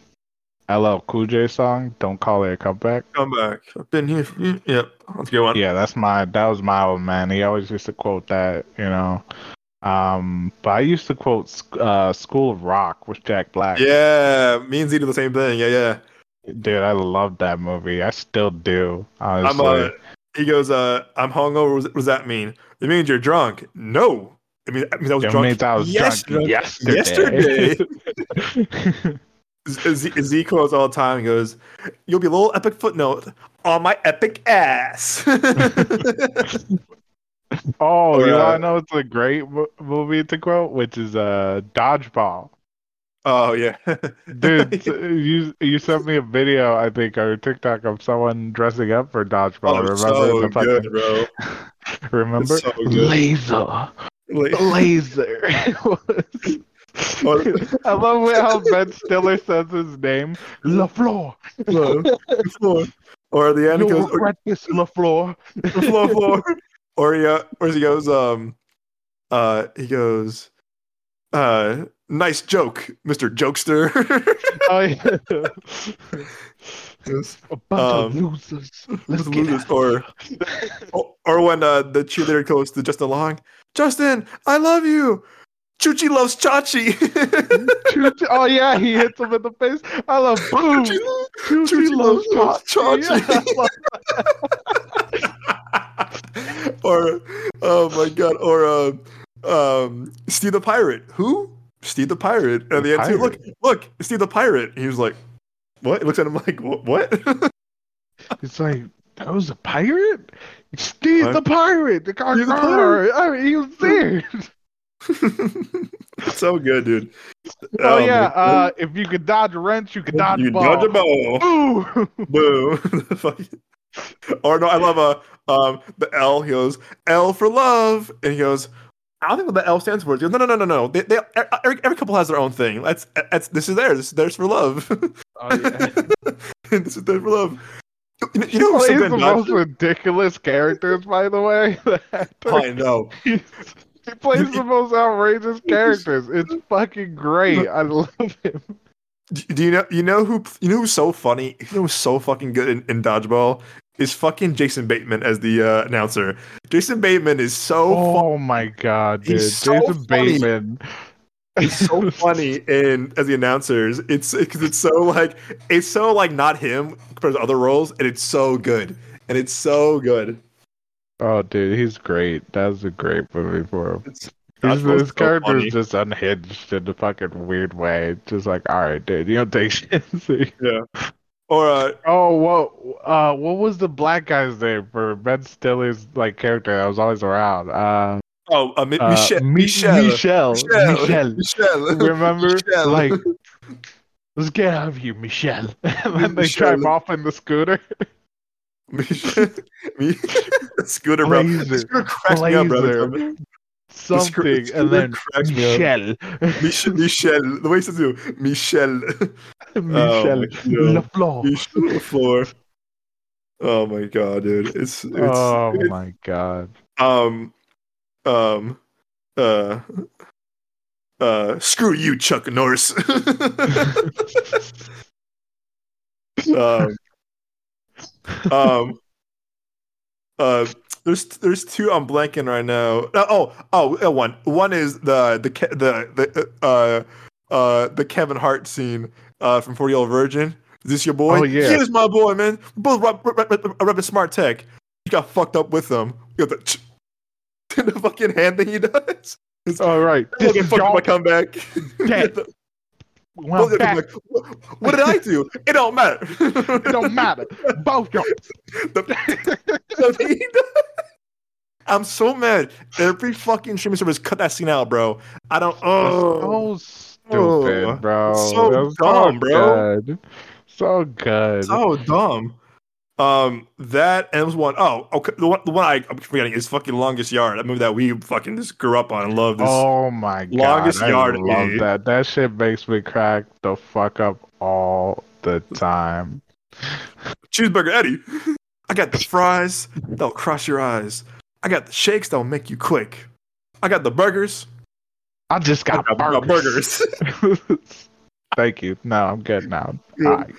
L L Cool J song. "Don't call it a comeback." Comeback. I've been here. For you. Yep. Let's get one. Yeah, that's my. That was my old man. He always used to quote that. You know. Um, but I used to quote uh, "School of Rock" with Jack Black. Yeah, me and Z do the same thing. Yeah, yeah. Dude, I love that movie. I still do. Honestly, I'm, uh, he goes, uh, "I'm hungover. What does that mean?" "It means you're drunk." "No, I mean, I mean I was it drunk. I was yesterday. drunk yesterday." yesterday. Z-, Z quotes all the time. He goes, "You'll be a little epic footnote on my epic ass." Oh, you yeah. know, I know it's a great movie to quote, which is uh, Dodgeball. Oh, yeah. Dude, you you sent me a video, I think, or TikTok of someone dressing up for Dodgeball. Oh, remember? So the fucking... good, bro. Remember? So good. Laser. La- Laser. I love how Ben Stiller says his name. LaFleur. LaFleur. Or at the end, he goes, regret this, LaFleur. LaFleur. Or he, uh, or he goes, um, uh, he goes, uh, "Nice joke, Mister Jokester." Oh, yeah. Yes. About um, losers. Let's losers. Or, or, or when uh, the cheerleader goes to Justin Long, "Justin, I love you. Chuchi loves Chachi." Chuchi, oh, yeah, he hits him in the face. I love boom. Chuchi, Chuchi, Chuchi loves, loves Chachi. Chachi. Yeah, I love or, oh my god, or uh, um, Steve the Pirate. Who? Steve the Pirate. And the, the end, too, look, look, Steve the Pirate. And he was like, what? He looks at him like, what? It's like, that was a pirate? Steve what? the Pirate. The car, the pirate. I mean, he was there. So good, dude. Oh, um, yeah. Uh, if you could dodge a wrench, you could dodge you a ball. You dodge a ball. Boo. Boo. The fucking. Or no, I love uh, um, the L. He goes, "L for love." And he goes, "I don't think what the L stands for." He goes, "No, no, no, no, no. They, they, every, every couple has their own thing. That's, that's, this is theirs. This is theirs for love." Oh, yeah. This is theirs for love. You, you know, he's the most ridiculous characters, by the way. The I know. He plays the most outrageous characters. It's fucking great. I love him. Do you know you know who you know who's so funny? You know who's so fucking good in, in Dodgeball is fucking Jason Bateman as the uh, announcer. Jason Bateman is so. Oh fun- my god, dude! He's so Jason funny. Bateman. He's so funny in as the announcers. It's because it's so like it's so like not him compared to other roles, and it's so good. And it's so good. Oh, dude, he's great. That was a great movie for him. It's- His, his so character funny. is just unhinged in a fucking weird way. Just like, all right, dude, you don't take shit. Yeah. Or uh, oh, whoa, uh, what was the black guy's name for Ben Stiller's like character that was always around? Uh, oh, uh, Mi- uh, Michelle. Michelle. Michelle. Michelle. Michelle. Remember, Michelle. Like, let's get out of here, Michelle. And then they drive off in the scooter. Michelle. Scooter, bro. Blazer. Scooter cracks me up, brother. Something and then Michelle. Michelle, Michelle, the way he says you, Michelle, Michelle, LaFleur, Michelle LaFleur. Oh my god, dude! It's, it's oh it's, my god. Um, um, uh, uh. Screw you, Chuck Norris. um, um, uh. There's there's two I'm blanking right now. Oh oh, one one is the the the, the uh uh, the Kevin Hart scene uh, from forty year old virgin. Is this your boy? Oh, yeah. Here's my boy, man. We're both repping smart tech. You got fucked up with them. You got the, the fucking hand thing he does. It's all right. This fucking fucked my comeback. Well, like, what did I do? It don't matter. It don't matter. Both y'all. I'm so mad. Every fucking streaming service cut that scene out, bro. I don't. Oh, so stupid, bro. So dumb, so bro. Good. So good. So dumb. Um, that and it was one. Oh, okay. The one, the one I, I'm forgetting is fucking Longest Yard. That movie that we fucking just grew up on and loved. Oh my god, Longest I Yard. Love me. that. That shit makes me crack the fuck up all the time. Cheeseburger Eddie. I got the fries that'll cross your eyes. I got the shakes that'll make you quick. I got the burgers. I just got, I got burgers. burgers. Thank you. No, I'm good now. Yeah. All right.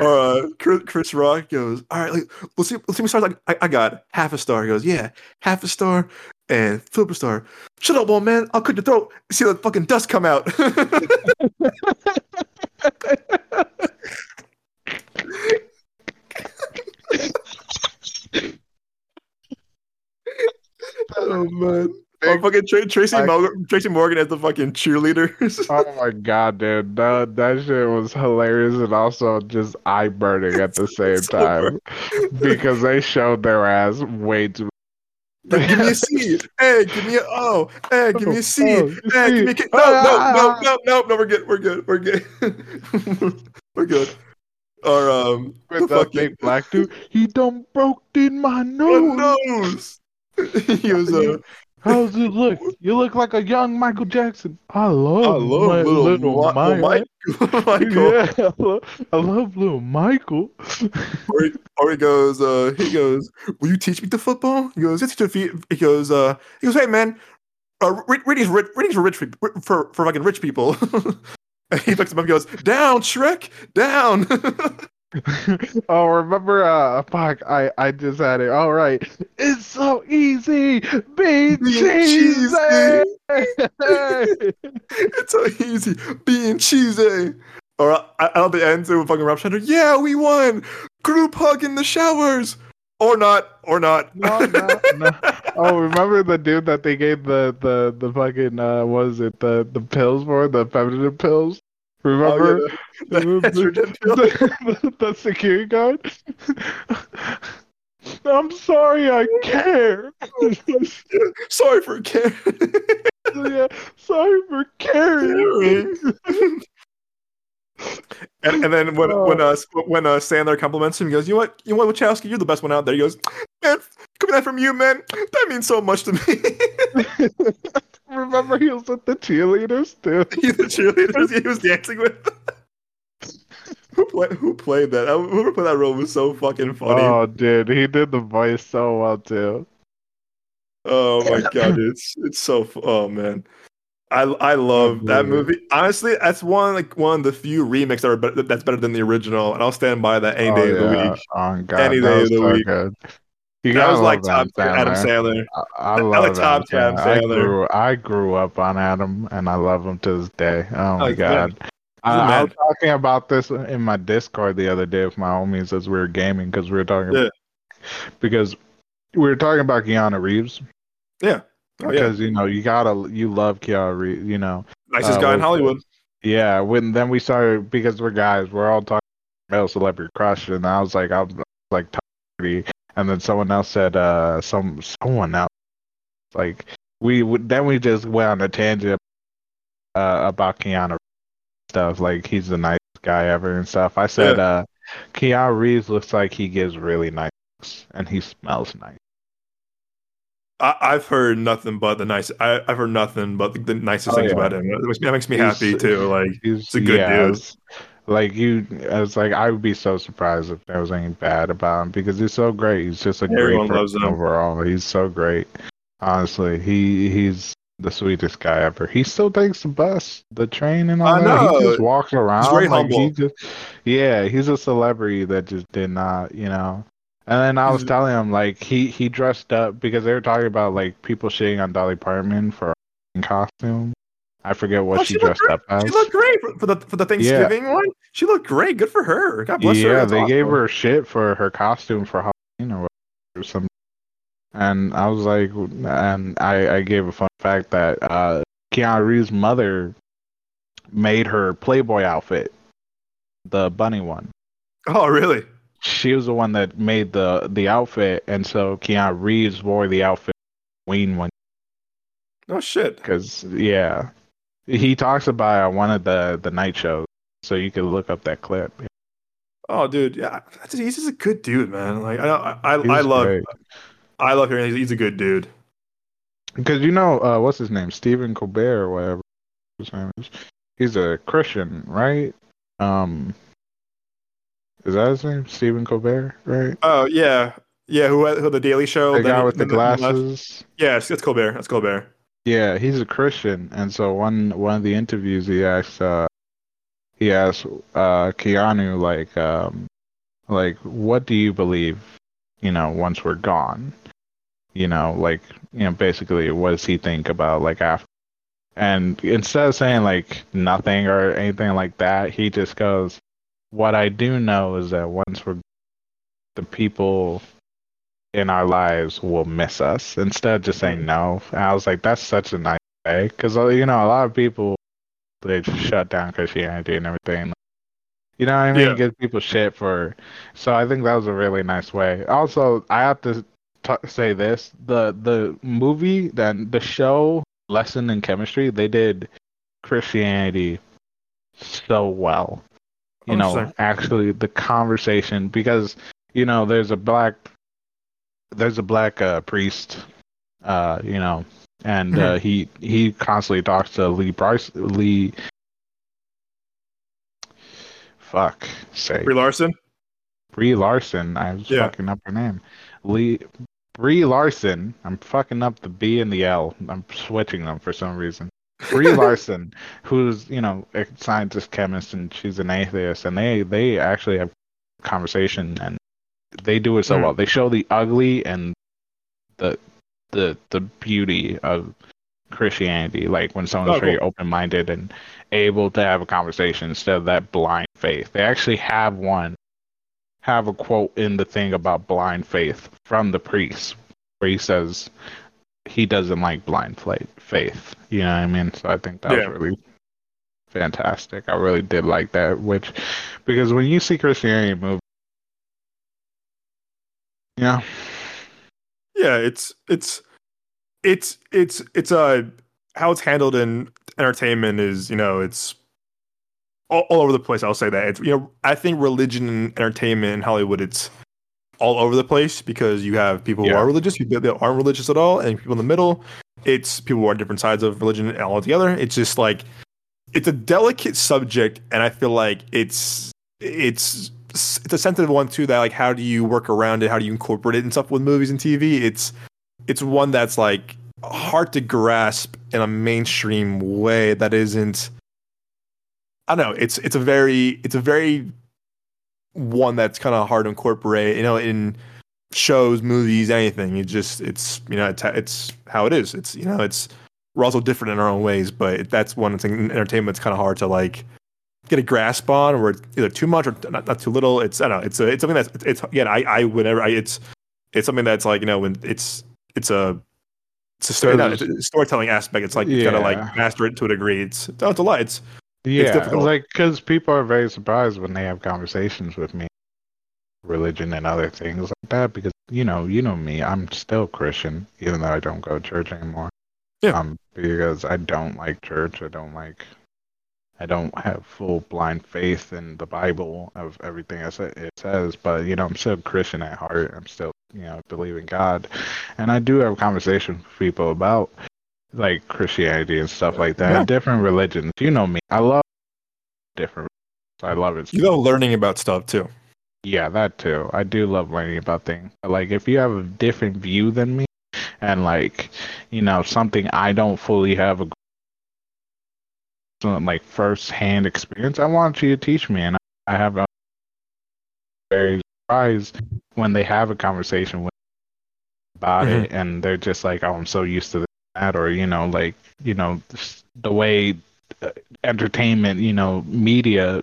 Or uh, Chris Rock goes, all right, like, let's see, let's see me stars. Like, I, I got half a star. He goes, yeah, half a star and flip a star. Shut up, old man. I'll cut your throat. See the fucking dust come out. Oh man. Oh, fucking Tra- Tracy, I, Morgan, Tracy Morgan as the fucking cheerleaders. Oh my god, dude. That, that shit was hilarious and also just eye burning at the same so time. Bad. Because they showed their ass way too much. Give me a C. Hey, give me a O. Hey, give me a C. Oh, hey, C. give me a K. No, no, no, no, no, no, we're good. We're good. We're good. We're good. Or, um, with the fucking black dude, he done broke in my nose. My nose. He was a. Uh, How does it look? You look like a young Michael Jackson. I love, I love my little, little Ma- Michael. Michael. Michael. Yeah, I love, I love little Michael. Or he, or he goes, uh, he goes, will you teach me the football? He goes, it's your feet. He goes, uh, he goes, hey man, uh, reading's rich, reading's for rich people, for for fucking rich people. And he looks at him and goes, down, Shrek, down. Oh, remember, uh, fuck, I, I just had it. All right. It's so easy. Being cheesy. It's so easy. Being cheesy. Or uh, at the end, they were fucking rap shouting, yeah, we won. Group hug in the showers. Or not. Or not. No, no, no. Oh, remember the dude that they gave the, the, the fucking, uh, what is it, the, the pills for? The feminine pills? Remember oh, yeah. the, the, the, the security guard? I'm sorry, I care. Sorry for caring. Yeah, sorry for caring. and, and then when oh. when uh, when uh, Sandler compliments him, he goes, "You know what? You know what, Wachowski? You're the best one out there." He goes, "Man, coming out from you, man. That means so much to me." Remember, he was with the cheerleaders too. He the cheerleaders he was dancing with. Who played? Who played that? Whoever played that role was so fucking funny. Oh, dude, he did the voice so well too. Oh my god, dude. it's it's so. Oh man, I I love mm-hmm. that movie. Honestly, that's one like one of the few remakes that are that's better than the original, and I'll stand by that any oh, day yeah. of the week. Oh, god, any day of the so week. Good. That was like top tier Adam Sandler. I, I love like top tier Adam Sandler. I grew, I grew up on Adam, and I love him to this day. Oh my oh, god! I, I was talking about this in my Discord the other day with my homies as we were gaming because we were talking yeah. about, because we were talking about Keanu Reeves. Yeah, oh, because yeah. you know you gotta you love Keanu Reeves. You know, nicest uh, guy in Hollywood. Yeah, when then we started because we're guys, we're all talking about male celebrity crush, and I was like, I was like top thirty. And then someone else said, uh, some someone else, like we would. Then we just went on a tangent uh, about Keanu stuff. Like he's the nicest guy ever and stuff. I said, yeah. uh, Keanu Reeves looks like he gives really nice, and he smells nice. I- I've heard nothing but the nice. I- I've heard nothing but the, the nicest oh, things yeah. about him. That makes me, that makes me happy too. Like he's a good yeah, dude. Like you, I was like, I would be so surprised if there was anything bad about him because he's so great. He's just a Everyone great person overall. He's so great. Honestly, he he's the sweetest guy ever. He still takes the bus, the train, and all I that. Know. He just walks around. He's very humble. Like he just, yeah, he's a celebrity that just did not, you know. And then I was mm-hmm. telling him like he he dressed up because they were talking about like people shitting on Dolly Parton for a costume. I forget what oh, she, she dressed great. up as. She looked great for the for the Thanksgiving yeah. one. She looked great. Good for her. God bless yeah, her. Yeah, they awesome. gave her shit for her costume for Halloween or whatever, or something. And I was like, and I, I gave a fun fact that uh, Keanu Reeves' mother made her Playboy outfit, the bunny one. Oh, really? She was the one that made the, the outfit, and so Keanu Reeves wore the outfit Halloween one. Oh, shit. Because, yeah. He talks about one of the, the night shows, so you can look up that clip. Oh, dude. Yeah, he's just a good dude, man. Like I, I, I love great. I love hearing he's, he's a good dude. Because, you know, uh, what's his name? Stephen Colbert or whatever his name is. He's a Christian, right? Um, is that his name? Stephen Colbert, right? Oh, yeah. Yeah, who, who the Daily Show. The guy with the glasses. Yeah, it's, it's Colbert. That's Colbert. Yeah, he's a Christian, and so one one of the interviews he asked, uh, he asked uh, Keanu like, um, like, what do you believe? You know, once we're gone, you know, like, you know, basically, what does he think about like after? And instead of saying like nothing or anything like that, he just goes, "What I do know is that once we're gone, the people in our lives will miss us," instead of just saying no. And I was like, that's such a nice way, because, you know, a lot of people, they shut down Christianity and everything, you know what I mean? Yeah. Give people shit for, so I think that was a really nice way. Also, I have to t- say this, the the movie, then the show Lesson in Chemistry, they did Christianity so well, you oh, know sorry. actually the conversation, because, you know, there's a black There's a black uh, priest, uh, you know, and mm-hmm. uh, he he constantly talks to Lee Bryce Lee. Fuck sake. Brie Larson. Brie Larson. I'm yeah. fucking up her name. Lee Brie Larson. I'm fucking up the B and the L. I'm switching them for some reason. Brie Larson, who's, you know, a scientist, chemist, and she's an atheist, and they they actually have conversation and. They do it so mm. well. They show the ugly and the the the beauty of Christianity. Like when someone's oh, very cool. open minded and able to have a conversation instead of that blind faith. They actually have one, have a quote in the thing about blind faith from the priest, where he says he doesn't like blind faith. You know what I mean? So I think that yeah. was really fantastic. I really did like that. Which, because when you see Christianity movies. Yeah, yeah. It's it's it's it's it's uh how it's handled in entertainment is, you know, it's all, all over the place. I'll say that it's, you know, I think religion and entertainment in Hollywood, it's all over the place, because you have people yeah. who are religious, people that aren't religious at all, and people in the middle. It's people who are different sides of religion and all together. It's just like, it's a delicate subject, and I feel like it's it's. It's a sensitive one too. That, like, how do you work around it? How do you incorporate it and stuff with movies and T V? It's it's one that's like hard to grasp in a mainstream way. That isn't. I don't know. It's it's a very it's a very one that's kind of hard to incorporate. You know, in shows, movies, anything. It just it's you know it's it's how it is. It's you know it's we're also different in our own ways. But that's one thing in entertainment. It's kind of hard to like. Get a grasp on, where it's either too much or not, not too little. It's I don't know. It's a, it's something that's it's yeah. I I whenever I it's it's something that's like, you know, when it's it's a it's a, story, no, it's a storytelling aspect. It's like yeah. you gotta like master it to a degree. It's no, it's a lot. It's yeah, it's difficult. Like, because people are very surprised when they have conversations with me, religion and other things like that. Because you know you know me, I'm still Christian, even though I don't go to church anymore. Yeah, um, because I don't like church. I don't like. I don't have full blind faith in the Bible of everything it says, but, you know, I'm still Christian at heart. I'm still, you know, believe in God. And I do have conversations with people about, like, Christianity and stuff like that, yeah. different religions. You know me. I love different religions. I love it. You love learning about stuff, too. Yeah, that, too. I do love learning about things. But, like, if you have a different view than me and, like, you know, something I don't fully have a like first-hand experience, I want you to teach me, and I, I have a very surprised when they have a conversation with about mm-hmm. it, and they're just like, "Oh, I'm so used to this, that, or, you know, like, you know, the way entertainment, you know, media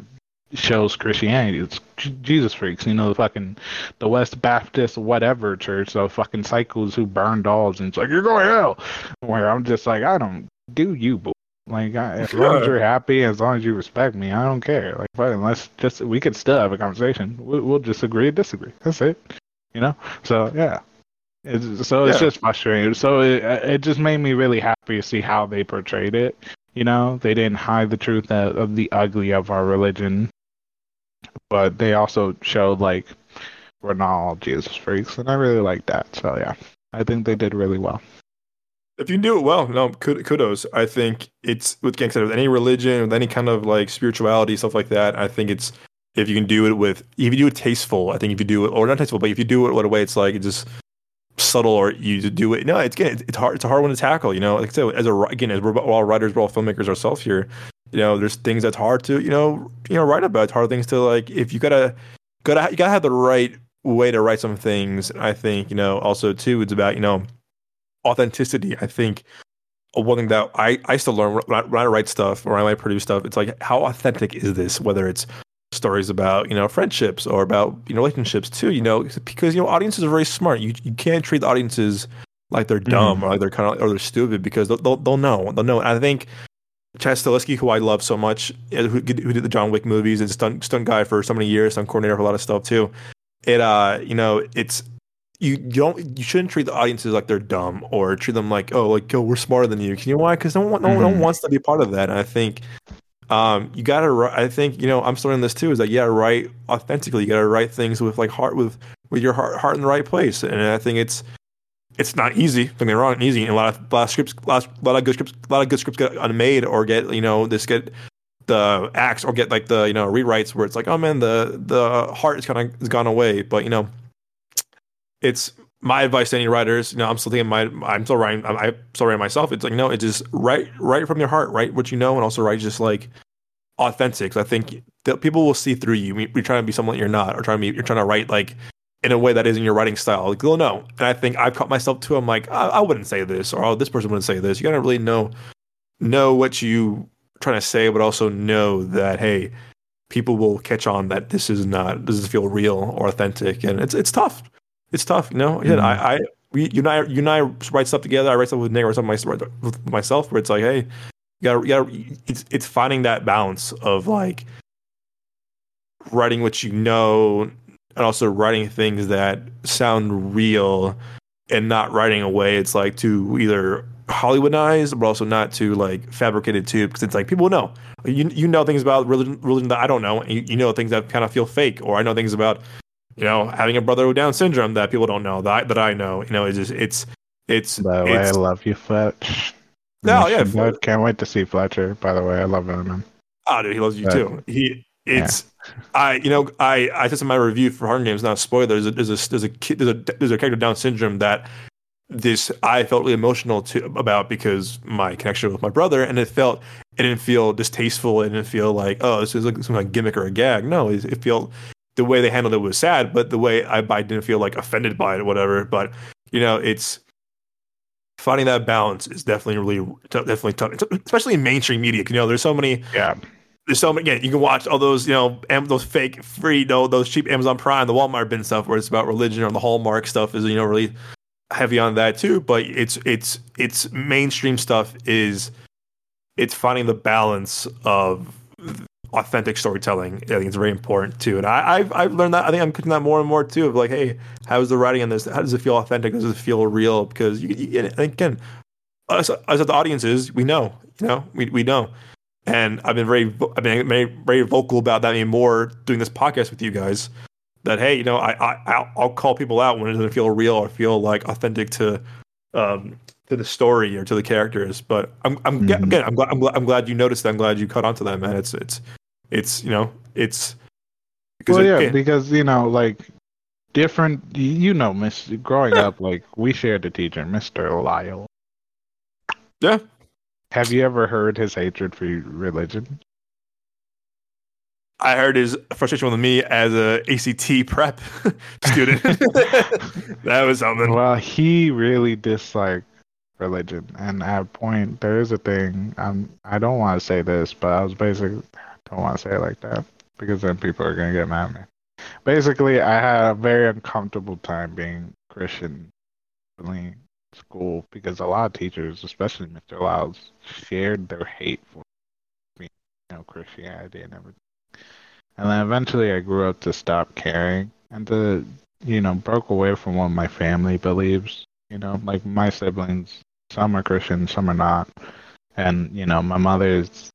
shows Christianity. It's Jesus freaks, you know, the fucking, the West Baptist whatever church, the fucking psychos who burn dolls, and it's like, you're going to hell. Where I'm just like, I don't do you, boy. Like, I, as long as you're happy, as long as you respect me, I don't care. Like, but unless just, we could still have a conversation. We'll, we'll just agree and disagree. That's it. You know? So, yeah. It's, so yeah. It's just frustrating. So it, it just made me really happy to see how they portrayed it. You know, they didn't hide the truth of, of the ugly of our religion, but they also showed, like, we're not all Jesus freaks, and I really like that. So, yeah, I think they did really well. If you do it well, no, kudos. I think it's, with any religion, with any kind of, like, spirituality, stuff like that, I think it's, if you can do it with, if you do it tasteful, I think if you do it, or not tasteful, but if you do it what a way it's, like, it's just subtle, or you do it, no, it's again, it's hard, it's a hard one to tackle, you know, like I said, as a, again, as we're all writers, we're all filmmakers ourselves here, you know, there's things that's hard to, you know, you know, write about, it's hard things to, like, if you gotta, gotta, you gotta have the right way to write some things, I think, you know, also, too, it's about, you know, authenticity. I think one thing that I, I still learn when I, when I write stuff or I might produce stuff, it's like, how authentic is this? Whether it's stories about, you know, friendships or about, you know, relationships too, you know, because, you know, audiences are very smart. You you can't treat the audiences like they're dumb mm-hmm. or like they're kind of, or they're stupid, because they'll, they'll, they'll know, they'll know. And I think Chad Stahelski, who I love so much, who, who did the John Wick movies, is a stunt, stunt guy for so many years, stunt coordinator for a lot of stuff too. It, uh, you know, it's, You don't. You shouldn't treat the audiences like they're dumb, or treat them like, oh, like, oh, we're smarter than you. Can you know why? Because no one, no, mm-hmm. no one wants to be part of that. And I think, um, you gotta. I think you know. I'm starting this too. Is that you gotta write authentically. You gotta write things with like heart, with with your heart, heart in the right place. And I think it's it's not easy. Don't get me wrong, it's easy. And a lot of a lot of scripts, a lot of, a lot of good scripts, a lot of good scripts get unmade or get you know this get. the acts or get like the you know rewrites where it's like, oh man, the the heart is kind of has gone away. But you know. It's my advice to any writers. You know, I'm still thinking my, I'm still writing, I'm, I'm still writing myself. It's like, you know, it's just write, write from your heart, write what you know, and also write just like authentic. So I think that people will see through you. You're trying to be someone you're not, or trying to be, you're trying to write like in a way that isn't your writing style. Like, they'll know. And I think I've caught myself too. I'm like, I, I wouldn't say this, or oh, this person wouldn't say this. You gotta really know, know what you trying to say, but also know that, hey, people will catch on that this is not, this doesn't feel real or authentic. And it's, it's tough. It's tough, you know. Mm-hmm. I, I, we, you and I, you and I write stuff together. I write stuff with Nick, or something with myself, where it's like, hey, you gotta, you gotta, it's, it's finding that balance of like writing what you know, and also writing things that sound real, and not writing a way it's like to either Hollywoodize, but also not to like fabricate it too, because it's like people know, you, you know things about religion, religion that I don't know, and you, you know things that kind of feel fake, or I know things about. You know, having a brother with Down syndrome that people don't know that I, that I know. You know, it's just it's it's. By the way, it's, I love you, Fletch. No, yeah, Fletch. Can't wait to see Fletcher. By the way, I love him. Oh, dude, he loves you but, too. He, it's, yeah. I, you know, I, I said in my review for Hunger Games, not spoilers. There's a, there's a, there's a, there's a, there's a character with Down syndrome that this I felt really emotional to about because my connection with my brother, and it felt. It didn't feel distasteful. It didn't feel like, oh, this is like some like gimmick or a gag. No, it, it felt. The way they handled it was sad, but the way I, I didn't feel like offended by it or whatever. But you know, it's finding that balance is definitely really t- definitely tough, especially in mainstream media. You know, there's so many. Yeah. There's so many. Yeah, you can watch all those. You know, Am- those fake free, no, those cheap Amazon Prime, the Walmart bin stuff, where it's about religion, or the Hallmark stuff is you know really heavy on that too. But it's it's it's mainstream stuff is it's finding the balance of. Authentic storytelling, I think it's very important too, and I, I've I've learned that. I think I'm cooking that more and more too. Of like, hey, how is the writing in this? How does it feel authentic? Does it feel real? Because you, you again, us as the audiences, we know, you know, we we know, and I've been very I've been very, very vocal about that anymore doing this podcast with you guys. That hey, you know, I I I'll, I'll call people out when it doesn't feel real or feel like authentic to. Um, to the story or to the characters, but I'm, I'm mm-hmm. again, I'm glad, I'm glad, I'm glad you noticed that. I'm glad you caught onto that, man. It's, it's, it's, you know, it's. Well, it, yeah, it, because you know, like different, you know, Miss growing up, like we shared a teacher, Mister Lyle. Yeah. Have you ever heard his hatred for religion? I heard his frustration with me as a A C T prep student. That was something. Well, he really disliked religion. And at a point, there is a thing. I'm, I don't want to say this, but I was basically... I don't want to say it like that, because then people are going to get mad at me. Basically, I had a very uncomfortable time being Christian in school, because a lot of teachers, especially Mister Louds, shared their hate for me, you know, Christianity and everything. And then eventually I grew up to stop caring and to, you know, broke away from what my family believes. You know, like my siblings, some are Christian, some are not. And, you know, my mother's,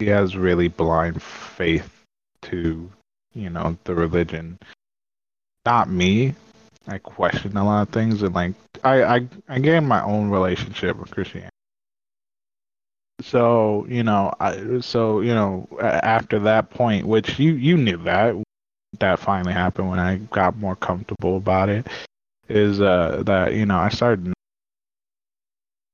she has really blind faith to, you know, the religion. Not me. I question a lot of things, and like I, I, I gained my own relationship with Christianity. So, you know, I, so, you know, after that point, which you, you knew that, that finally happened when I got more comfortable about it, is uh, that, you know, I started,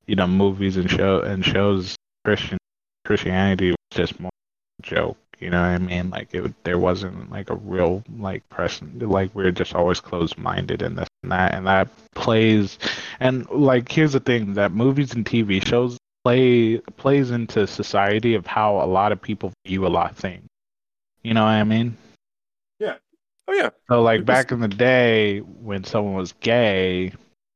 you know, movies and show and shows Christian Christianity was just more a joke, you know what I mean? Like, it, there wasn't, like, a real, like, person. Like, we were just always closed-minded and this and that, and that plays... And, like, here's the thing, that movies and T V shows play plays into society of how a lot of people view a lot of things. You know what I mean? Yeah. Oh, yeah. So, like, it back was... in the day, when someone was gay...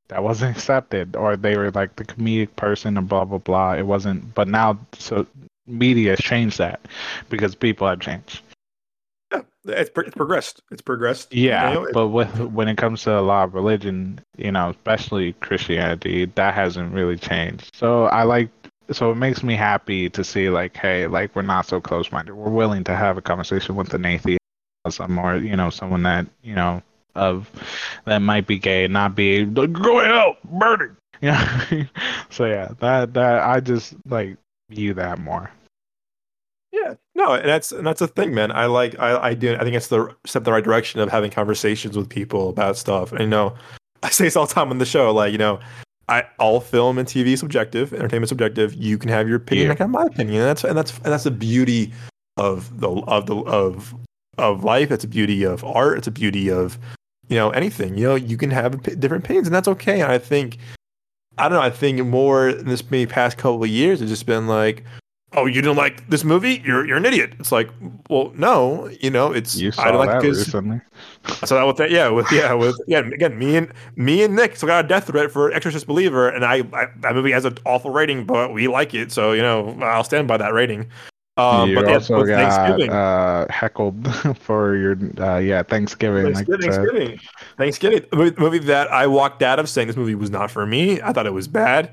that wasn't accepted, or they were like the comedic person and blah blah blah. It wasn't, but now so media has changed that because people have changed. Yeah, it's, pro- it's progressed. It's progressed. Yeah, you know, it, but with, when it comes to a lot of religion, you know, especially Christianity, that hasn't really changed. So I like, so it makes me happy to see like, hey, like we're not so close-minded. We're willing to have a conversation with an atheist or, you know, someone that, you know, of that might be gay and not be go help murder, you know. So yeah, that that I just like view that more. Yeah, no, and that's and that's a thing, man. I like I I do I think it's the step in the right direction of having conversations with people about stuff. And you know, I say this all the time on the show, like you know, I all film and T V is subjective, entertainment subjective. You can have your opinion, yeah. I can have my opinion. And that's and that's and that's the beauty of the of the of of life. It's a beauty of art. It's a beauty of you know, anything, you know, you can have different opinions and that's okay. And I think, I don't know, I think more in this maybe past couple of years, it's just been like, oh, you didn't like this movie? You're you're an idiot. It's like, well, no, you know, it's, you saw I don't like this. Recently. I saw that with that. Yeah. With, yeah. With, yeah. Again, me and me and Nick still got a death threat for Exorcist Believer. And I, I, that movie has an awful rating, but we like it. So, you know, I'll stand by that rating. Um, you but also got Thanksgiving. Uh, heckled for your uh, yeah Thanksgiving. Thanksgiving, like Thanksgiving, Thanksgiving. The movie that I walked out of saying this movie was not for me. I thought it was bad.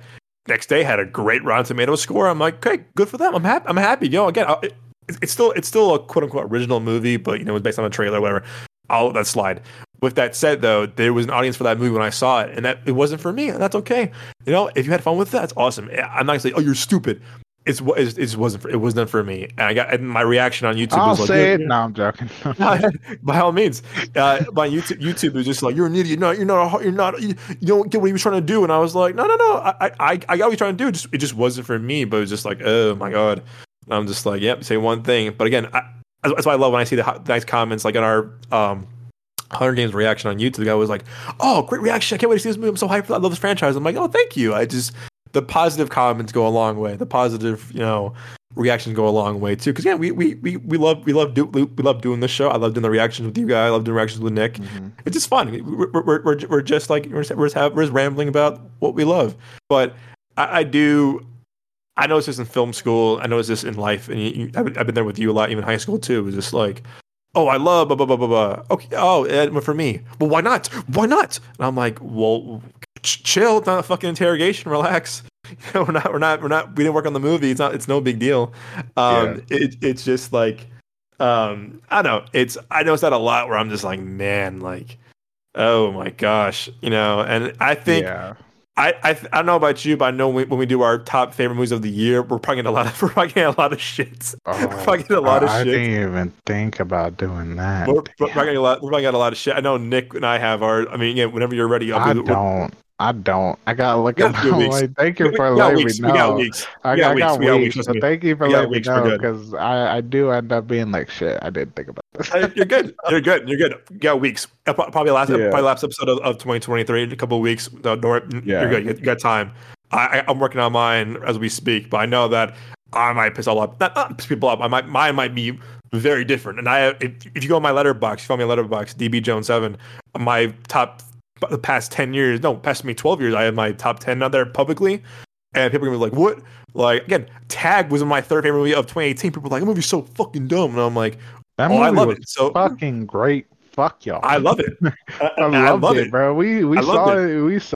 Next day had a great Rotten Tomatoes score. I'm like, okay, good for them. I'm happy. I'm happy. Yo, again, I, it, it's still it's still a quote unquote original movie, but you know, it was based on a trailer, or whatever. I'll let that slide. With that said, though, there was an audience for that movie when I saw it, and that it wasn't for me, and that's okay. You know, if you had fun with that, that's awesome. I'm not gonna say, oh, you're stupid. It's it just wasn't for, it wasn't for me, and I got and my reaction on YouTube. I'll was like, say yeah, it. Yeah. No, I'm joking. By all means, uh, my YouTube YouTube was just like, you're an idiot. No, you're not. A, you're not. You, you don't get what he was trying to do. And I was like, no, no, no. I I I got what he's trying to do. It just, it just wasn't for me. But it was just like, oh my god. And I'm just like, yep. Say one thing. But again, I, that's why I love when I see the, the nice comments like on our um, Hunger Games reaction on YouTube. The guy was like, oh, great reaction. I can't wait to see this movie. I'm so hyped for that. I love this franchise. I'm like, oh, thank you. I just. The positive comments go a long way. The positive, you know, reactions go a long way too. Because yeah, we we we we love we love do, we love doing this show. I love doing the reactions with you guys. I love doing reactions with Nick. Mm-hmm. It's just fun. We're we're we're, we're just like we're just, we're, just have, we're just rambling about what we love. But I, I do. I notice this in film school. I notice this in life, and you, you, I've, I've been there with you a lot, even high school too. It's just like, oh, I love blah blah blah blah blah. Okay, oh, it, for me. Well, why not? Why not? And I'm like, well. Chill, it's not a fucking interrogation. Relax. You know, we're not, we're not, we're not. We didn't work on the movie. It's not. It's no big deal. Um, yeah. it, it's just like, um, I don't know. It's I notice that a lot where I'm just like, man, like, oh my gosh, you know. And I think yeah. I, I, I don't know about you, but I know when we, when we do our top favorite movies of the year, we're probably getting a lot of, we're probably getting a lot of shits. Oh, we're probably getting a lot I, of shit. I didn't even think about doing that. We're, we're probably getting a lot. We're probably got a lot of shit. I know Nick and I have our. I mean, yeah. Whenever you're ready, I'll I do, don't. I don't. I gotta look at like, thank you for letting me know. I got, I got weeks, weeks, so thank you for letting me know because I, I do end up being like, shit, I didn't think about this. You're good. You're good. You're good. You got weeks. Probably last, yeah. probably last episode of, of twenty twenty-three, a couple of weeks. No, no, yeah. You're good. You got time. I, I'm working on mine as we speak, but I know that I might piss all up. Not, not piss people up. I might, mine might be very different. And I, if, if you go on my Letterboxd, you follow me on Letterboxd, D B Jones seven, my top the past ten years, no, past me twelve years, I have my top ten out there publicly. And people are gonna be like, what? Like, again, Tag was my third favorite movie of twenty eighteen. People were like, that movie's so fucking dumb. And I'm like, that oh, movie I love was it. So fucking great. Fuck y'all. I love it. I, I loved love it, it, bro. We we saw it. it. We saw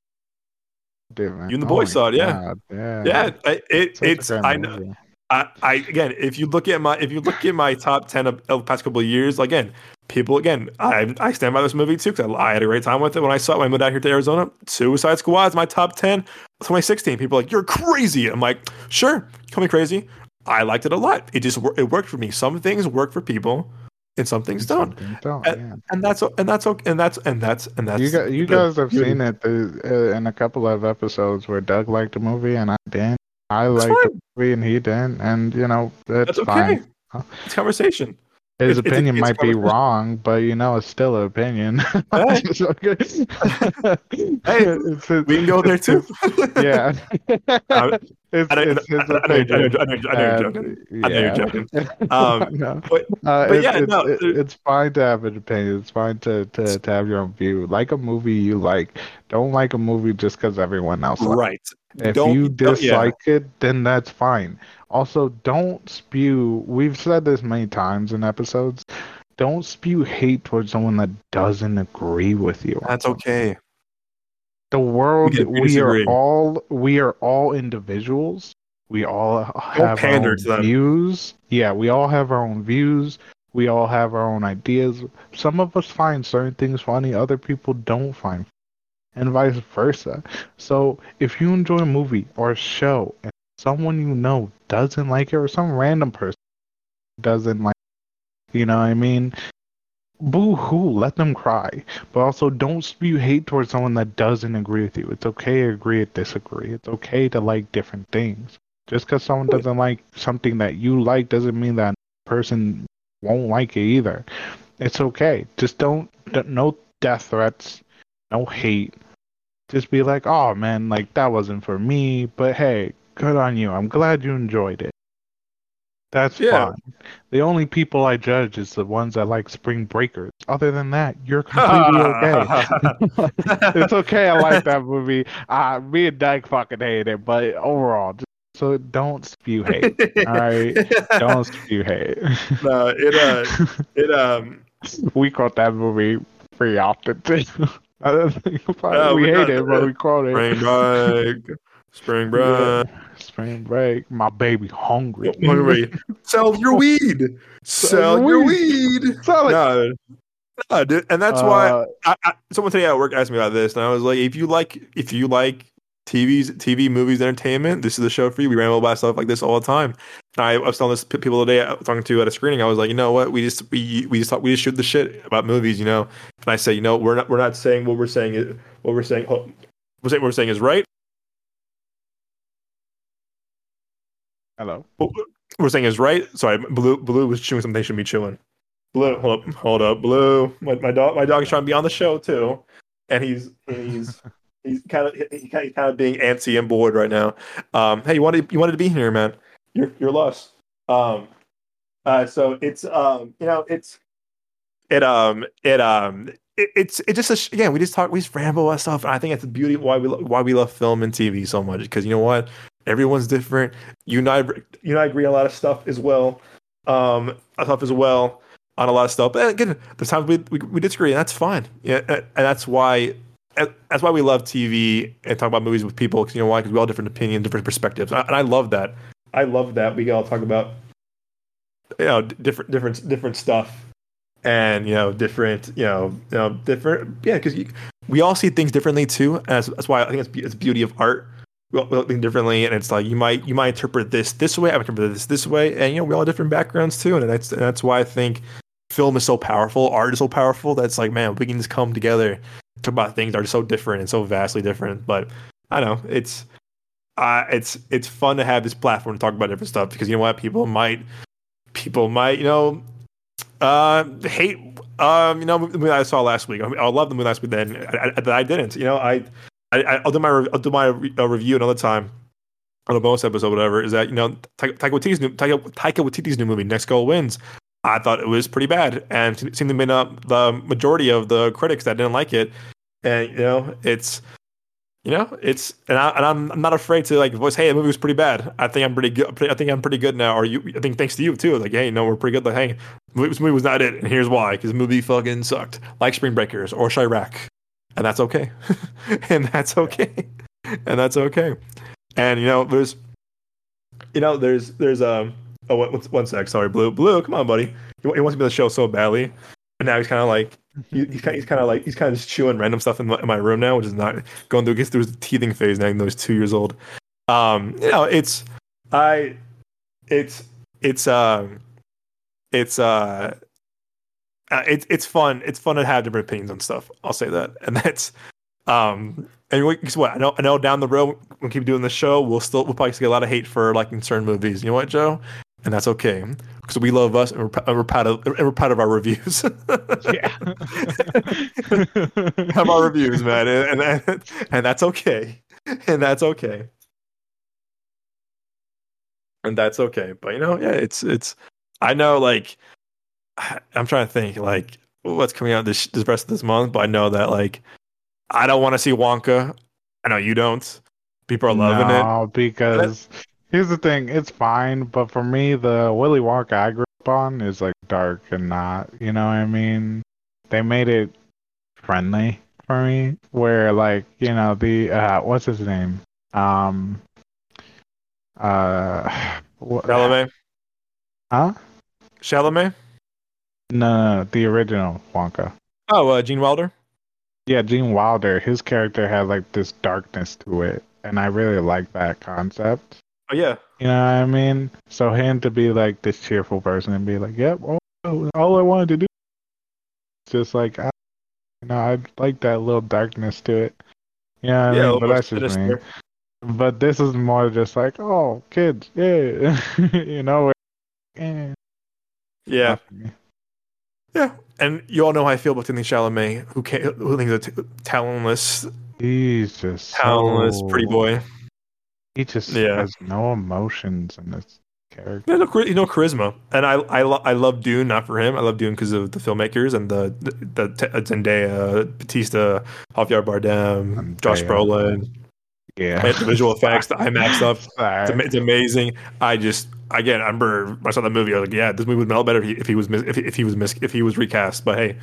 it, man. You and the boys oh saw it, yeah. God, yeah. Yeah. It, it it's I know. I, I again, if you look at my if you look at my top ten of, of the past couple of years, again, people again, I I stand by this movie too because I, I had a great time with it when I saw it when I moved out here to Arizona. Suicide Squad's my top ten. twenty sixteen, people are like, you're crazy. I'm like, sure, call me crazy. I liked it a lot. It just it worked for me. Some things work for people, and some things don't. Some don't and, yeah. and that's and that's and that's and that's and that's. You, got, you guys have beauty. seen it uh, in a couple of episodes where Doug liked the movie and I didn't. I that's liked fine. the movie and he didn't, and you know that's okay. Fine. It's conversation. His it, opinion it, it, might be wrong, but you know it's still an opinion. Hey, it's it's, we can go there too. Yeah, I know you're joking. Um, no. But, uh, but it's, yeah, it's, no, it's fine to have an opinion. It's fine to, to, to have your own view. Like a movie you like. Don't like a movie just because everyone else likes. Right. If don't, you dislike yeah. it, then that's fine. Also, don't spew, we've said this many times in episodes, don't spew hate towards someone that doesn't agree with you. That's okay. The world, we, we, we are all we are all individuals. We all have our own to views. Yeah, we all have our own views. We all have our own ideas. Some of us find certain things funny, other people don't find funny, and vice versa. So if you enjoy a movie or a show and someone you know doesn't like it, or some random person doesn't like it, you know what I mean? Boo-hoo, let them cry. But also, don't spew hate towards someone that doesn't agree with you. It's okay to agree or disagree. It's okay to like different things. Just because someone doesn't like something that you like doesn't mean that person won't like it either. It's okay. Just don't, no death threats, no hate. Just be like, oh man, like that wasn't for me, but hey, good on you. I'm glad you enjoyed it. That's yeah. fine. The only people I judge is the ones that like Spring Breakers. Other than that, you're completely okay. It's okay. I like that movie. Uh, me and Dyke fucking hate it, but overall, just, so don't spew hate. All right, don't spew hate. No, it uh, it um, we quote that movie pretty often too. I don't think no, we hate it, but we quote it. Spring Break. Spring break. Yeah. Spring break. My baby hungry. hungry. Sell your weed. Sell, Sell your weed. weed. Sell it. No, no, dude. And that's uh, why I, I, someone today at work asked me about this, and I was like, if you like if you like T Vs, T V, movies, entertainment, this is the show for you. We ramble about stuff like this all the time. And I, I was telling this to people today, I was talking to at a screening, I was like, you know what? We just we we just talk, we just shoot the shit about movies, you know. And I say, you know, we're not we're not saying what we're saying is what we're saying what we're saying is right. Hello. What we're saying is right. Sorry, Blue. Blue was chewing something they shouldn't be chewing. Blue, hold up, hold up, Blue. My, my dog, my dog is trying to be on the show too, and he's he's he's kind of he's kind of being antsy and bored right now. Um, hey, you wanted you wanted to be here, man. You're you're lost. Um, uh, so it's um, you know, it's it um, it um, it, it's it just a, again, we just talk, we just ramble about stuff, and I think that's the beauty of why we lo- why we love film and T V so much, because you know what. Everyone's different. You and I, you and I agree on a lot of stuff as well. Um, stuff as well on a lot of stuff. But again, there's times we, we we disagree, and that's fine. Yeah, and that's why that's why we love T V and talk about movies with people. Because you know why? Because we all have different opinions, different perspectives, and I love that. I love that we all talk about you know different different different stuff, and you know different you know you know different yeah. Because we all see things differently too, and that's, that's why I think it's it's beauty of art. We all think differently, and it's like you might you might interpret this this way, I interpret this this way, and you know we all have different backgrounds too, and that's and that's why I think film is so powerful, art is so powerful. That's like man, we can just come together, talk about things that are so different and so vastly different. But I don't know, it's uh, it's it's fun to have this platform to talk about different stuff because you know what, people might people might you know uh, hate um, you know the movie I saw last week. I, mean, I love the movie last week, then I, I, I didn't. You know I. I, I'll do my I'll do my uh, review another time on a bonus episode, whatever. Is that you know Ta- Taika Waititi's new Taika, Taika Waititi's new movie, Next Girl Wins. I thought it was pretty bad, and it seemed to be up the majority of the critics that didn't like it. And you know, it's you know, it's and, I, and I'm, I'm not afraid to like voice, hey, the movie was pretty bad. I think I'm pretty good. I think I'm pretty good now. Or you, I think thanks to you too. Like, hey, you know, we're pretty good. Like, hey, this movie was not it, and here's why: because the movie fucking sucked, like Spring Breakers or Chirac. And that's okay. and that's okay. and that's okay. And you know, there's, you know, there's, there's, um, oh, one, one sec. Sorry, Blue. Blue, come on, buddy. He, he wants to be on the show so badly, and now he's kind of like, he, he's kind, he's kind of like, he's kind of just chewing random stuff in my, in my room now, which is not going through. Gets through his teething phase now, even though he's two years old. Um, you know, it's, I, it's, it's, um, it's, uh. Uh, it's it's fun. It's fun to have different opinions on stuff. I'll say that, and that's um. And we, guess what? I know. I know. Down the road, we'll keep doing the show. We'll still we'll probably get a lot of hate for liking certain movies. You know what, Joe? And that's okay, because we love us, and we're, and we're proud of and we're proud of our reviews. yeah, have our reviews, man, and and, and that's okay, and that's okay, and that's okay. But you know, yeah, it's it's. I know, like. I'm trying to think like what's coming out this this rest of this month, but I know that like I don't want to see Wonka. I know you don't. People are loving no, it because here's the thing: it's fine, but for me, the Willy Wonka I grew up on is like dark and not. You know what I mean? They made it friendly for me, where like you know the uh, what's his name? Um, uh, wh- Chalamet. Huh? Chalamet. No, no, the original Wonka. Oh, uh, Gene Wilder? Yeah, Gene Wilder. His character had, like, this darkness to it. And I really like that concept. Oh, yeah. You know what I mean? So him to be, like, this cheerful person and be like, yep, all, all I wanted to do is just, like, I, you know, I like that little darkness to it. You know what yeah, I mean? But that's just me. But this is more just like, oh, kids, yeah. you know? Eh. Yeah. Yeah, and you all know how I feel about Timothée Chalamet, who can't, who thinks a t- talentless, he's just talentless so... pretty boy. He just yeah. has no emotions in this character. Yeah, no, no charisma, and I I, lo- I love Dune not for him. I love Dune because of the filmmakers and the the, the uh, Zendaya, Batista, Javier Bardem, Zendaya. Josh Brolin. Yeah, and the visual effects, the IMAX stuff. It's, am- it's amazing. I just. Again, I remember when I saw that movie. I was like, "Yeah, this movie would melt better if he, if he was mis- if, he, if he was mis- if he was recast." But hey,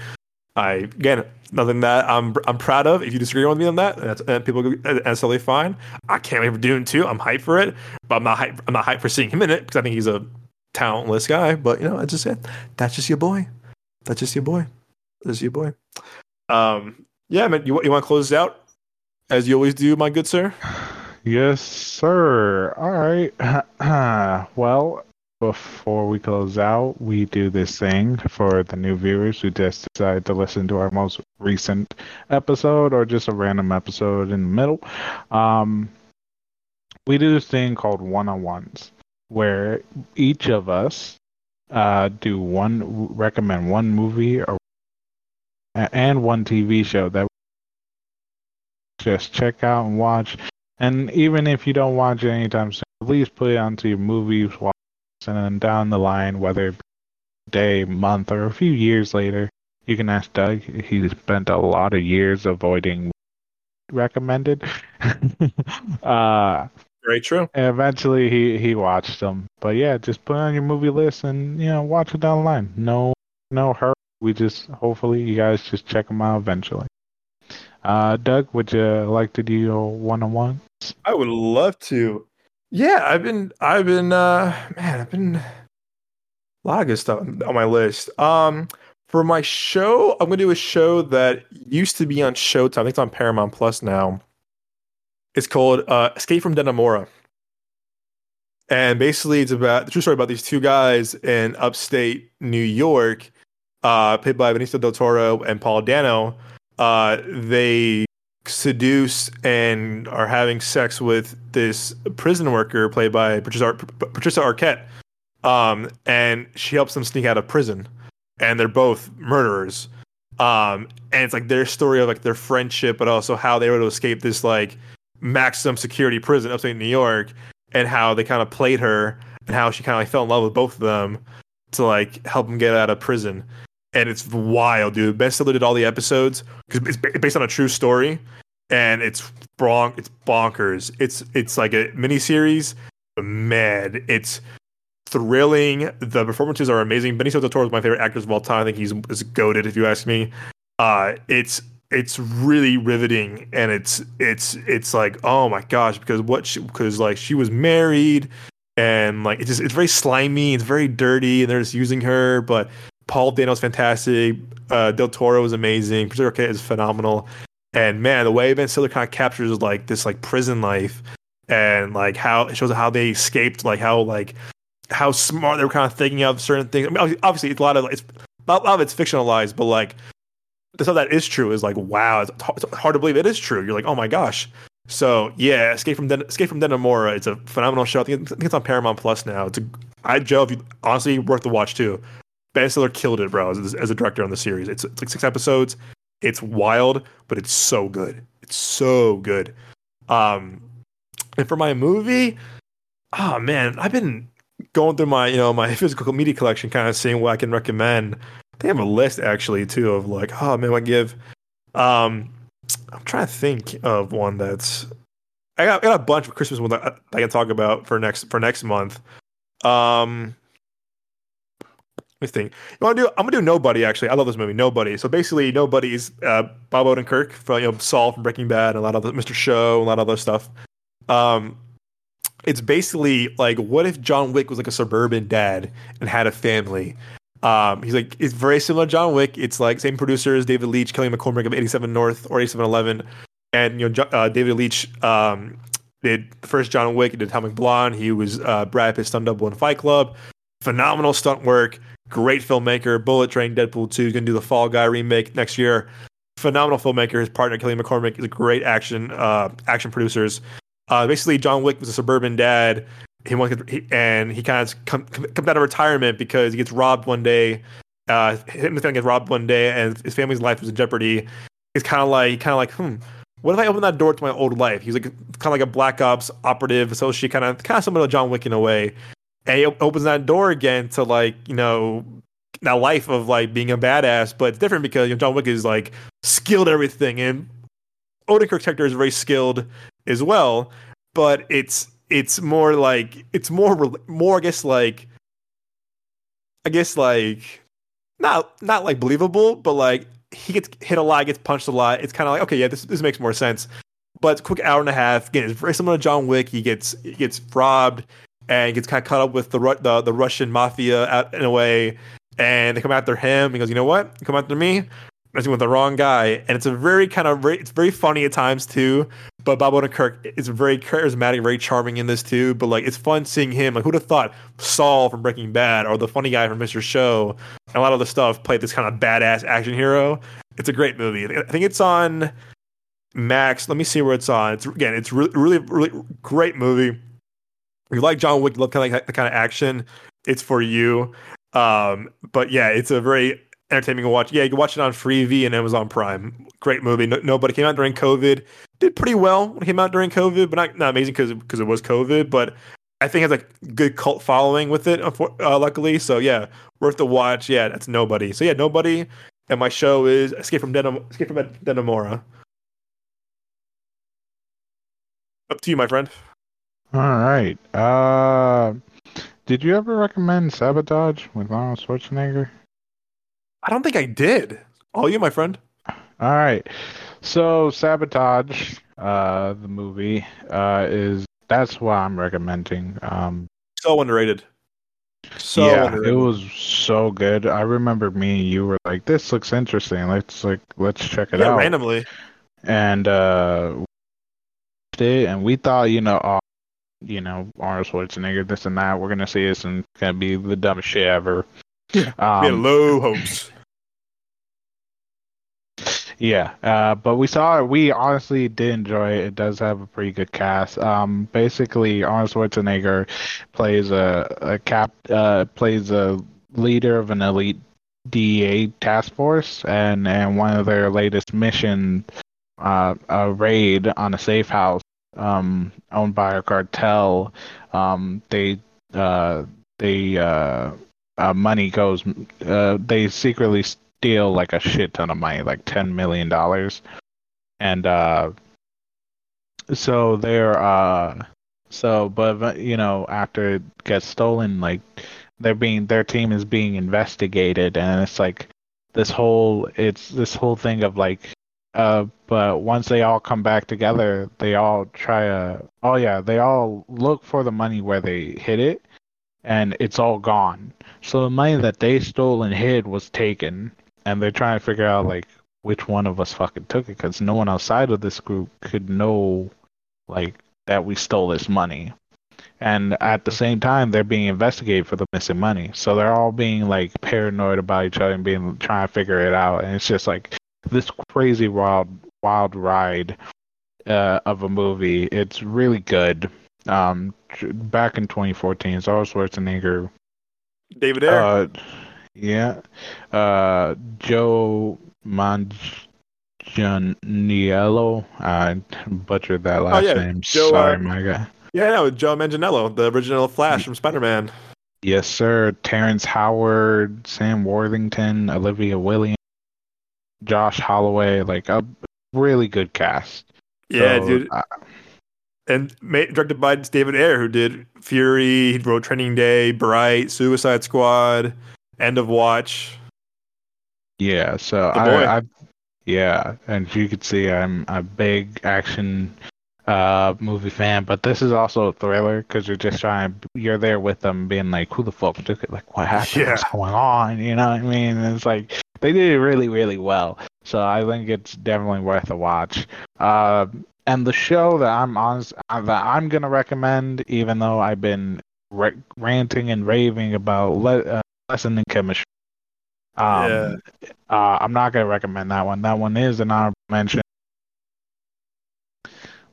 I again nothing that I'm I'm proud of. If you disagree with me on that, that's and people that's totally fine. I can't wait for Dune two. I'm hyped for it, but I'm not hyped. I'm not hyped for seeing him in it because I think he's a talentless guy. But you know, that's just it. That's just your boy. That's just your boy. That's your boy. Um, yeah, man. You you want to close this out as you always do, my good sir? Yes, sir. All right. Well, before we close out, we do this thing for the new viewers who just decide to listen to our most recent episode or just a random episode in the middle. Um, we do this thing called one-on-ones, where each of us uh, do one recommend one movie or and one T V show that we just check out and watch. And even if you don't watch it anytime soon, at least put it onto your movies, watch, and then down the line, whether it be a day, month, or a few years later, you can ask Doug. He spent a lot of years avoiding recommended. uh, Very true. And eventually, he, he watched them. But yeah, just put it on your movie list and, you know, watch it down the line. No, no hurry. We just, hopefully, you guys just check them out eventually. Uh, Doug, would you like to do your one-on-ones? I would love to. Yeah, I've been, I've been, uh, man, I've been a lot of good stuff on my list. Um, for my show, I'm going to do a show that used to be on Showtime. I think it's on Paramount Plus now. It's called uh, Escape from Denimora. And basically, it's about the true story about these two guys in upstate New York, uh, played by Benicio Del Toro and Paul Dano. Uh, they seduce and are having sex with this prison worker played by Patricia, Ar- Patricia Arquette, um, and she helps them sneak out of prison. And they're both murderers, Um, and it's like their story of like their friendship, but also how they were to escape this like maximum security prison upstate New York, and how they kind of played her, and how she kind of like fell in love with both of them to like help them get out of prison. And it's wild, dude. Ben Stiller did all the episodes because it's based on a true story, and it's bron- it's bonkers. It's it's like a miniseries, but man, it's thrilling. The performances are amazing. Benicio Del Toro is my favorite actor of all time. I think he's is goated, if you ask me. Uh, it's it's really riveting, and it's it's it's like, oh my gosh, because what she, because like she was married, and like it's just it's very slimy, it's very dirty, and they're just using her. But Paul Dano's fantastic. Uh, Del Toro is amazing. Priscilla Arquette is phenomenal. And man, the way Ben Stiller kind of captures like this like prison life, and like how it shows how they escaped, like how like. how smart they were kind of thinking of certain things. I mean, obviously, it's a lot of it's a lot of it's fictionalized, but like the stuff that is true is like, wow, it's, it's hard to believe it is true. You're like, oh my gosh. So yeah, Escape from Den- Escape from Denimora. It's a phenomenal show. I think, I think it's on Paramount Plus now. It's a, I Joe, if you honestly worth the watch too. Ben Stiller killed it, bro, as, as a director on the series. It's, it's like six episodes. It's wild, but it's so good. It's so good. Um, and for my movie, oh man, I've been. Going through my, you know, my physical media collection, kind of seeing what I can recommend. They have a list actually too of like, oh man, I give. Um, I'm trying to think of one that's. I got, I got a bunch of Christmas ones I, I can talk about for next for next month. Um, let me think. You want to do? I'm gonna do Nobody actually. I love this movie, Nobody. So basically, Nobody is uh, Bob Odenkirk from you know Saul from Breaking Bad and a lot of the, Mister Show and a lot of other stuff. Um. It's basically like, what if John Wick was like a suburban dad and had a family? Um, he's like, it's very similar to John Wick. It's like same producers, David Leitch, Kelly McCormick of eighty-seven North or eighty-seven eleven. And, you know, uh, David Leitch um, did first John Wick, he did Atomic Blonde. He was uh, Brad Pitt's stunt double in Fight Club. Phenomenal stunt work. Great filmmaker. Bullet Train, Deadpool two. He's going to do the Fall Guy remake next year. Phenomenal filmmaker. His partner, Kelly McCormick, is a great action, uh, action producers. Uh, basically, John Wick was a suburban dad. He wants, he, and he kind of comes come, come out of retirement because he gets robbed one day. Uh, him and his family gets robbed one day, and his family's life is in jeopardy. He's kind of like, kind of like, hmm, what if I open that door to my old life? He's like, kind of like a Black Ops operative associate, kind of, kind of similar to John Wick in a way. And he opens that door again to like, you know, that life of like being a badass, but it's different because you know, John Wick is like skilled at everything, and Odenkirk's character is very skilled as well, but it's it's more like it's more more I guess like I guess like not not like believable, but like he gets hit a lot, gets punched a lot. It's kind of like, okay, yeah, this this makes more sense. But it's a quick hour and a half. Again, it's very similar to John Wick. He gets he gets robbed and gets kind of caught up with the the, the Russian mafia out in a way, and they come after him. He goes, you know what? You come after me. Messing with the wrong guy, and it's a very kind of it's very funny at times too. But Bob Odenkirk is very charismatic, very charming in this too. But like, it's fun seeing him. Like, who'd have thought Saul from Breaking Bad or the funny guy from Mister Show and a lot of the stuff played this kind of badass action hero. It's a great movie. I think it's on Max. Let me see where it's on. It's again, it's really, really, really great movie. If you like John Wick, you love kind of like the kind of action. It's for you. Um, but yeah, it's a very entertaining to watch. Yeah, you can watch it on Freevee and Amazon Prime. Great movie. No, Nobody came out during COVID. Did pretty well when it came out during COVID, but not, not amazing because because it was COVID. But I think it has a good cult following with it, uh, luckily. So yeah, worth the watch. Yeah, that's Nobody. So yeah, Nobody. And my show is Escape from Denim- Escape from Denimora. Up to you, my friend. All right. Uh, did you ever recommend Sabotage with Arnold Schwarzenegger? I don't think I did. All you, my friend. All right. So, Sabotage, uh, the movie, uh, is that's what I'm recommending. Um, so underrated. So yeah, underrated. It was so good. I remember me and you were like, "This looks interesting. Let's like let's check it yeah, out." Randomly. And uh, did and we thought, you know, oh, you know, Arnold Schwarzenegger, this and that. We're gonna see this, and it's gonna be the dumbest shit ever. Yeah. Um, we had low hopes. Yeah, uh, but we saw it. We honestly did enjoy it. It does have a pretty good cast. Um, basically, Arnold Schwarzenegger plays a, a cap, uh, plays a leader of an elite D E A task force, and, and one of their latest missions, uh, a raid on a safe house um, owned by a cartel, um, they uh, they uh, uh, money goes. Uh, they secretly steal like a shit ton of money, like ten million dollars, and uh, so they're uh, so. But you know, after it gets stolen, like. They're being their team is being investigated, and it's like this whole it's this whole thing of like, uh. But once they all come back together, they all try to. Oh yeah, they all look for the money where they hid it, and it's all gone. So the money that they stole and hid was taken, and they're trying to figure out like which one of us fucking took it, because no one outside of this group could know, like that we stole this money. And at the same time, they're being investigated for the missing money. So they're all being like paranoid about each other and being trying to figure it out. And it's just like this crazy wild, wild ride uh, of a movie. It's really good. Um, back in twenty fourteen, it's Arnold Schwarzenegger, David Ayer, uh, yeah, uh, Joe Manganiello. I butchered that last oh, yeah. name. Joe, Sorry, uh... my guy. Yeah, no, Joe Manganiello, the original Flash from Spider-Man. Yes, sir. Terrence Howard, Sam Worthington, Olivia Williams, Josh Holloway, like a really good cast. Yeah, so, dude. Uh, and made, directed by David Ayer, who did Fury, he wrote Training Day, Bright, Suicide Squad, End of Watch. Yeah, so I, I, yeah, and you could see I'm a big action. Uh, movie fan, but this is also a thriller because you're just trying. You're there with them, being like, "Who the fuck took it? Like, what happened? Yeah. What's going on?" You know what I mean? And it's like they did it really, really well. So I think it's definitely worth a watch. Uh, and the show that I'm on, that I'm gonna recommend, even though I've been re- ranting and raving about le- uh, Lesson in Chemistry, um, yeah. uh, I'm not gonna recommend that one. That one is an honorable mention.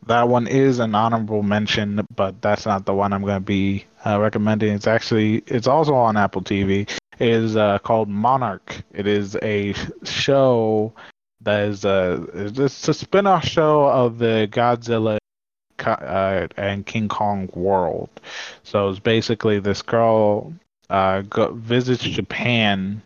That one is an honorable mention, but that's not the one I'm going to be uh, recommending. It's actually, it's also on Apple T V. It is uh, called Monarch. It is a show that is a, it's a spin-off show of the Godzilla uh, and King Kong world. So it's basically this girl uh, go, visits Japan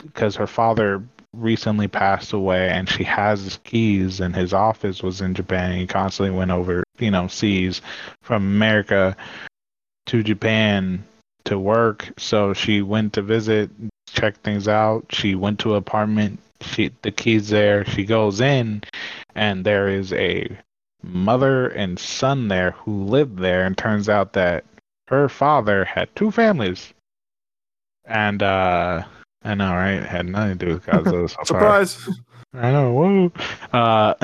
because her father recently passed away, and she has his keys, and his office was in Japan, and he constantly went over, you know, seas from America to Japan to work. So she went to visit, check things out. She went to an apartment. She, the keys there. She goes in, and there is a mother and son there who lived there, and turns out that her father had two families. And, uh... I know, right? It had nothing to do with Godzilla. So Surprise! Far. I know. Woo. Uh,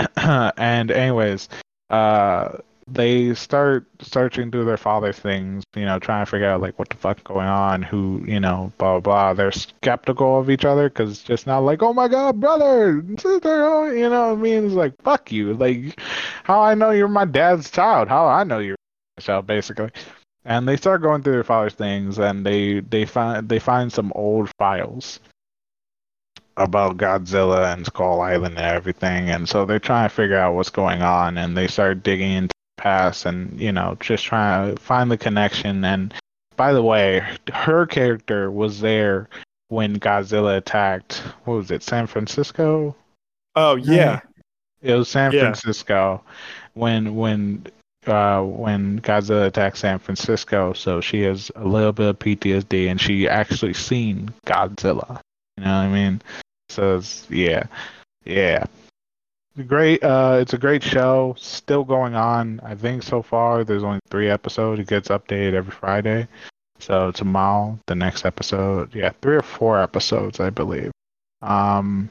and anyways, uh, they start searching through their father's things, you know, trying to figure out like what the fuck going on, who, you know, blah blah blah. They're skeptical of each other because it's just not like, oh my god, brother, sister, oh, you know what I mean? It's like, fuck you, like how I know you're my dad's child, how I know you're my child, basically. And they start going through their father's things, and they, they find they find some old files about Godzilla and Skull Island and everything. And so they're trying to figure out what's going on, and they start digging into the past and, you know, just trying to find the connection. And by the way, her character was there when Godzilla attacked, what was it, San Francisco? Oh, yeah. It was San yeah. Francisco when when... Uh, when Godzilla attacked San Francisco, so she has a little bit of P T S D, and she actually seen Godzilla. You know what I mean? So it's, yeah, yeah, great. Uh, it's a great show, still going on. I think so far there's only three episodes. It gets updated every Friday, so tomorrow the next episode. Yeah, three or four episodes, I believe. Um,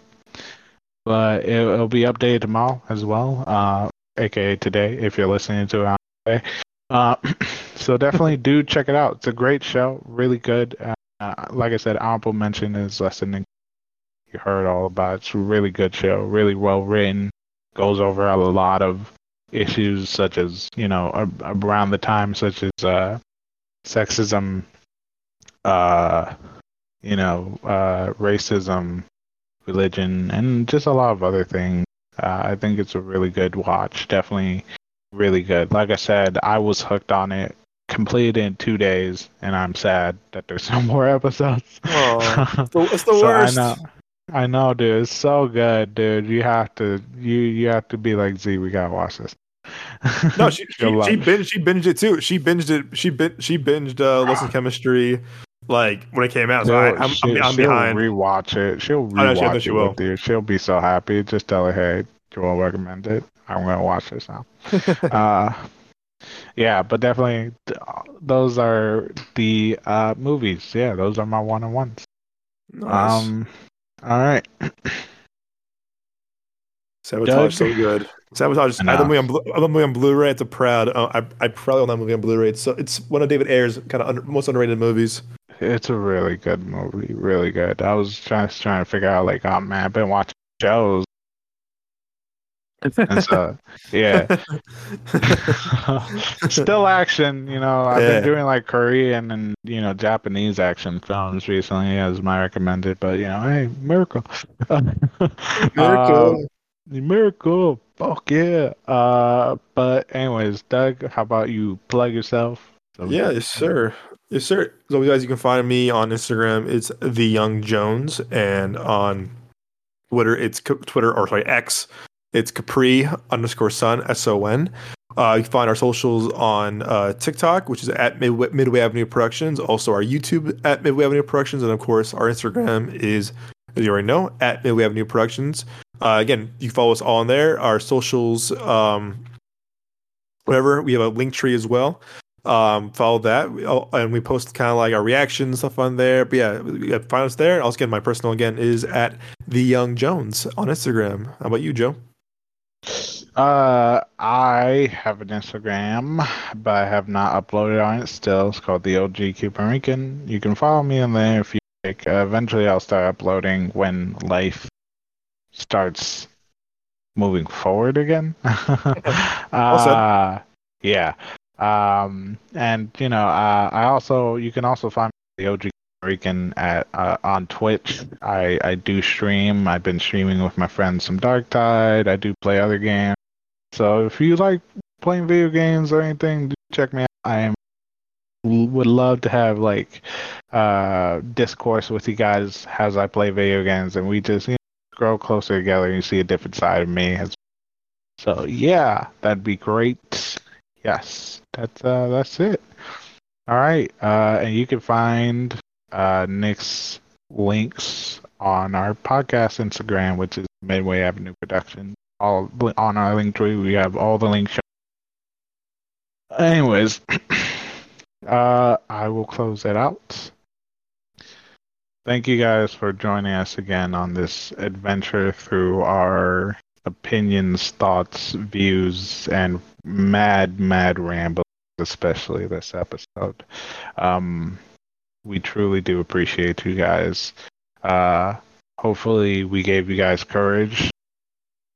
but it, it'll be updated tomorrow as well. Uh. A K A today, if you're listening to it on uh, so definitely do check it out. It's a great show, really good. Uh, like I said, honorable mention is Lesson in. You heard all about it. It's a really good show, really well written. Goes over a lot of issues such as, you know, around the time, such as uh, sexism, uh, you know, uh, racism, religion, and just a lot of other things. Uh, I think it's a really good watch. Definitely really good. Like I said, I was hooked on it. Completed in two days, and I'm sad that there's no more episodes. Oh, it's the so worst. I know, I know, dude. It's so good, dude. You have to, you you have to be like, Z, we gotta watch this. No, she she, she binged she binged it too. She binged it. She bin, she binged uh, Lesson Chemistry like when it came out. Dude, so I, I'm, she, I'm, I'm she'll behind. Rewatch it. She'll rewatch oh, no, she, it she will. With you. She'll be so happy. Just tell her, hey, Joel recommended it. I'm gonna watch this now. uh, Yeah, but definitely those are the uh, movies. Yeah, those are my one-on-ones. Nice. Um, all right. Sabotage, so good. Sabotage. I love the movie on Blu-ray. It's a proud. Uh, I I probably own that movie on Blu-ray. So it's one of David Ayer's kind of under, most underrated movies. It's a really good movie. Really good. I was trying trying to figure out like, oh man, I've been watching shows. And so, yeah, still action, you know. I've yeah. been doing like Korean and, you know, Japanese action films recently as my recommended, but, you know, hey, miracle, miracle, um, miracle, fuck yeah. Uh, but anyways, Doug, how about you plug yourself? So yeah, yes, sir. Yes, sir. So guys, you can find me on Instagram. It's The Young Jones, and on Twitter, it's Twitter or sorry X. It's Capri underscore Sun, S O N. Uh, you can find our socials on uh, TikTok, which is at Midway, Midway Avenue Productions. Also, our YouTube at Midway Avenue Productions. And, of course, our Instagram is, as you already know, at Midway Avenue Productions. Uh, again, you can follow us all on there. Our socials, um, whatever. We have a link tree as well. Um, follow that. We, oh, and we post kind of like our reactions, stuff on there. But, yeah, find us there. Also, again, my personal, again, is at The Young Jones on Instagram. How about you, Joe? Uh, I have an Instagram, but I have not uploaded on it still. It's called The O G Cuban Rican. You can follow me on there if you like. Uh, eventually, I'll start uploading when life starts moving forward again. uh, yeah. Um, and you know, uh, I also you can also find me The O G Cuban Rican at uh, on Twitch. I I do stream. I've been streaming with my friends some Dark Tide. I do play other games. So if you like playing video games or anything, check me out. I am, would love to have like uh, discourse with you guys as I play video games, and we just, you know, grow closer together and you see a different side of me. So yeah, that'd be great. Yes, that's uh, that's it. All right, uh, and you can find uh, Nick's links on our podcast Instagram, which is Midway Avenue Productions. All on our link tree, we have all the links. Anyways, uh, I will close it out. Thank you guys for joining us again on this adventure through our opinions, thoughts, views, and mad, mad rambles, especially this episode. Um, we truly do appreciate you guys. Uh, hopefully, we gave you guys courage.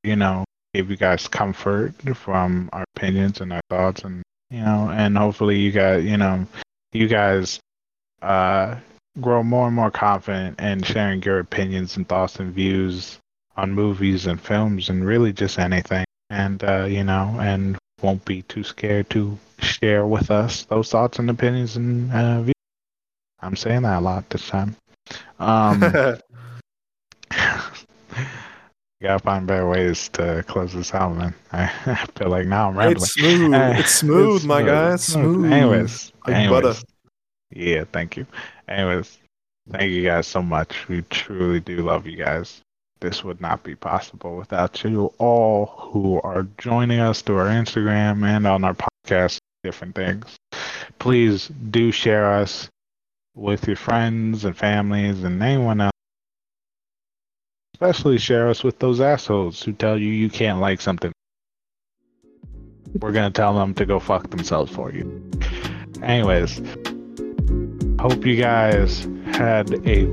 You know, give you guys comfort from our opinions and our thoughts, and you know, and hopefully you guys, you know, you guys uh, grow more and more confident in sharing your opinions and thoughts and views on movies and films and really just anything. And uh, you know, and won't be too scared to share with us those thoughts and opinions and uh, views. I'm saying that a lot this time. Um, You gotta find better ways to close this out, man. I feel like now I'm rambling. It's smooth. It's smooth, it's my smooth. guy. It's smooth. smooth. Anyways, like anyways. Butter. Yeah, thank you. Anyways, thank you guys so much. We truly do love you guys. This would not be possible without you all who are joining us through our Instagram and on our podcast, different things. Please do share us with your friends and families and anyone else. Especially share us with those assholes who tell you you can't like something. We're going to tell them to go fuck themselves for you. Anyways, hope you guys had a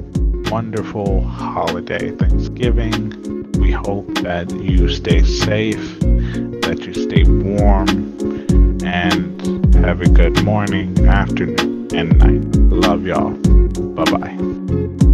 wonderful holiday, Thanksgiving. We hope that you stay safe, that you stay warm, and have a good morning, afternoon. and night. Love y'all. Bye-bye.